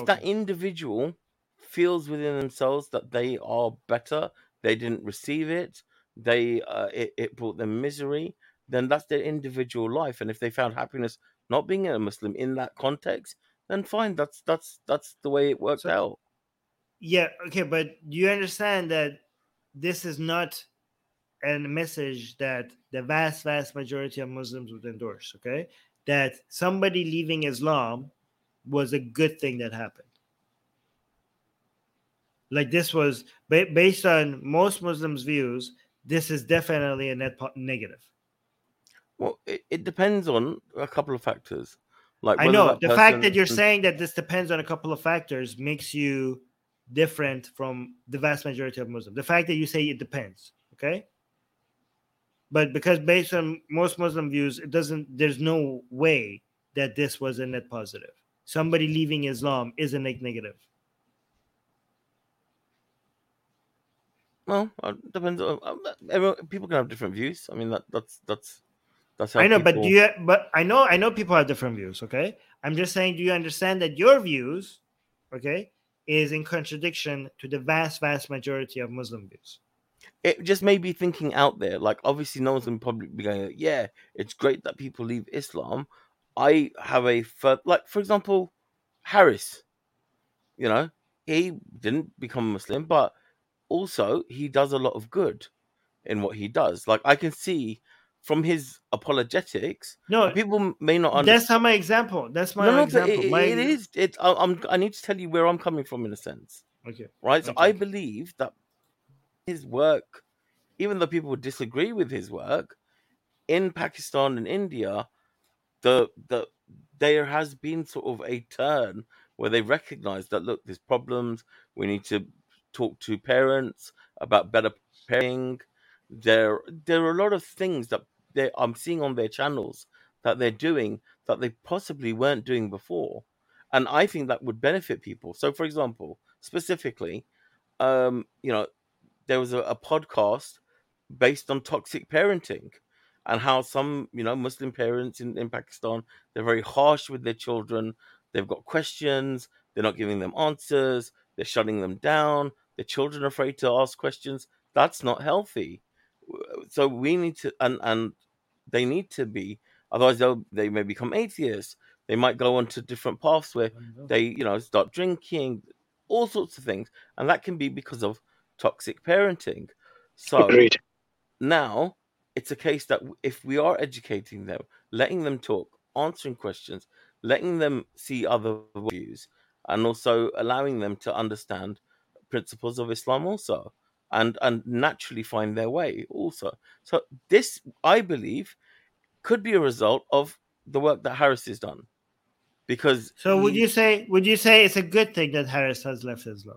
That individual feels within themselves that they are better, they didn't receive it, it brought them misery, then that's their individual life. And if they found happiness not being a Muslim in that context, then fine. That's the way it worked out. Yeah. Okay. But you understand that this is not a message that the vast, vast majority of Muslims would endorse. Okay. That somebody leaving Islam was a good thing that happened. This was, based on most Muslims' views, this is definitely a net negative. Well, it depends on a couple of factors. I know. The fact that you're saying that this depends on a couple of factors makes you different from the vast majority of Muslims. The fact that you say it depends, okay? But because based on most Muslim views, there's no way that this was a net positive. Somebody leaving Islam is a net negative. Well, it depends on people can have different views. That's how I know, people... I know people have different views, okay? I'm just saying, do you understand that your views, okay, is in contradiction to the vast, vast majority of Muslim views? It just may be thinking out there. Obviously, no one's going to probably be going, yeah, it's great that people leave Islam. I have for example, Harris. You know, he didn't become a Muslim, but also he does a lot of good in what he does. Like, I can see from his apologetics, no, people may not understand. That's not my example. That's my example. It is. I need to tell you where I'm coming from in a sense. Okay. Right? So I believe that his work, even though people disagree with his work, in Pakistan and India, there has been sort of a turn where they recognize that, look, there's problems. We need to talk to parents about better parenting. There are a lot of things that I'm seeing on their channels that they're doing that they possibly weren't doing before. And I think that would benefit people. So, for example, specifically, there was a podcast based on toxic parenting and how some, Muslim parents in Pakistan, they're very harsh with their children. They've got questions. They're not giving them answers. They're shutting them down. The children are afraid to ask questions. That's not healthy. So we need to, and they need to be, otherwise they may become atheists. They might go on to different paths where they, start drinking, all sorts of things. And that can be because of toxic parenting. So agreed. Now it's a case that if we are educating them, letting them talk, answering questions, letting them see other views, and also allowing them to understand principles of Islam also. And naturally find their way also. So this, I believe, could be a result of the work that Harris has done. Because would you say it's a good thing that Harris has left Islam?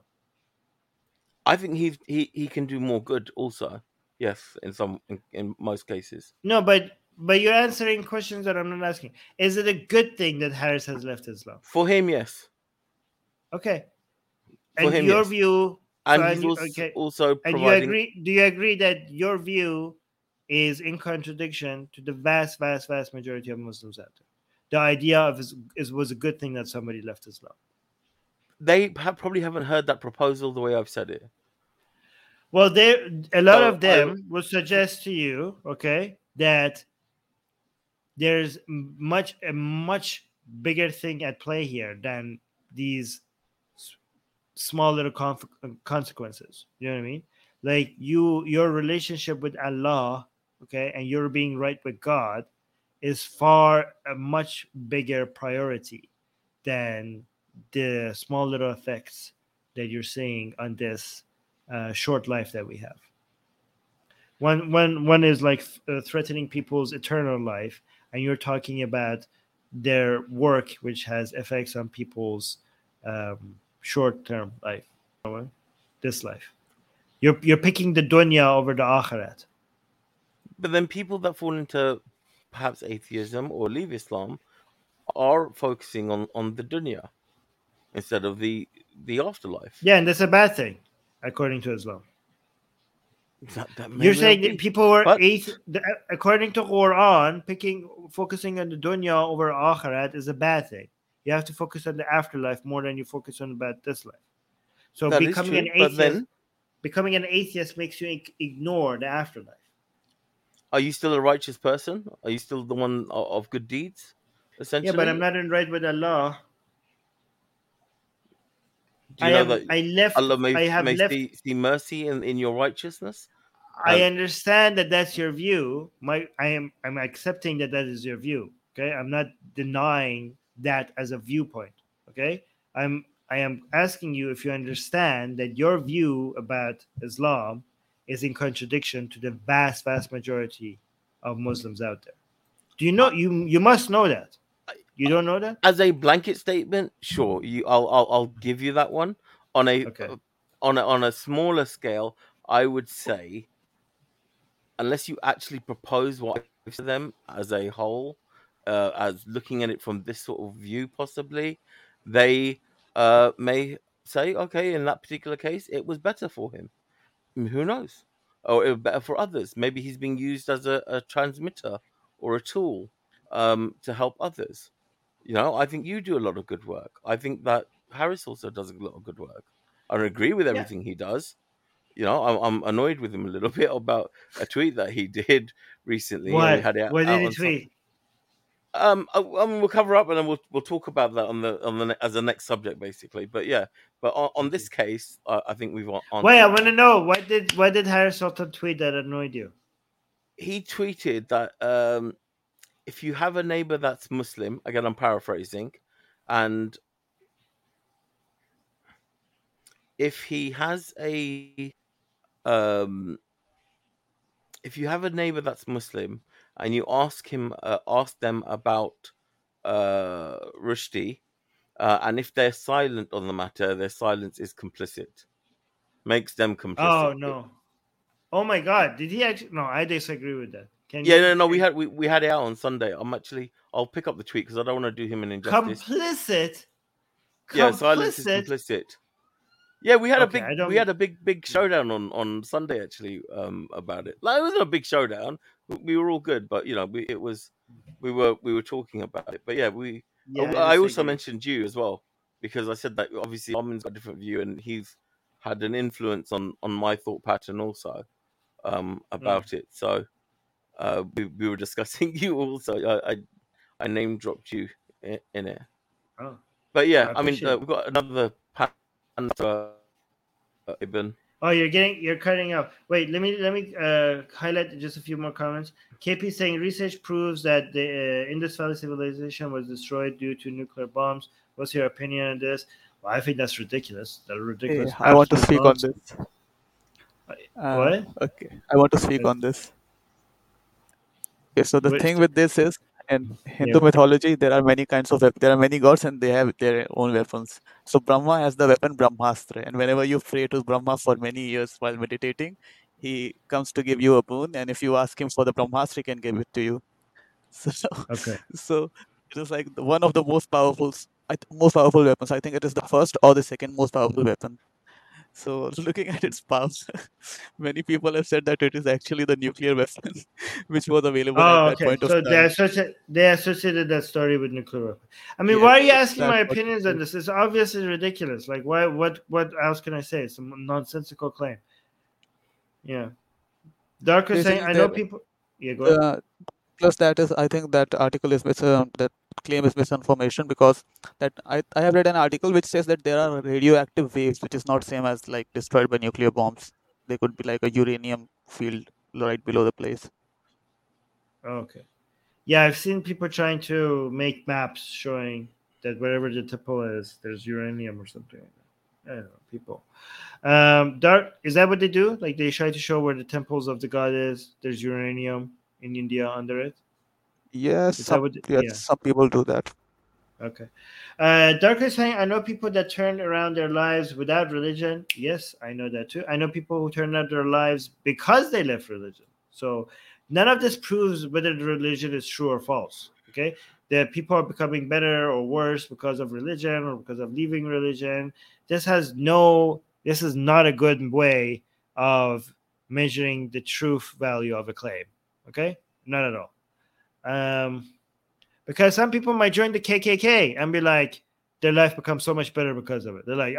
I think he can do more good also. Yes, in most cases. No, but you're answering questions that I'm not asking. Is it a good thing that Harris has left Islam? For him, yes. Okay. For and him, your yes. view. And he's also providing... And you agree, do you agree that your view is in contradiction to the vast, vast, vast majority of Muslims out there? The idea of was a good thing that somebody left Islam. They probably haven't heard that proposal the way I've said it. Well, a lot of them will suggest to you, that there's a much bigger thing at play here than these... small little consequences. You know what I mean? Like your relationship with Allah, and your being right with God is far a much bigger priority than the small little effects that you're seeing on this short life that we have. One is like threatening people's eternal life, and you're talking about their work, which has effects on people's short-term life, this life. You're picking the dunya over the akhirat. But then people that fall into perhaps atheism or leave Islam are focusing on the dunya instead of the afterlife. Yeah, and that's a bad thing, according to Islam. You're saying that people were according to Quran, focusing on the dunya over akhirat is a bad thing. You have to focus on the afterlife more than you focus on about this life. So that becoming an atheist, becoming an atheist makes you ignore the afterlife. Are you still a righteous person? Are you still the one of good deeds? Essentially, yeah, but I'm not in right with Allah. Do you know that I left. Allah may left, see mercy in your righteousness. I understand that that's your view. I'm accepting that is your view. Okay, I'm not denying that as a viewpoint. Okay, I am asking you if you understand that your view about Islam is in contradiction to the vast, vast majority of Muslims out there. Do you know? You must know that. You don't know that? As a blanket statement, sure. I'll give you that one. On a smaller scale, I would say, unless you actually propose what to them as a whole. As looking at it from this sort of view, possibly, they may say, okay, in that particular case, it was better for him. Who knows? Or it was better for others. Maybe he's being used as a transmitter or a tool to help others. I think you do a lot of good work. I think that Harris also does a lot of good work. I don't agree with everything he does. I'm annoyed with him a little bit about a tweet that he did recently. What did he tweet? We'll cover up and then we'll talk about that on the as the next subject, basically. But yeah, but on this case, I think we've answered. Wait, I want to know why did Harris Sultan tweet that annoyed you? He tweeted that if you have a neighbor that's Muslim, again, I'm paraphrasing, and if he has a if you have a neighbor that's Muslim and you ask them about Rushdie, and if they're silent on the matter, their silence is complicit, makes them complicit. Oh no! Oh my God! Did he actually? No, I disagree with that. No. We had it out on Sunday. I'll pick up the tweet because I don't want to do him an injustice. Complicit. Yeah, silence is complicit. Yeah, we had a big showdown on Sunday actually about it. Like, it wasn't a big showdown. We were all good, but you know, we were talking about it. But yeah, I also mentioned you as well because I said that obviously Armin's got a different view and he's had an influence on my thought pattern also about it. So we were discussing you also. I name dropped you in it. Oh, but yeah, I mean, we've got another pattern. Ibn. Oh, you're cutting out. Wait, let me highlight just a few more comments. KP saying research proves that the Indus Valley civilization was destroyed due to nuclear bombs. What's your opinion on this? Well, I think that's ridiculous. Yeah, I want to speak on this. What? Okay, I want to speak on this. Okay, so the thing with this is, in Hindu mythology, there are many kinds of weapons. There are many gods, and they have their own weapons. So Brahma has the weapon Brahmastra, and whenever you pray to Brahma for many years while meditating, he comes to give you a boon, and if you ask him for the Brahmastra, he can give it to you. So it is like one of the most powerful weapons. I think it is the first or the second most powerful weapon. So looking at its power, many people have said that it is actually the nuclear weapon which was available at that point of time. They associated that story with nuclear weapon. I mean, why are you asking my opinions on this? It's obviously ridiculous. Like, why? What else can I say? It's a nonsensical claim. Yeah. Darker saying, I know people... Yeah, go ahead. Plus, I think that article is that claim is misinformation because that I have read an article which says that there are radioactive waves which is not same as like destroyed by nuclear bombs. They could be like a uranium field right below the place. Okay. Yeah, I've seen people trying to make maps showing that wherever the tipple is, there's uranium or something. I don't know, people. Is that what they do? Like they try to show where the temples of the god is, there's uranium in India under it? Yes, some people do that. Okay. Darker is saying, I know people that turn around their lives without religion. Yes, I know that too. I know people who turn out their lives because they left religion. So none of this proves whether the religion is true or false. Okay? That people are becoming better or worse because of religion or because of leaving religion. This is not a good way of measuring the truth value of a claim. Okay? Not at all. Because some people might join the KKK and be like, their life becomes so much better because of it. They're like,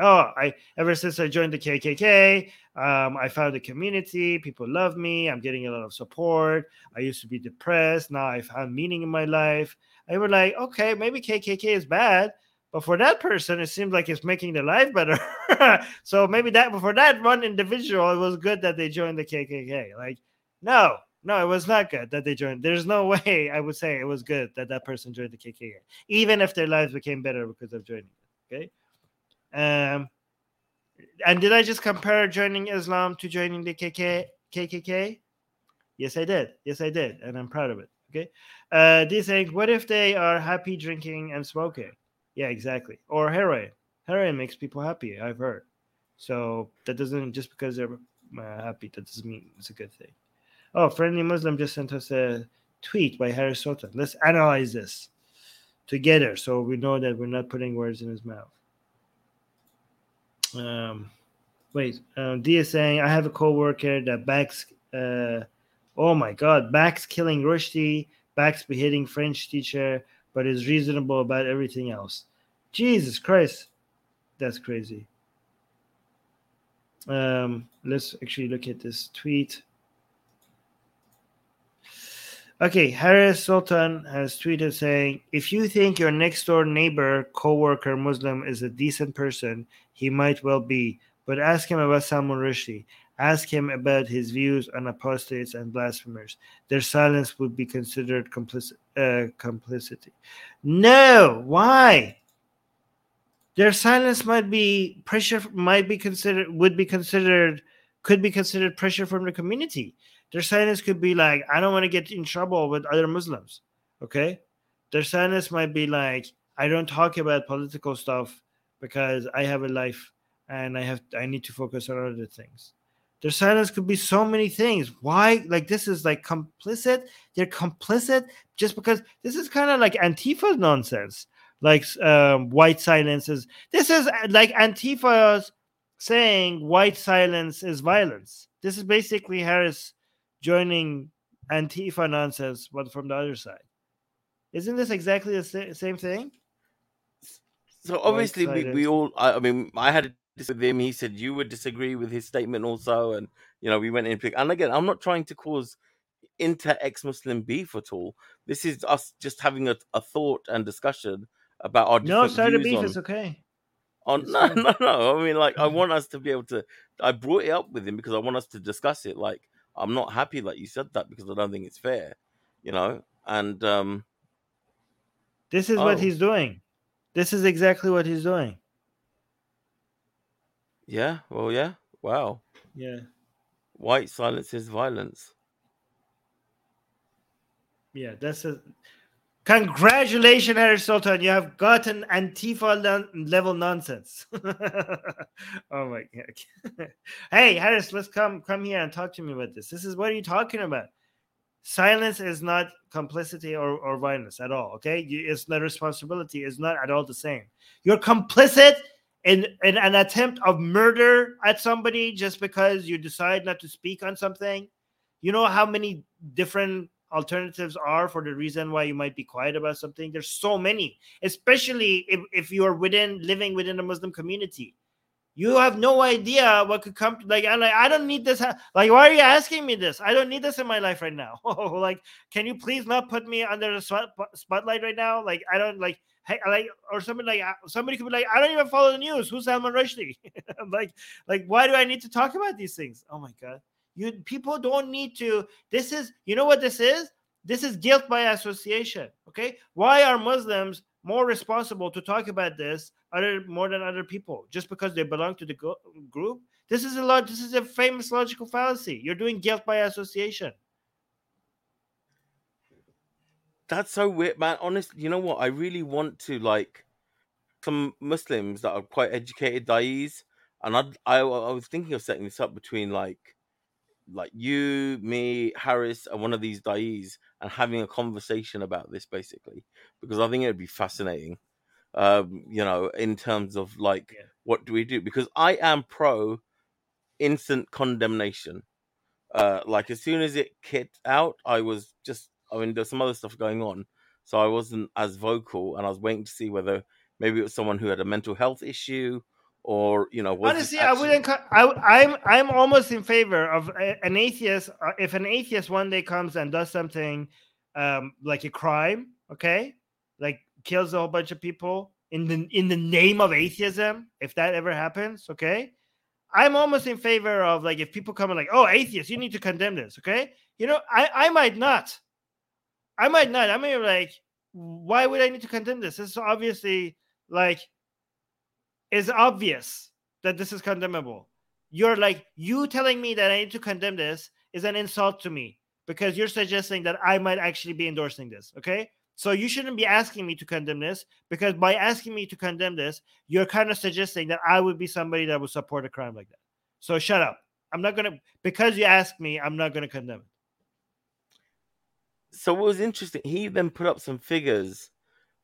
ever since I joined the KKK, I found a community. People love me. I'm getting a lot of support. I used to be depressed. Now I found meaning in my life. I were like, okay, maybe KKK is bad, but for that person, it seems like it's making their life better. So maybe for that one individual, it was good that they joined the KKK. Like, No, it was not good that they joined. There's no way I would say it was good that that person joined the KKK, even if their lives became better because of joining it. Okay. And did I just compare joining Islam to joining the KKK? Yes, I did. And I'm proud of it. Okay. They saying, what if they are happy drinking and smoking? Yeah, exactly. Or heroin. Heroin makes people happy, I've heard. So that doesn't, just because they're happy, that doesn't mean it's a good thing. Oh, Friendly Muslim just sent us a tweet by Harris Sultan. Let's analyze this together so we know that we're not putting words in his mouth. D is saying, I have a co-worker that backs... oh my God, backs killing Rushdie, backs beheading French teacher, but is reasonable about everything else. Jesus Christ, that's crazy. Let's actually look at this tweet. Okay, Harris Sultan has tweeted saying, if you think your next door neighbor, co-worker Muslim is a decent person, he might well be, but ask him about Salman Rushdie. Ask him about his views on apostates and blasphemers. Their silence would be considered complicity. No, why? Their silence might be pressure, could be considered pressure from the community. Their silence could be like, I don't want to get in trouble with other Muslims. Okay? Their silence might be like, I don't talk about political stuff because I have a life and I need to focus on other things. Their silence could be so many things. Why? Like, this is like complicit. They're complicit just because this is kind of like Antifa nonsense. Like white silence is, this is like Antifa saying white silence is violence. This is basically Harris joining Antifa nonsense, but from the other side. Isn't this exactly the same thing? So obviously we all, I mean, I had a with him, he said you would disagree with his statement also, and you know we went in. And again, I'm not trying to cause inter-ex-Muslim beef at all. This is us just having a thought and discussion about our different views. No, sorry, beef is okay. No. I mean, like, I want us to be able to. I brought it up with him because I want us to discuss it. Like, I'm not happy that you said that because I don't think it's fair, you know. And this is what he's doing. This is exactly what he's doing. Yeah, well, yeah. Wow. Yeah. White silence is violence. Yeah, that's a... Congratulations, Harris Sultan. You have gotten Antifa-level nonsense. Oh, my God. Hey, Harris, let's come here and talk to me about this. This is what are you talking about? Silence is not complicity or violence at all, okay? It's not responsibility. It's not at all the same. You're complicit in an attempt of murder at somebody just because you decide not to speak on something. You know how many different alternatives are for the reason why you might be quiet about something? There's so many, especially if you are living within a Muslim community. You have no idea what could come. Like, I'm like, I don't need this. Like, why are you asking me this? I don't need this in my life right now. Like, can you please not put me under the spotlight right now? Like, I don't like. Hey, like, or somebody could be like, I don't even follow the news. Who's Salman Rushdie? like, why do I need to talk about these things? Oh my God, people don't need to. This is, you know what this is? This is guilt by association. Okay, why are Muslims more responsible to talk about this more than other people just because they belong to the group? This is this is a famous logical fallacy. You're doing guilt by association. That's so weird, man. Honestly, you know what? I really want to, like, some Muslims that are quite educated, da'is, and I was thinking of setting this up between, like you, me, Harris, and one of these da'is, and having a conversation about this, basically, because I think it would be fascinating, you know, in terms of, like, what do we do? Because I am pro instant condemnation. Like, as soon as it kicked out, there's some other stuff going on, so I wasn't as vocal, and I was waiting to see whether maybe it was someone who had a mental health issue, or you know. Honestly, I wouldn't. I'm almost in favor of an atheist. If an atheist one day comes and does something like a crime, okay, like kills a whole bunch of people in the name of atheism, if that ever happens, okay, I'm almost in favor of, like, if people come and like, oh, atheist, you need to condemn this, okay? You know, I might not. I mean, like, why would I need to condemn this? This is obviously, like, it's obvious that this is condemnable. You're like, you telling me that I need to condemn this is an insult to me because you're suggesting that I might actually be endorsing this, okay? So you shouldn't be asking me to condemn this, because by asking me to condemn this, you're kind of suggesting that I would be somebody that would support a crime like that. So shut up. I'm not going to, because you asked me, I'm not going to condemn it. So what was interesting, he then put up some figures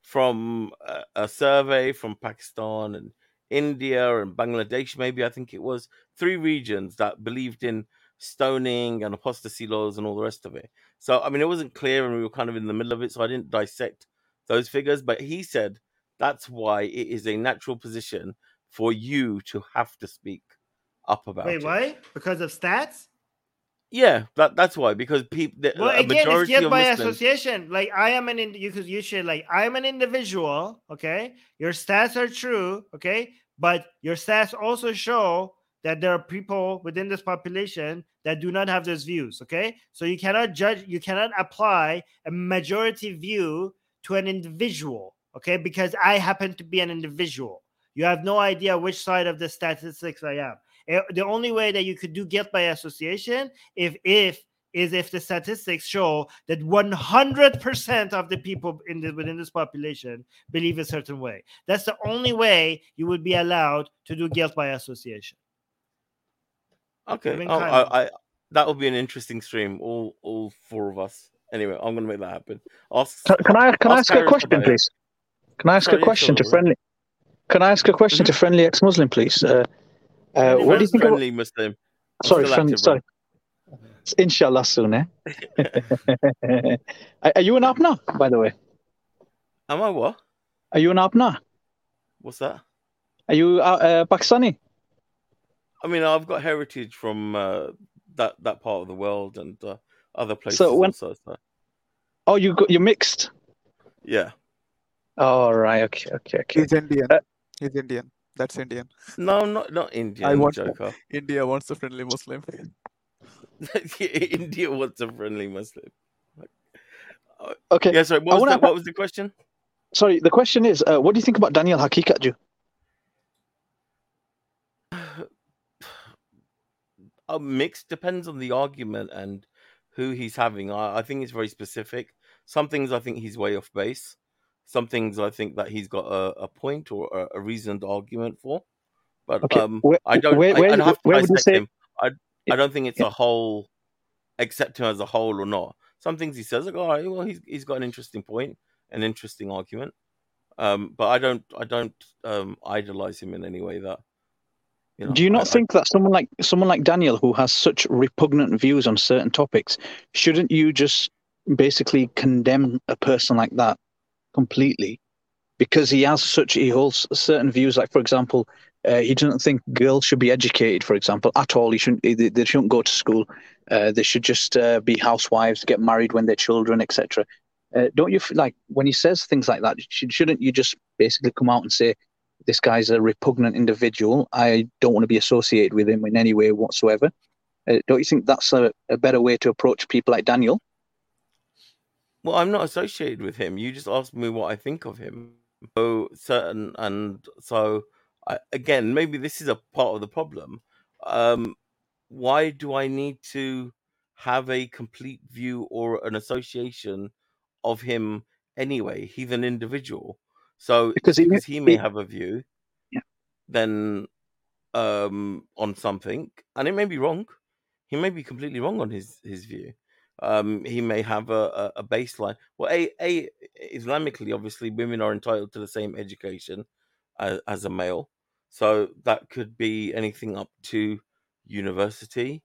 from a survey from Pakistan and India and Bangladesh, maybe, I think it was, 3 regions that believed in stoning and apostasy laws and all the rest of it. So, I mean, it wasn't clear and we were kind of in the middle of it, so I didn't dissect those figures. But he said that's why it is a natural position for you to have to speak up about it. Wait, why? Because of stats? Yeah, that's why, because people. Well, again, majority it's yet by Muslims, association. Like I am an I am an individual. Okay, your stats are true. Okay, but your stats also show that there are people within this population that do not have those views. Okay, so you cannot judge. You cannot apply a majority view to an individual. Okay, because I happen to be an individual. You have no idea which side of the statistics I am. The only way that you could do guilt by association is if the statistics show that 100% of the people within this population believe a certain way. That's the only way you would be allowed to do guilt by association. Okay, that would be an interesting stream. All four of us. Anyway, I'm going to make that happen. Can I ask a question, please? Can I ask a question to Friendly? Can I ask a question to Friendly ex-Muslim, please? What do you think? Friendly Muslim. Sorry. Inshallah soon, eh? Are you an apna, by the way? Am I what? Are you an apna? What's that? Are you Pakistani? I mean, I've got heritage from that part of the world and other places. Oh, you're mixed. Yeah. All right. Okay. He's Indian. He's Indian. That's Indian. No, not Indian. India wants a friendly Muslim. India wants a friendly Muslim. Okay. Yeah, sorry. What was the question? Sorry, the question is, what do you think about Daniel Haqiqatjou? A mix depends on the argument and who he's having. I think it's very specific. Some things I think he's way off base. Some things I think that he's got a point or a reasoned argument for, but okay. I don't think it's a whole, accept him as a whole or not. Some things he says, like, all right, well, he's got an interesting point, an interesting argument, but I don't idolize him in any way that. You know, do you not think that someone like Daniel, who has such repugnant views on certain topics, shouldn't you just basically condemn a person like that completely, because he holds certain views? Like, for example, he doesn't think girls should be educated, for example, at all. They shouldn't go to school. They should just be housewives, get married when they're children, etc. Don't you feel like when he says things like that, shouldn't you just basically come out and say, this guy's a repugnant individual, I don't want to be associated with him in any way whatsoever? Don't you think that's a better way to approach people like Daniel? Well, I'm not associated with him. You just asked me what I think of him. So, maybe this is a part of the problem. Why do I need to have a complete view or an association of him anyway? He's an individual, so because he may have a view, then on something, and it may be wrong. He may be completely wrong on his view. He may have a baseline. Well, Islamically, obviously, women are entitled to the same education as a male. So that could be anything up to university.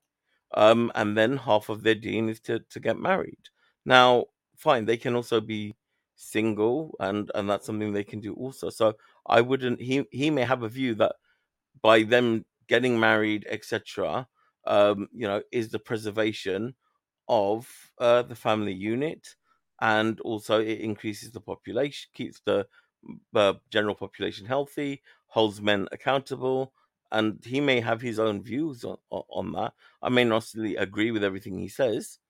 And then half of their deen is to get married. Now, fine, they can also be single, and that's something they can do also. So I wouldn't... He may have a view that by them getting married, etc., is the preservation of the family unit, and also it increases the population, keeps the general population healthy, holds men accountable, and he may have his own views on that. I may not necessarily agree with everything he says,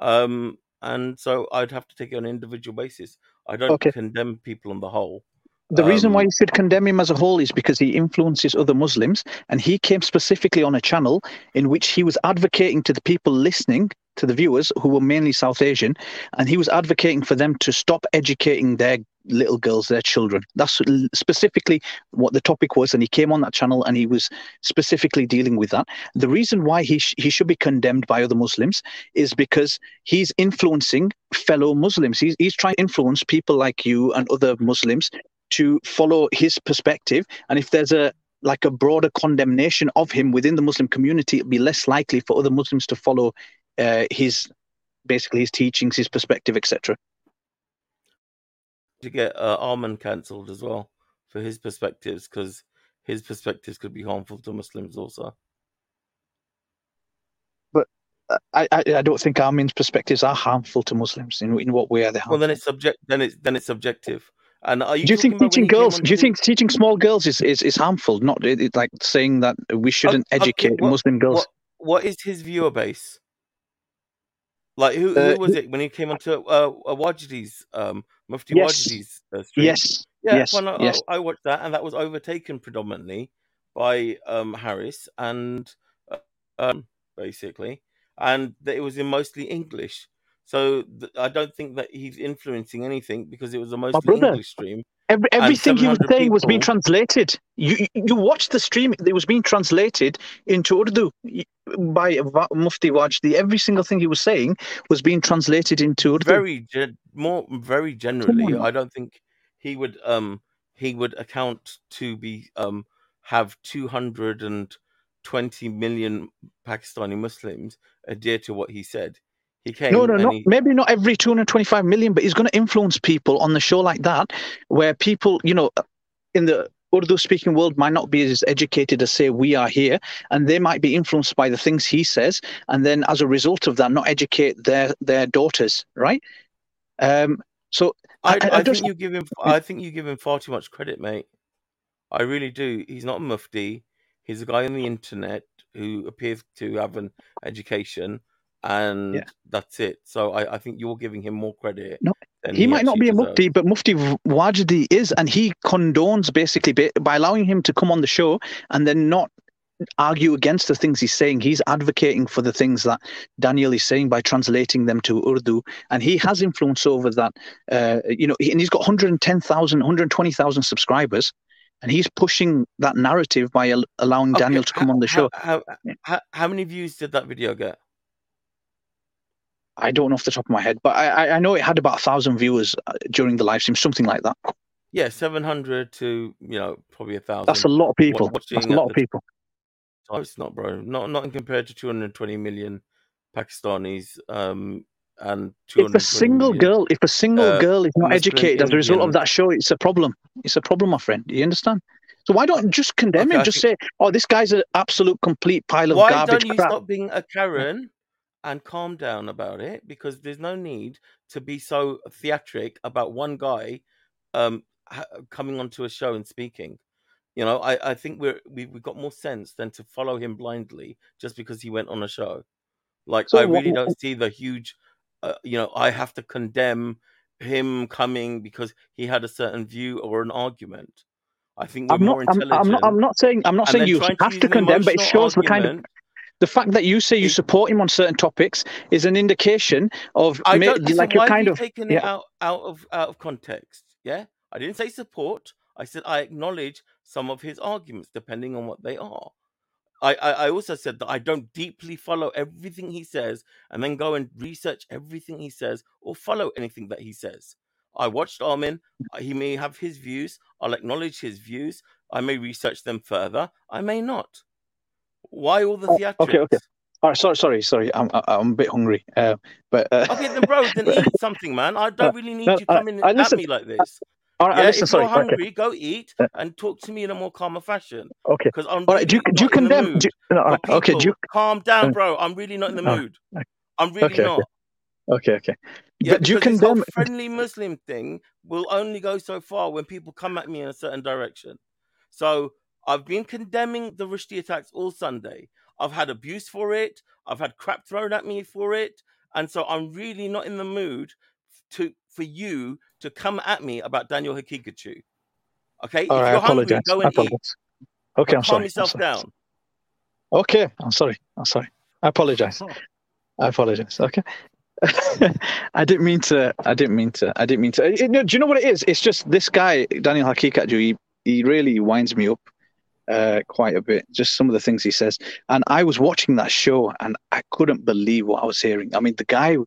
and so I'd have to take it on an individual basis. I don't condemn people on the whole. The reason why you should condemn him as a whole is because he influences other Muslims, and he came specifically on a channel in which he was advocating to the people listening, to the viewers who were mainly South Asian, and he was advocating for them to stop educating their little girls, their children. That's specifically what the topic was, and he came on that channel and he was specifically dealing with that. The reason why he should be condemned by other Muslims is because he's influencing fellow Muslims. He's trying to influence people like you and other Muslims to follow his perspective, and if there's a broader condemnation of him within the Muslim community, it'd be less likely for other Muslims to follow his teachings, his perspective, etc. To get Armin cancelled as well for his perspectives, because his perspectives could be harmful to Muslims also. But I don't think Armin's perspectives are harmful to Muslims. In what way are they harmful? Well, then it's subjective. And are you do you think teaching small girls is harmful? Not like saying that we shouldn't educate Muslim girls. What is his viewer base? Like who was it when he came onto Wajdi's Mufti Wajdi's stream? Yes. I watched that, and that was overtaken predominantly by Harris and basically, and it was in mostly English. So I don't think that he's influencing anything because it was a mostly English stream. Everything he was saying was being translated. You watched the stream; it was being translated into Urdu by Mufti Wajdi. Every single thing he was saying was being translated into Urdu. Very generally, I don't think he would account to be have 220 million Pakistani Muslims adhere to what he said. Maybe not every 225 million, but he's going to influence people on the show like that, where people, in the Urdu-speaking world might not be as educated as, say, we are here, and they might be influenced by the things he says, and then as a result of that, not educate their daughters, right? So I think you give him far too much credit, mate. I really do. He's not a mufti. He's a guy on the internet who appears to have an education. And that's it. So I think you're giving him more credit. No, he might not be a mufti, but Mufti Wajdi is, and he condones basically by allowing him to come on the show and then not argue against the things he's saying. He's advocating for the things that Daniel is saying by translating them to Urdu, and he has influence over that. And he's got 110,000, 120,000 subscribers, and he's pushing that narrative by allowing Daniel to come on the show. How many views did that video get? I don't know off the top of my head, but I know it had about 1,000 viewers during the live stream, something like that. Yeah, 700 to probably 1,000. That's a lot of people. That's a lot of people. No, it's not, bro. Not compared to 220 million Pakistanis. And if a single girl is not educated as a result of that show, it's a problem. It's a problem, my friend. Do you understand? So why don't just condemn him? Say, this guy's an absolute complete pile of garbage. Why don't you stop being a Karen? And calm down about it, because there's no need to be so theatric about one guy coming onto a show and speaking. I think we've got more sense than to follow him blindly just because he went on a show. Don't see the huge, I have to condemn him coming because he had a certain view or an argument. I think we're more intelligent. I'm not saying you have to condemn, but it shows the kind of. The fact that you say you support him on certain topics is an indication of taking it out of context. Yeah, I didn't say support. I said I acknowledge some of his arguments, depending on what they are. I also said that I don't deeply follow everything he says, and then go and research everything he says or follow anything that he says. I watched Armin. He may have his views. I'll acknowledge his views. I may research them further. I may not. Why all the theatrics? Okay. All right, sorry. I'm a bit hungry. Okay, then, bro, eat something, man. I don't really need you coming at me like this. All right, listen. If you're hungry, go eat and talk to me in a more calmer fashion. Okay. All right. Do you condemn? Calm down, bro. I'm really not in the mood. I'm really not. Okay. Yeah, but do you condemn? The friendly Muslim thing will only go so far when people come at me in a certain direction. So. I've been condemning the Rushdie attacks all Sunday. I've had abuse for it. I've had crap thrown at me for it. And so I'm really not in the mood for you to come at me about Daniel Haqiqatjou. Okay? All right, I apologize. Hungry, go and eat. Okay, I'm sorry. Calm yourself down. Okay, I'm sorry. I apologize. Okay. I didn't mean to. Do you know what it is? It's just this guy, Daniel Haqiqatjou, he really winds me up. Quite a bit, just some of the things he says. And I was watching that show and I couldn't believe what I was hearing. I mean, the guy,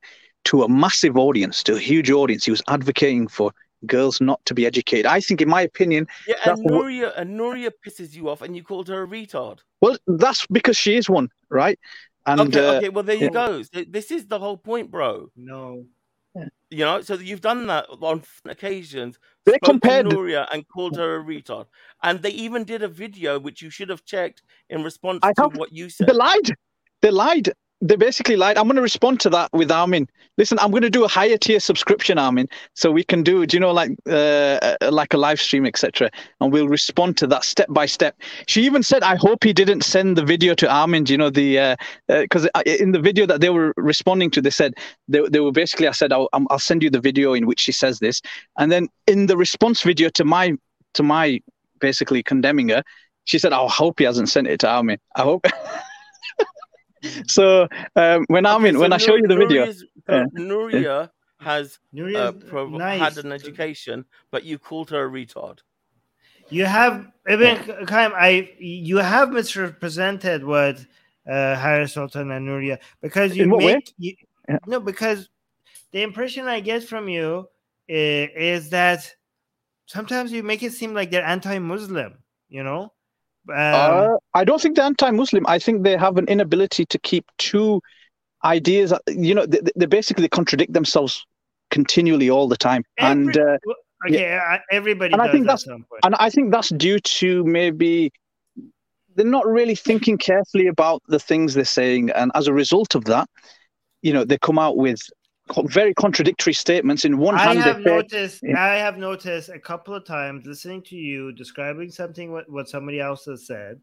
to a massive audience, to a huge audience, he was advocating for girls not to be educated. I think, in my opinion... Yeah, and Nuria pisses you off and you called her a retard. Well, that's because she is one, right? And, okay, well, there you go. This is the whole point, bro. No. So you've done that on occasions. They compared Nuria and called her a retard, and they even did a video which you should have checked in response to what you said. They lied. They basically lied. I'm going to respond to that with Armin. Listen, I'm going to do a higher tier subscription, Armin, so we can do, like a live stream, etc. And we'll respond to that step by step. She even said, "I hope he didn't send the video to Armin." Because in the video that they were responding to, they said they were basically, I said, "I'll send you the video in which she says this," and then in the response video to my basically condemning her, she said, "I hope he hasn't sent it to Armin. I hope." So when I show you the video, Nuria has had an education, but you called her a retard. You have you have misrepresented what Harris Sultan and Nuria, because you because the impression I get from you is that sometimes you make it seem like they're anti-Muslim, you know. I don't think they're anti-Muslim. I think they have an inability to keep two ideas. You know, they basically contradict themselves continually all the time. Everybody does at some point. And I think that's due to maybe they're not really thinking carefully about the things they're saying. And as a result of that, you know, they come out with very contradictory statements. In one hand, I have noticed a couple of times listening to you describing something what somebody else has said,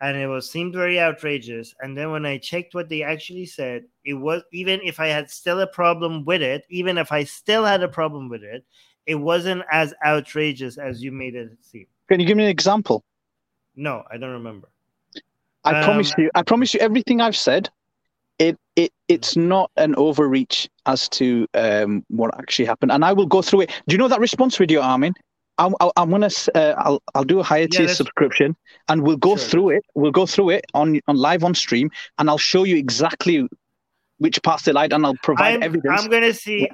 and seemed very outrageous. And then when I checked what they actually said, it was, even if I had still a problem with it, it wasn't as outrageous as you made it seem. Can you give me an example? No, I don't remember. I promise you, everything I've said, It's not an overreach as to what actually happened, and I will go through it. Do you know that response video, Armin? I'll do a higher tier subscription, and we'll go through it. We'll go through it on live on stream, and I'll show you exactly which parts they lied, and I'll provide evidence.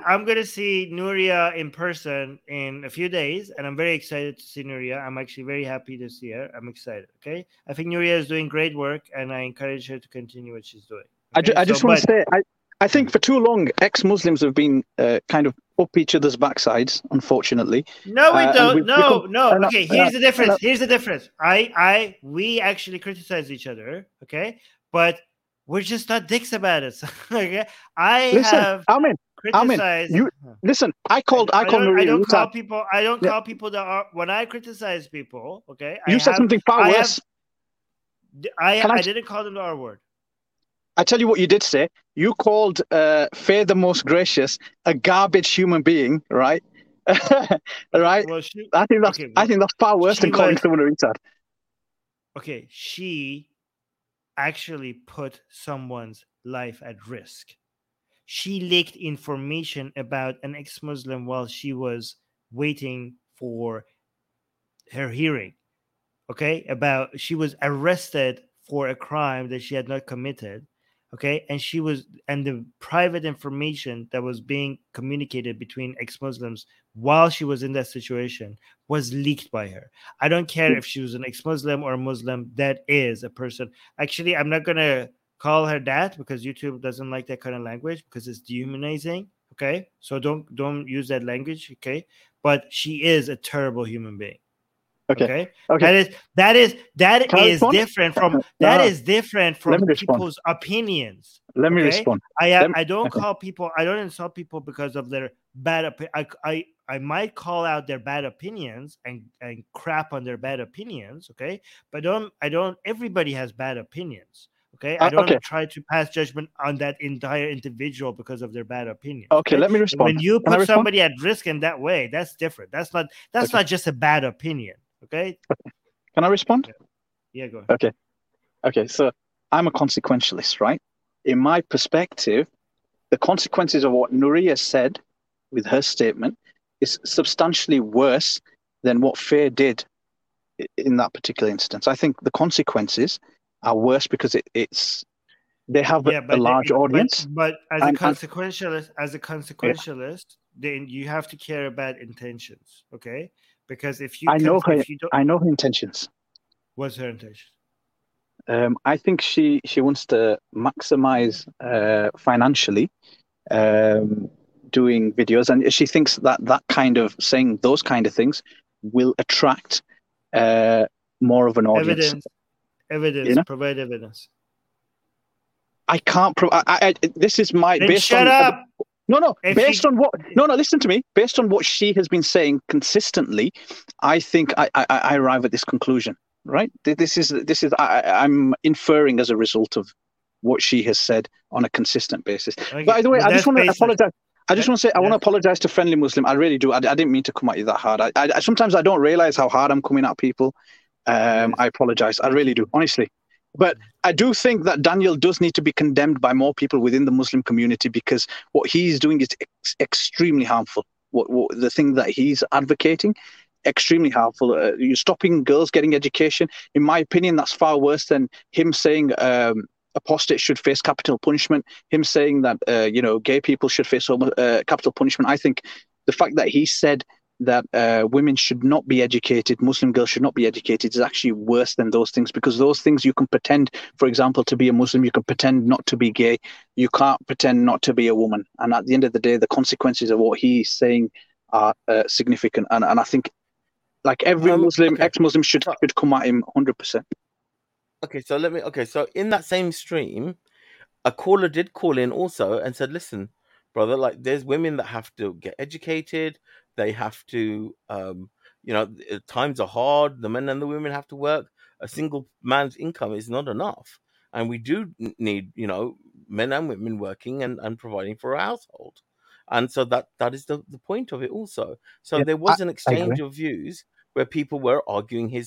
I'm gonna see Nuria in person in a few days, and I'm very excited to see Nuria. I'm actually very happy to see her. I'm excited. Okay, I think Nuria is doing great work, and I encourage her to continue what she's doing. I think for too long, ex-Muslims have been kind of up each other's backsides, unfortunately. No, we don't. Okay, here's the difference. We actually criticize each other, okay? But we're just not dicks about it. Okay? I don't call people that are... When I criticize people, okay? You said something far worse. I didn't call them the R-word. I tell you what you did say. You called Faye the Most Gracious a garbage human being, right? Right? Well, I think that's far worse than calling someone a retard. Okay, she actually put someone's life at risk. She leaked information about an ex-Muslim while she was waiting for her hearing. Okay? She was arrested for a crime that she had not committed. Okay, and the private information that was being communicated between ex-Muslims while she was in that situation was leaked by her. I don't care if she was an ex-Muslim or a Muslim, that is a person. Actually, I'm not going to call her that because YouTube doesn't like that kind of language because it's dehumanizing. Okay, so don't use that language. Okay, but she is a terrible human being. Okay. That is different from people's opinions. Let me respond. I don't call people. I don't insult people because of their bad opinion. I might call out their bad opinions and crap on their bad opinions. Okay, but I don't. Everybody has bad opinions. Okay, I don't try to pass judgment on that entire individual because of their bad opinion. Okay, let me respond. When you put somebody at risk in that way, that's different. That's not just a bad opinion. Okay. Can I respond? Yeah, go ahead. Okay. So I'm a consequentialist, right? In my perspective, the consequences of what Nuria said with her statement is substantially worse than what Faye did in that particular instance. I think the consequences are worse because they have a large audience. But as a consequentialist, then you have to care about intentions, okay? Because I know her intentions. What's her intention? I think she wants to maximize financially doing videos, and she thinks that kind of saying those kind of things will attract more of an audience. Provide evidence. I can't. This is my. Then based shut on, up. No, no. If based she, on what? No, no. Listen to me. Based on what she has been saying consistently, I think I arrive at this conclusion. Right. This is. I'm inferring as a result of what she has said on a consistent basis. Okay. By the way, well, I just want to apologize. I just want to say, I want to apologize to Friendly Muslim. I really do. I didn't mean to come at you that hard. I sometimes I don't realize how hard I'm coming at people. I apologize. I really do, honestly. But I do think that Daniel does need to be condemned by more people within the Muslim community, because what he's doing is extremely harmful. What the thing that he's advocating, extremely harmful. You're stopping girls getting education. In my opinion, that's far worse than him saying apostates should face capital punishment, him saying that, gay people should face capital punishment. I think the fact that he said that women should not be educated, Muslim girls should not be educated, is actually worse than those things, because those things you can pretend, for example, to be a Muslim, you can pretend not to be gay, you can't pretend not to be a woman. And at the end of the day, the consequences of what he's saying are significant. And I think, like, every Muslim, ex-Muslim should come at him 100%. Okay, so in that same stream, a caller did call in also and said, listen, brother, like, there's women that have to get educated. They have to, times are hard. The men and the women have to work. A single man's income is not enough. And we do need, men and women working and providing for a household. And so that is the point of it also. So there was an exchange of views where people were arguing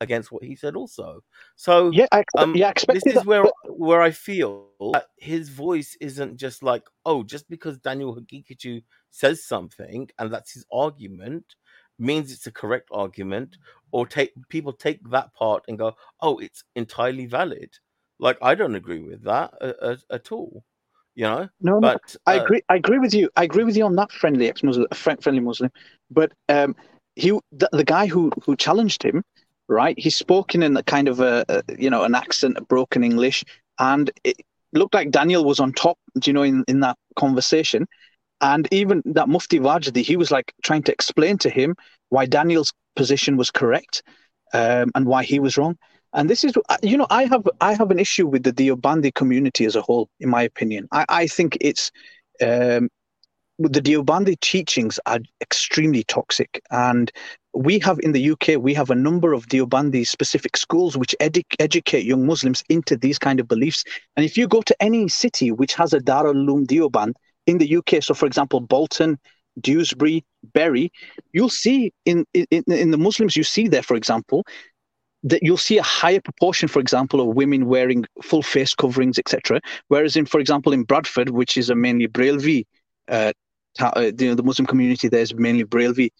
against what he said also. So I expected this is where I feel that his voice isn't just like, oh, just because Daniel Haqiqatjou says something and that's his argument means it's a correct argument, or people take that part and go, oh, it's entirely valid. Like, I don't agree with that at all. I agree with you. I agree with you on that, friendly Muslim. But the guy who challenged him, right? He spoke in a kind of an accent, a broken English, and it looked like Daniel was on top, in that conversation. And even that Mufti Wajdi, he was like trying to explain to him why Daniel's position was correct and why he was wrong. And this is, I have an issue with the Deobandi community as a whole, in my opinion. I think it's, the Deobandi teachings are extremely toxic. And we have in the UK, we have a number of Deobandi specific schools which educate young Muslims into these kind of beliefs. And if you go to any city which has a Darul Uloom Deoband in the UK, so for example, Bolton, Dewsbury, Bury, you'll see in the Muslims you see there, for example, that you'll see a higher proportion, for example, of women wearing full face coverings, etc. Whereas for example, in Bradford, which is a mainly Brelvi, the Muslim community there is mainly Brelvi,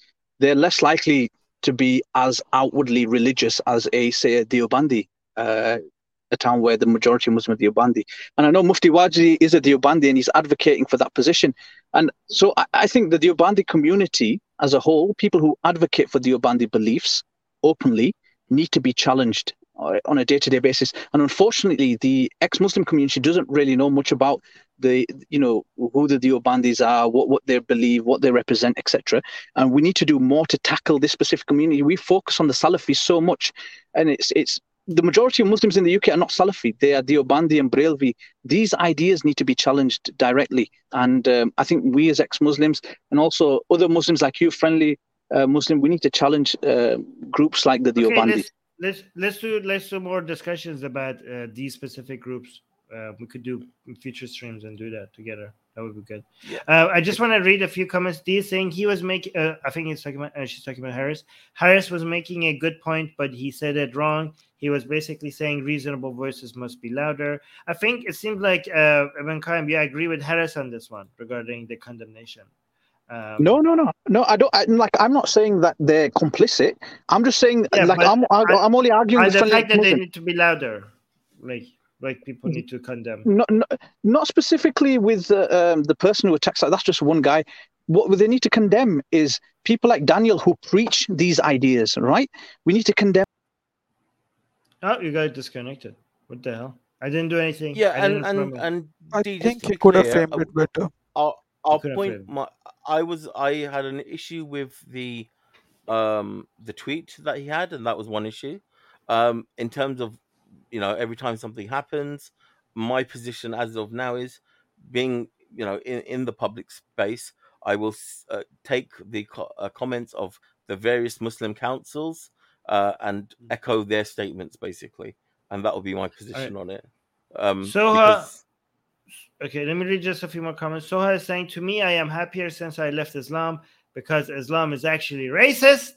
they're less likely to be as outwardly religious as a Deobandi, a town where the majority are Muslim are Deobandi. And I know Mufti Wajdi is a Deobandi and he's advocating for that position. And so I think the Deobandi community as a whole, people who advocate for Deobandi beliefs openly, need to be challenged on a day-to-day basis. And unfortunately, the ex-Muslim community doesn't really know much about who the Deobandis are, what they believe, what they represent, etc. And we need to do more to tackle this specific community. We focus on the Salafis so much, and it's the majority of Muslims in the UK are not Salafi. They are Deobandi and Brelvi. These ideas need to be challenged directly. And I think we as ex-Muslims, and also other Muslims like you, Friendly Muslim, we need to challenge groups like the Deobandi. Let's do more discussions about these specific groups. We could do future streams and do that together. That would be good. Yeah. I just want to read a few comments. Dee saying he was making. I think he's talking about. She's talking about Harris. Harris was making a good point, but he said it wrong. He was basically saying reasonable voices must be louder. I think it seemed like Ibn Qayyim, I agree with Harris on this one regarding the condemnation. No. I don't. I'm not saying that they're complicit. I'm just saying, I'm only arguing. And the fact that they need to be louder, like people need to condemn. Not specifically with the person who attacks. That's just one guy. What they need to condemn is people like Daniel who preach these ideas. Right? We need to condemn. Oh, you got disconnected. What the hell? I didn't do anything. Yeah, and I think you could have framed it better. I'll point my. I had an issue with the tweet that he had, and that was one issue. In terms of, every time something happens, my position as of now is, being, you know, in the public space, I will take the comments of the various Muslim councils and echo their statements, basically. And that will be my position on it. Okay, let me read just a few more comments. Soha is saying, to me, I am happier since I left Islam because Islam is actually racist,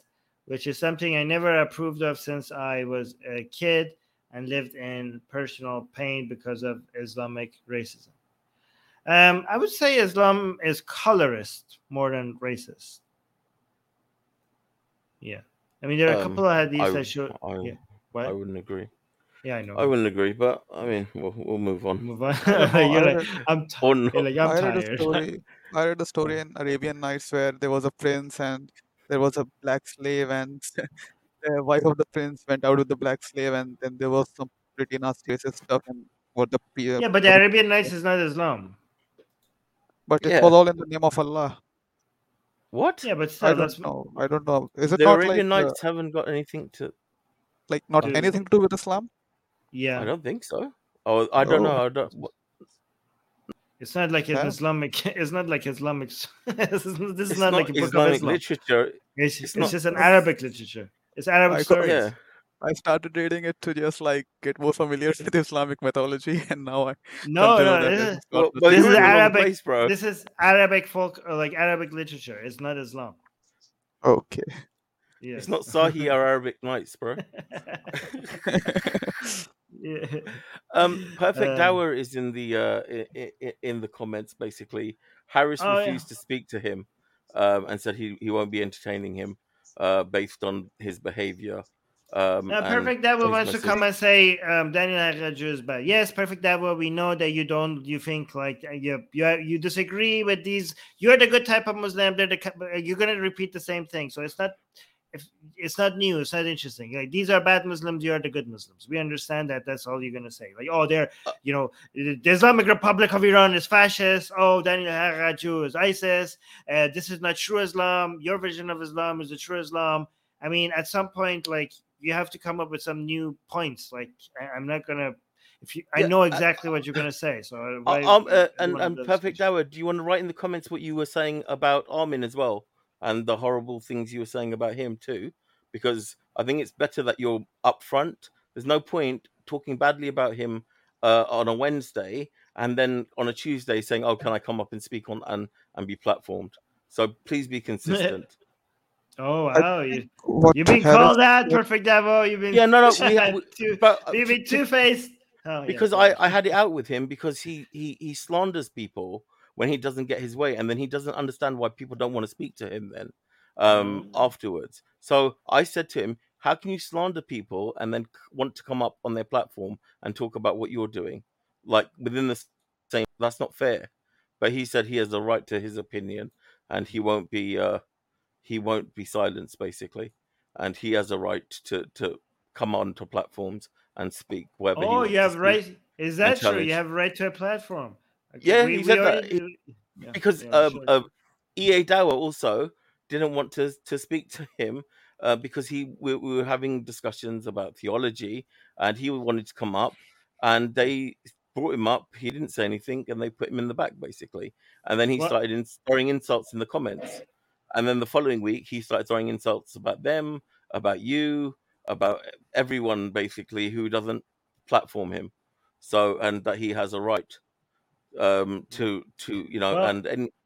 which is something I never approved of since I was a kid and lived in personal pain because of Islamic racism. I would say Islam is colorist more than racist. Yeah. I mean, there are a couple of hadiths that show... I wouldn't agree. Yeah, I know. I wouldn't agree, but I mean, we'll move on. I read a story in Arabian Nights where there was a prince and there was a black slave, and the wife of the prince went out with the black slave, and then there was some pretty nasty racist stuff. And what the yeah, but the Arabian Nights is not Islam. But it was all in the name of Allah. What? Yeah, but still, I don't know. Is it the Arabian Nights haven't got anything to, like, not anything to do with Islam? Yeah, I don't think so. Oh, I don't know. It's not like an Islamic. It's not like Islamic. This is not like a book Islamic of Islam. Literature. It's just an Arabic literature. It's Arabic stories. Yeah. I started reading it to just like get more familiar with Islamic mythology, and now I this is Arabic. Place, bro. This is Arabic folk, like Arabic literature. It's not Islam. Okay. Yes. It's not Sahih or Arabic Nights, bro. Yeah. Perfect Dawa is in the in the comments. Basically, Harris refused to speak to him and said he won't be entertaining him based on his behavior. Perfect Dawa wants to come and say Daniel Haqiqatjou is bad. Yes, Perfect Dawa, we know that you think like you disagree with these. You're the good type of Muslim. You're going to repeat the same thing. So it's not. If it's not new, it's not interesting. Like, these are bad Muslims, you are the good Muslims. We understand that. That's all you're gonna say. Like, the Islamic Republic of Iran is fascist. Oh, Daniel Haqiqatjou is ISIS. This is not true Islam. Your version of Islam is the true Islam. I mean, at some point, like, you have to come up with some new points. Like, I'm not gonna. I know exactly what you're gonna say. So, Perfect Dawa, do you want to write in the comments what you were saying about Armin as well? And the horrible things you were saying about him too, because I think it's better that you're upfront. There's no point talking badly about him on a Wednesday and then on a Tuesday saying, "Oh, can I come up and speak on and be platformed?" So please be consistent. Oh wow, you've been called that, Perfect Devil. You've been you've been two-faced. Because I had it out with him because he slanders people when he doesn't get his way, and then he doesn't understand why people don't want to speak to him then afterwards. So I said to him, how can you slander people and then want to come up on their platform and talk about what you're doing? Like, within the same, that's not fair. But he said he has a right to his opinion and he won't be silenced, basically. And he has a right to come onto platforms and speak wherever he wants. You have right. Is that true? You have a right to a platform. Okay. Yeah, he said that because EA Dawa also didn't want to speak to him because we were having discussions about theology and he wanted to come up and they brought him up. He didn't say anything and they put him in the back, basically. And then he started throwing insults in the comments. And then the following week, he started throwing insults about them, about you, about everyone, basically, who doesn't platform him. So, and that he has a right and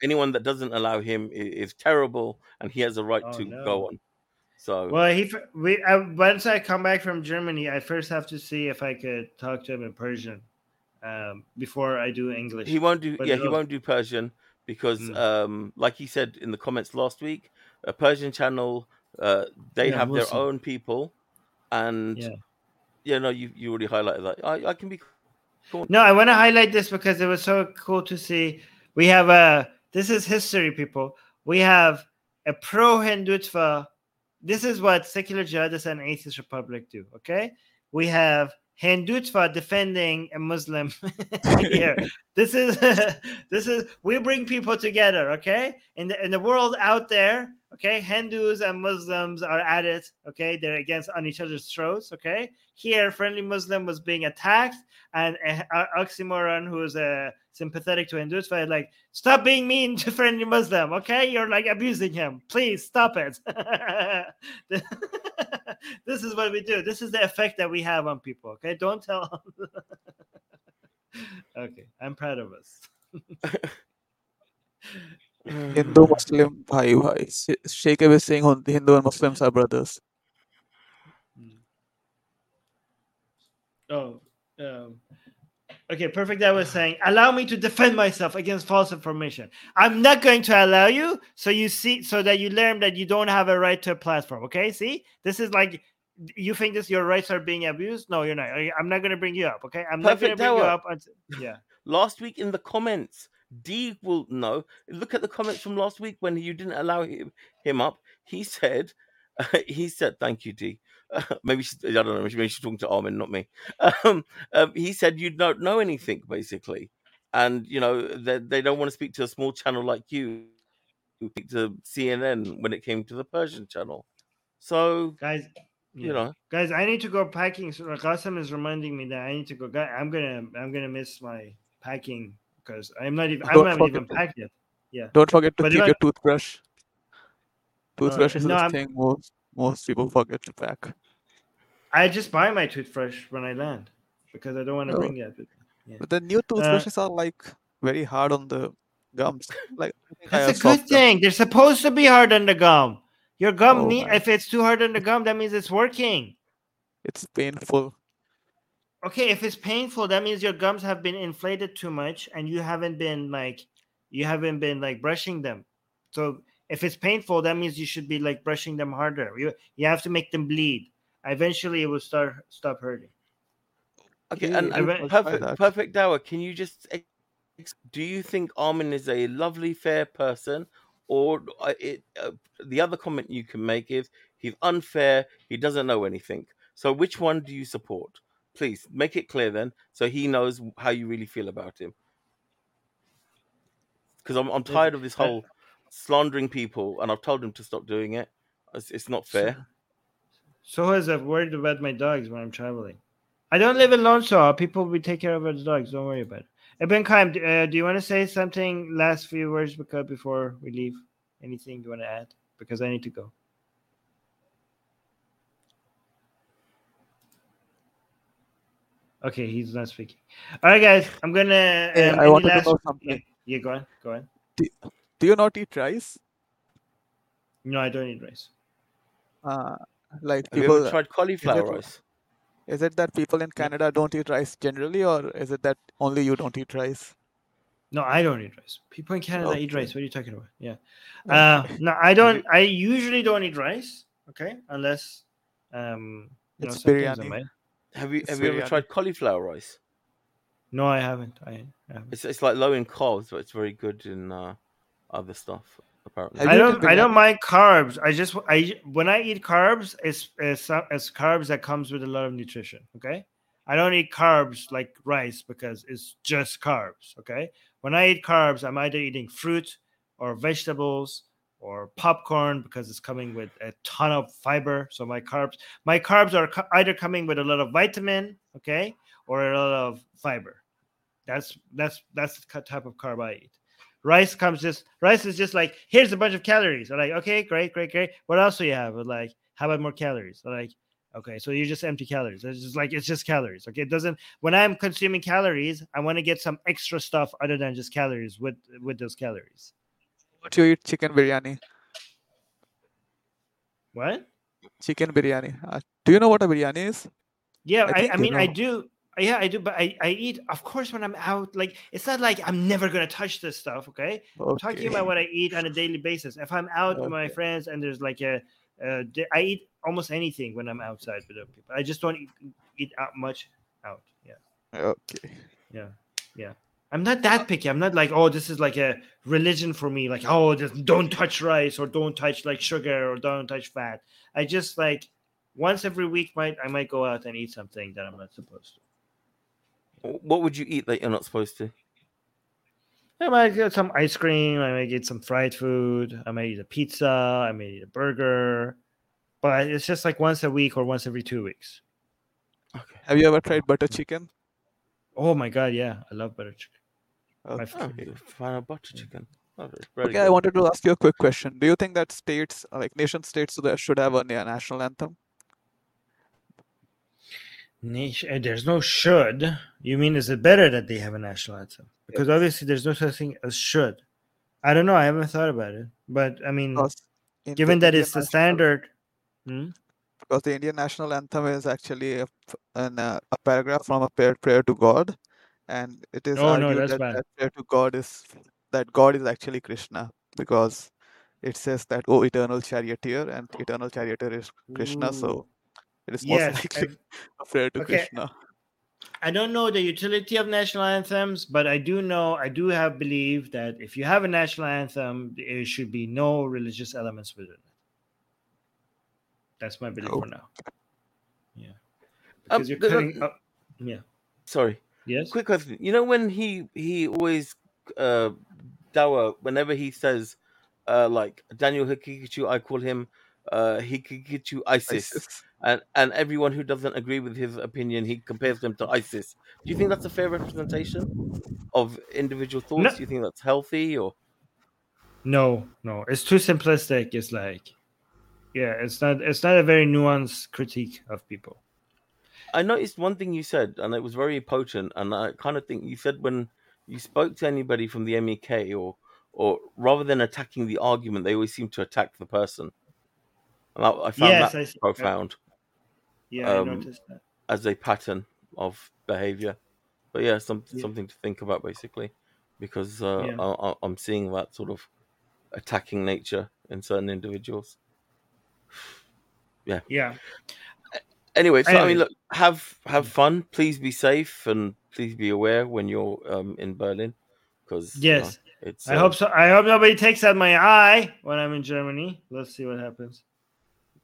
anyone that doesn't allow him is terrible, and he has a right go on. So, once I come back from Germany, I first have to see if I could talk to him in Persian before I do English. He won't do, he won't do Persian because, like he said in the comments last week, a Persian channel they have Muslim. Their own people, and you already highlighted that. I can be. Cool. No, I want to highlight this because it was so cool to see. We have this is history, people. We have a pro-Hindutva. This is what secular jihadists and atheist republic do, okay? We have Hindutva defending a Muslim here. This is we bring people together, okay? In the world out there, okay, Hindus and Muslims are at it, okay? They're against on each other's throats, okay? Here, Friendly Muslim was being attacked, and Oxymoron, who is sympathetic to Hindutva, like, stop being mean to Friendly Muslim, okay? You're like abusing him. Please stop it. This is what we do. This is the effect that we have on people, okay? Don't tell. Okay, I'm proud of us. Hindu, Muslim, bhai. Sheikh was saying Hindu and Muslims are brothers. Okay, perfect. I was saying, allow me to defend myself against false information. I'm not going to allow you, so that you learn that you don't have a right to a platform. Okay, see, this is like, you think this your rights are being abused? No, you're not. I'm not going to bring you up. Okay, I'm not going to bring you up. Until, yeah. Last week in the comments, D will know. Look at the comments from last week when you didn't allow him up. He said, "Thank you, D." Maybe I don't know. Maybe she's talking to Armin, not me. He said you don't know anything, basically, and you know they don't want to speak to a small channel like you, to CNN when it came to the Persian channel. So, guys, you know, guys, I need to go packing. So Qasem is reminding me that I need to go. I'm gonna miss my packing because I haven't even packed yet. Yeah, don't forget to keep your toothbrush. Toothbrush is the thing most people forget to pack. I just buy my toothbrush when I land because I don't want to bring it. Yeah. But the new toothbrushes are like very hard on the gums. Like that's a good thing. Gum. They're supposed to be hard on the gum. Your gum, if it's too hard on the gum, that means it's working. It's painful. Okay, if it's painful, that means your gums have been inflated too much, and you haven't been brushing them. So. If it's painful, that means you should be like brushing them harder. You have to make them bleed. Eventually, it will stop hurting. Okay, and perfect Dawa. Can you just do you think Armin is a lovely, fair person, or the other comment you can make is he's unfair. He doesn't know anything. So, which one do you support? Please make it clear then, so he knows how you really feel about him. Because I'm tired of this whole slandering people, and I've told him to stop doing it. It's not fair. So as I've worried about my dogs when I'm traveling. I don't live in Lonshaw. People will take care of the dogs. Don't worry about it. Ibn Qaim, do you want to say something? Last few words before we leave. Anything you want to add? Because I need to go. Okay, he's not speaking. All right, guys. I'm going to... I want to know something. Yeah, go on. Do you not eat rice? No, I don't eat rice. Have you ever tried cauliflower rice? Is it that people in Canada don't eat rice generally, or is it that only you don't eat rice? No, I don't eat rice. People in Canada eat rice. What are you talking about? Yeah. No, I don't. I usually don't eat rice. Okay, unless it's biryani. Have you ever tried cauliflower rice? No, I haven't. I haven't. It's like low in carbs, but it's very good in other stuff apparently. I don't mind carbs. When I eat carbs, it's carbs that comes with a lot of nutrition. Okay, I don't eat carbs like rice because it's just carbs. Okay, when I eat carbs, I'm either eating fruit or vegetables or popcorn because it's coming with a ton of fiber. So my carbs are either coming with a lot of vitamin, okay, or a lot of fiber. That's the type of carb I eat. Rice is just like, here's a bunch of calories. I'm like, okay, great. What else do you have? I'm like, how about more calories? I'm like, okay, so you're just empty calories. It's just calories. Okay, when I'm consuming calories, I want to get some extra stuff other than just calories with those calories. What do you eat? Chicken biryani. What? Chicken biryani. Do you know what a biryani is? Yeah, I mean, I do. Yeah, I do, but I eat, of course, when I'm out. Like, it's not like I'm never going to touch this stuff, okay? I'm talking about what I eat on a daily basis. If I'm out with my friends and there's like I eat almost anything when I'm outside with other people. I just don't eat out much out. Yeah. Okay. Yeah. I'm not that picky. I'm not like, oh, this is like a religion for me. Like, oh, don't touch rice or don't touch like sugar or don't touch fat. I just like once every week, I might go out and eat something that I'm not supposed to. What would you eat that you're not supposed to? I might get some ice cream. I might get some fried food. I might eat a pizza. I might eat a burger. But it's just like once a week or once every 2 weeks. Okay. Have you ever tried butter chicken? Oh, my God. Yeah. I love butter chicken. Okay. Final butter chicken. Oh, okay. Good. I wanted to ask you a quick question. Do you think that states, like nation states, should have a national anthem? Nation, there's no should. You mean is it better that they have a national anthem? Because obviously there's no such thing as should. I don't know. I haven't thought about it. But I mean, given that it's the standard. Because the Indian national anthem is actually a paragraph from a prayer to God. And it is argued that prayer to God is that God is actually Krishna, because it says that, oh, eternal charioteer, and eternal charioteer is Krishna. Ooh. So it is most likely a prayer to Krishna. I don't know the utility of national anthems, but I do know, I believe that if you have a national anthem, there should be no religious elements within it. That's my belief for now. Yeah. Because you're cutting up. Yeah. Sorry. Yes. Quick question. You know when he always Dawa, whenever he says like Daniel Haqiqatjou, I call him Haqiqatjou ISIS. And everyone who doesn't agree with his opinion, he compares them to ISIS. Do you think that's a fair representation of individual thoughts? No. Do you think that's healthy or no. It's too simplistic. It's like it's not a very nuanced critique of people. I noticed one thing you said, and it was very potent, and I kind of think you said when you spoke to anybody from the MEK, or rather than attacking the argument, they always seem to attack the person. And I found that profound. Yeah, I noticed that. As a pattern of behavior. But yeah, something to think about, basically, because I'm seeing that sort of attacking nature in certain individuals. Yeah. Yeah. Anyway, so I mean, look, have fun. Please be safe and please be aware when you're in Berlin, because it's. I hope so. I hope nobody takes out my eye when I'm in Germany. Let's see what happens.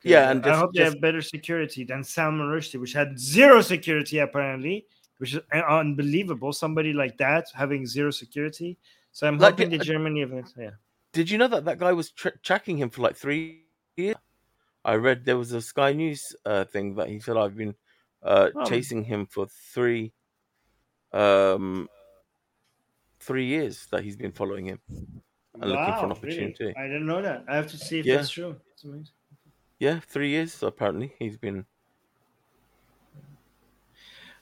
Yeah, and I hope they have better security than Salman Rushdie, which had zero security apparently, which is unbelievable. Somebody like that having zero security. So I'm hoping that Germany. Did you know that guy was tracking him for like 3 years? I read there was a Sky News thing that he said, I've been chasing him for 3 years, that he's been following him and looking for an opportunity. Really? I didn't know that. I have to see if that's true. That's amazing. Yeah, 3 years apparently he's been.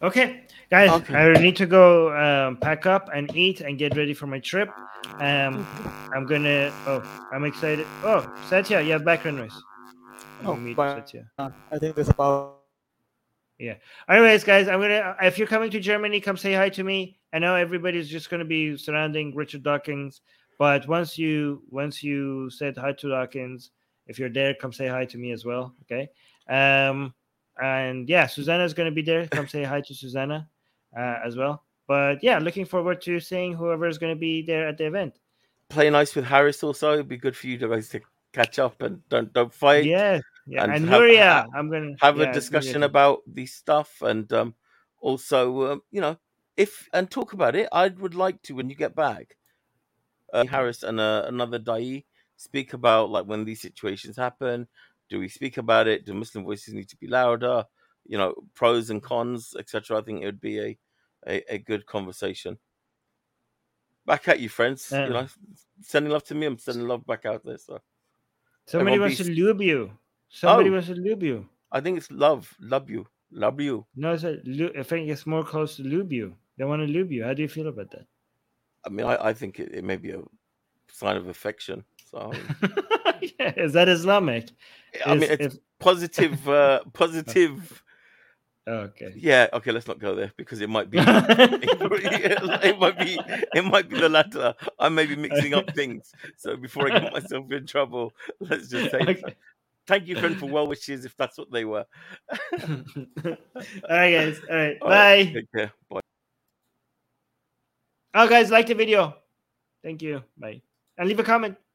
Okay, guys, I need to go pack up and eat and get ready for my trip. I'm excited. Oh, Satya, you have background noise. I think there's about anyways, guys, I'm gonna, if you're coming to Germany, come say hi to me. I know everybody's just gonna be surrounding Richard Dawkins, but once you said hi to Dawkins, if you're there, come say hi to me as well. Okay. And yeah, Susanna's gonna be there. Come say hi to Susanna as well. But yeah, looking forward to seeing whoever is gonna be there at the event. Play nice with Harris also. It'd be good for you guys to catch up and don't fight. Yeah. And Nuria, I'm gonna have a discussion about this stuff, and also if talk about it. I would like to, when you get back, Harris and another Dai speak about like when these situations happen. Do we speak about it? Do Muslim voices need to be louder? You know, pros and cons, etc. I think it would be a good conversation. Back at you, friends. Sending love to me. I'm sending love back out there. So. Somebody wants to lube you. Somebody wants to lube you. I think it's love. Love you. No, I think it's more close to lube you. They want to lube you. How do you feel about that? I mean, I think it may be a sign of affection. So, is that Islamic? It's positive. Positive. Okay. Yeah. Okay. Let's not go there because it might be. It might be the latter. I may be mixing up things. So before I get myself in trouble, let's just say that. Thank you, friend, for well wishes if that's what they were. All right, guys. All right. Bye. Take care. Bye. Oh, guys, like the video. Thank you. Bye. And leave a comment.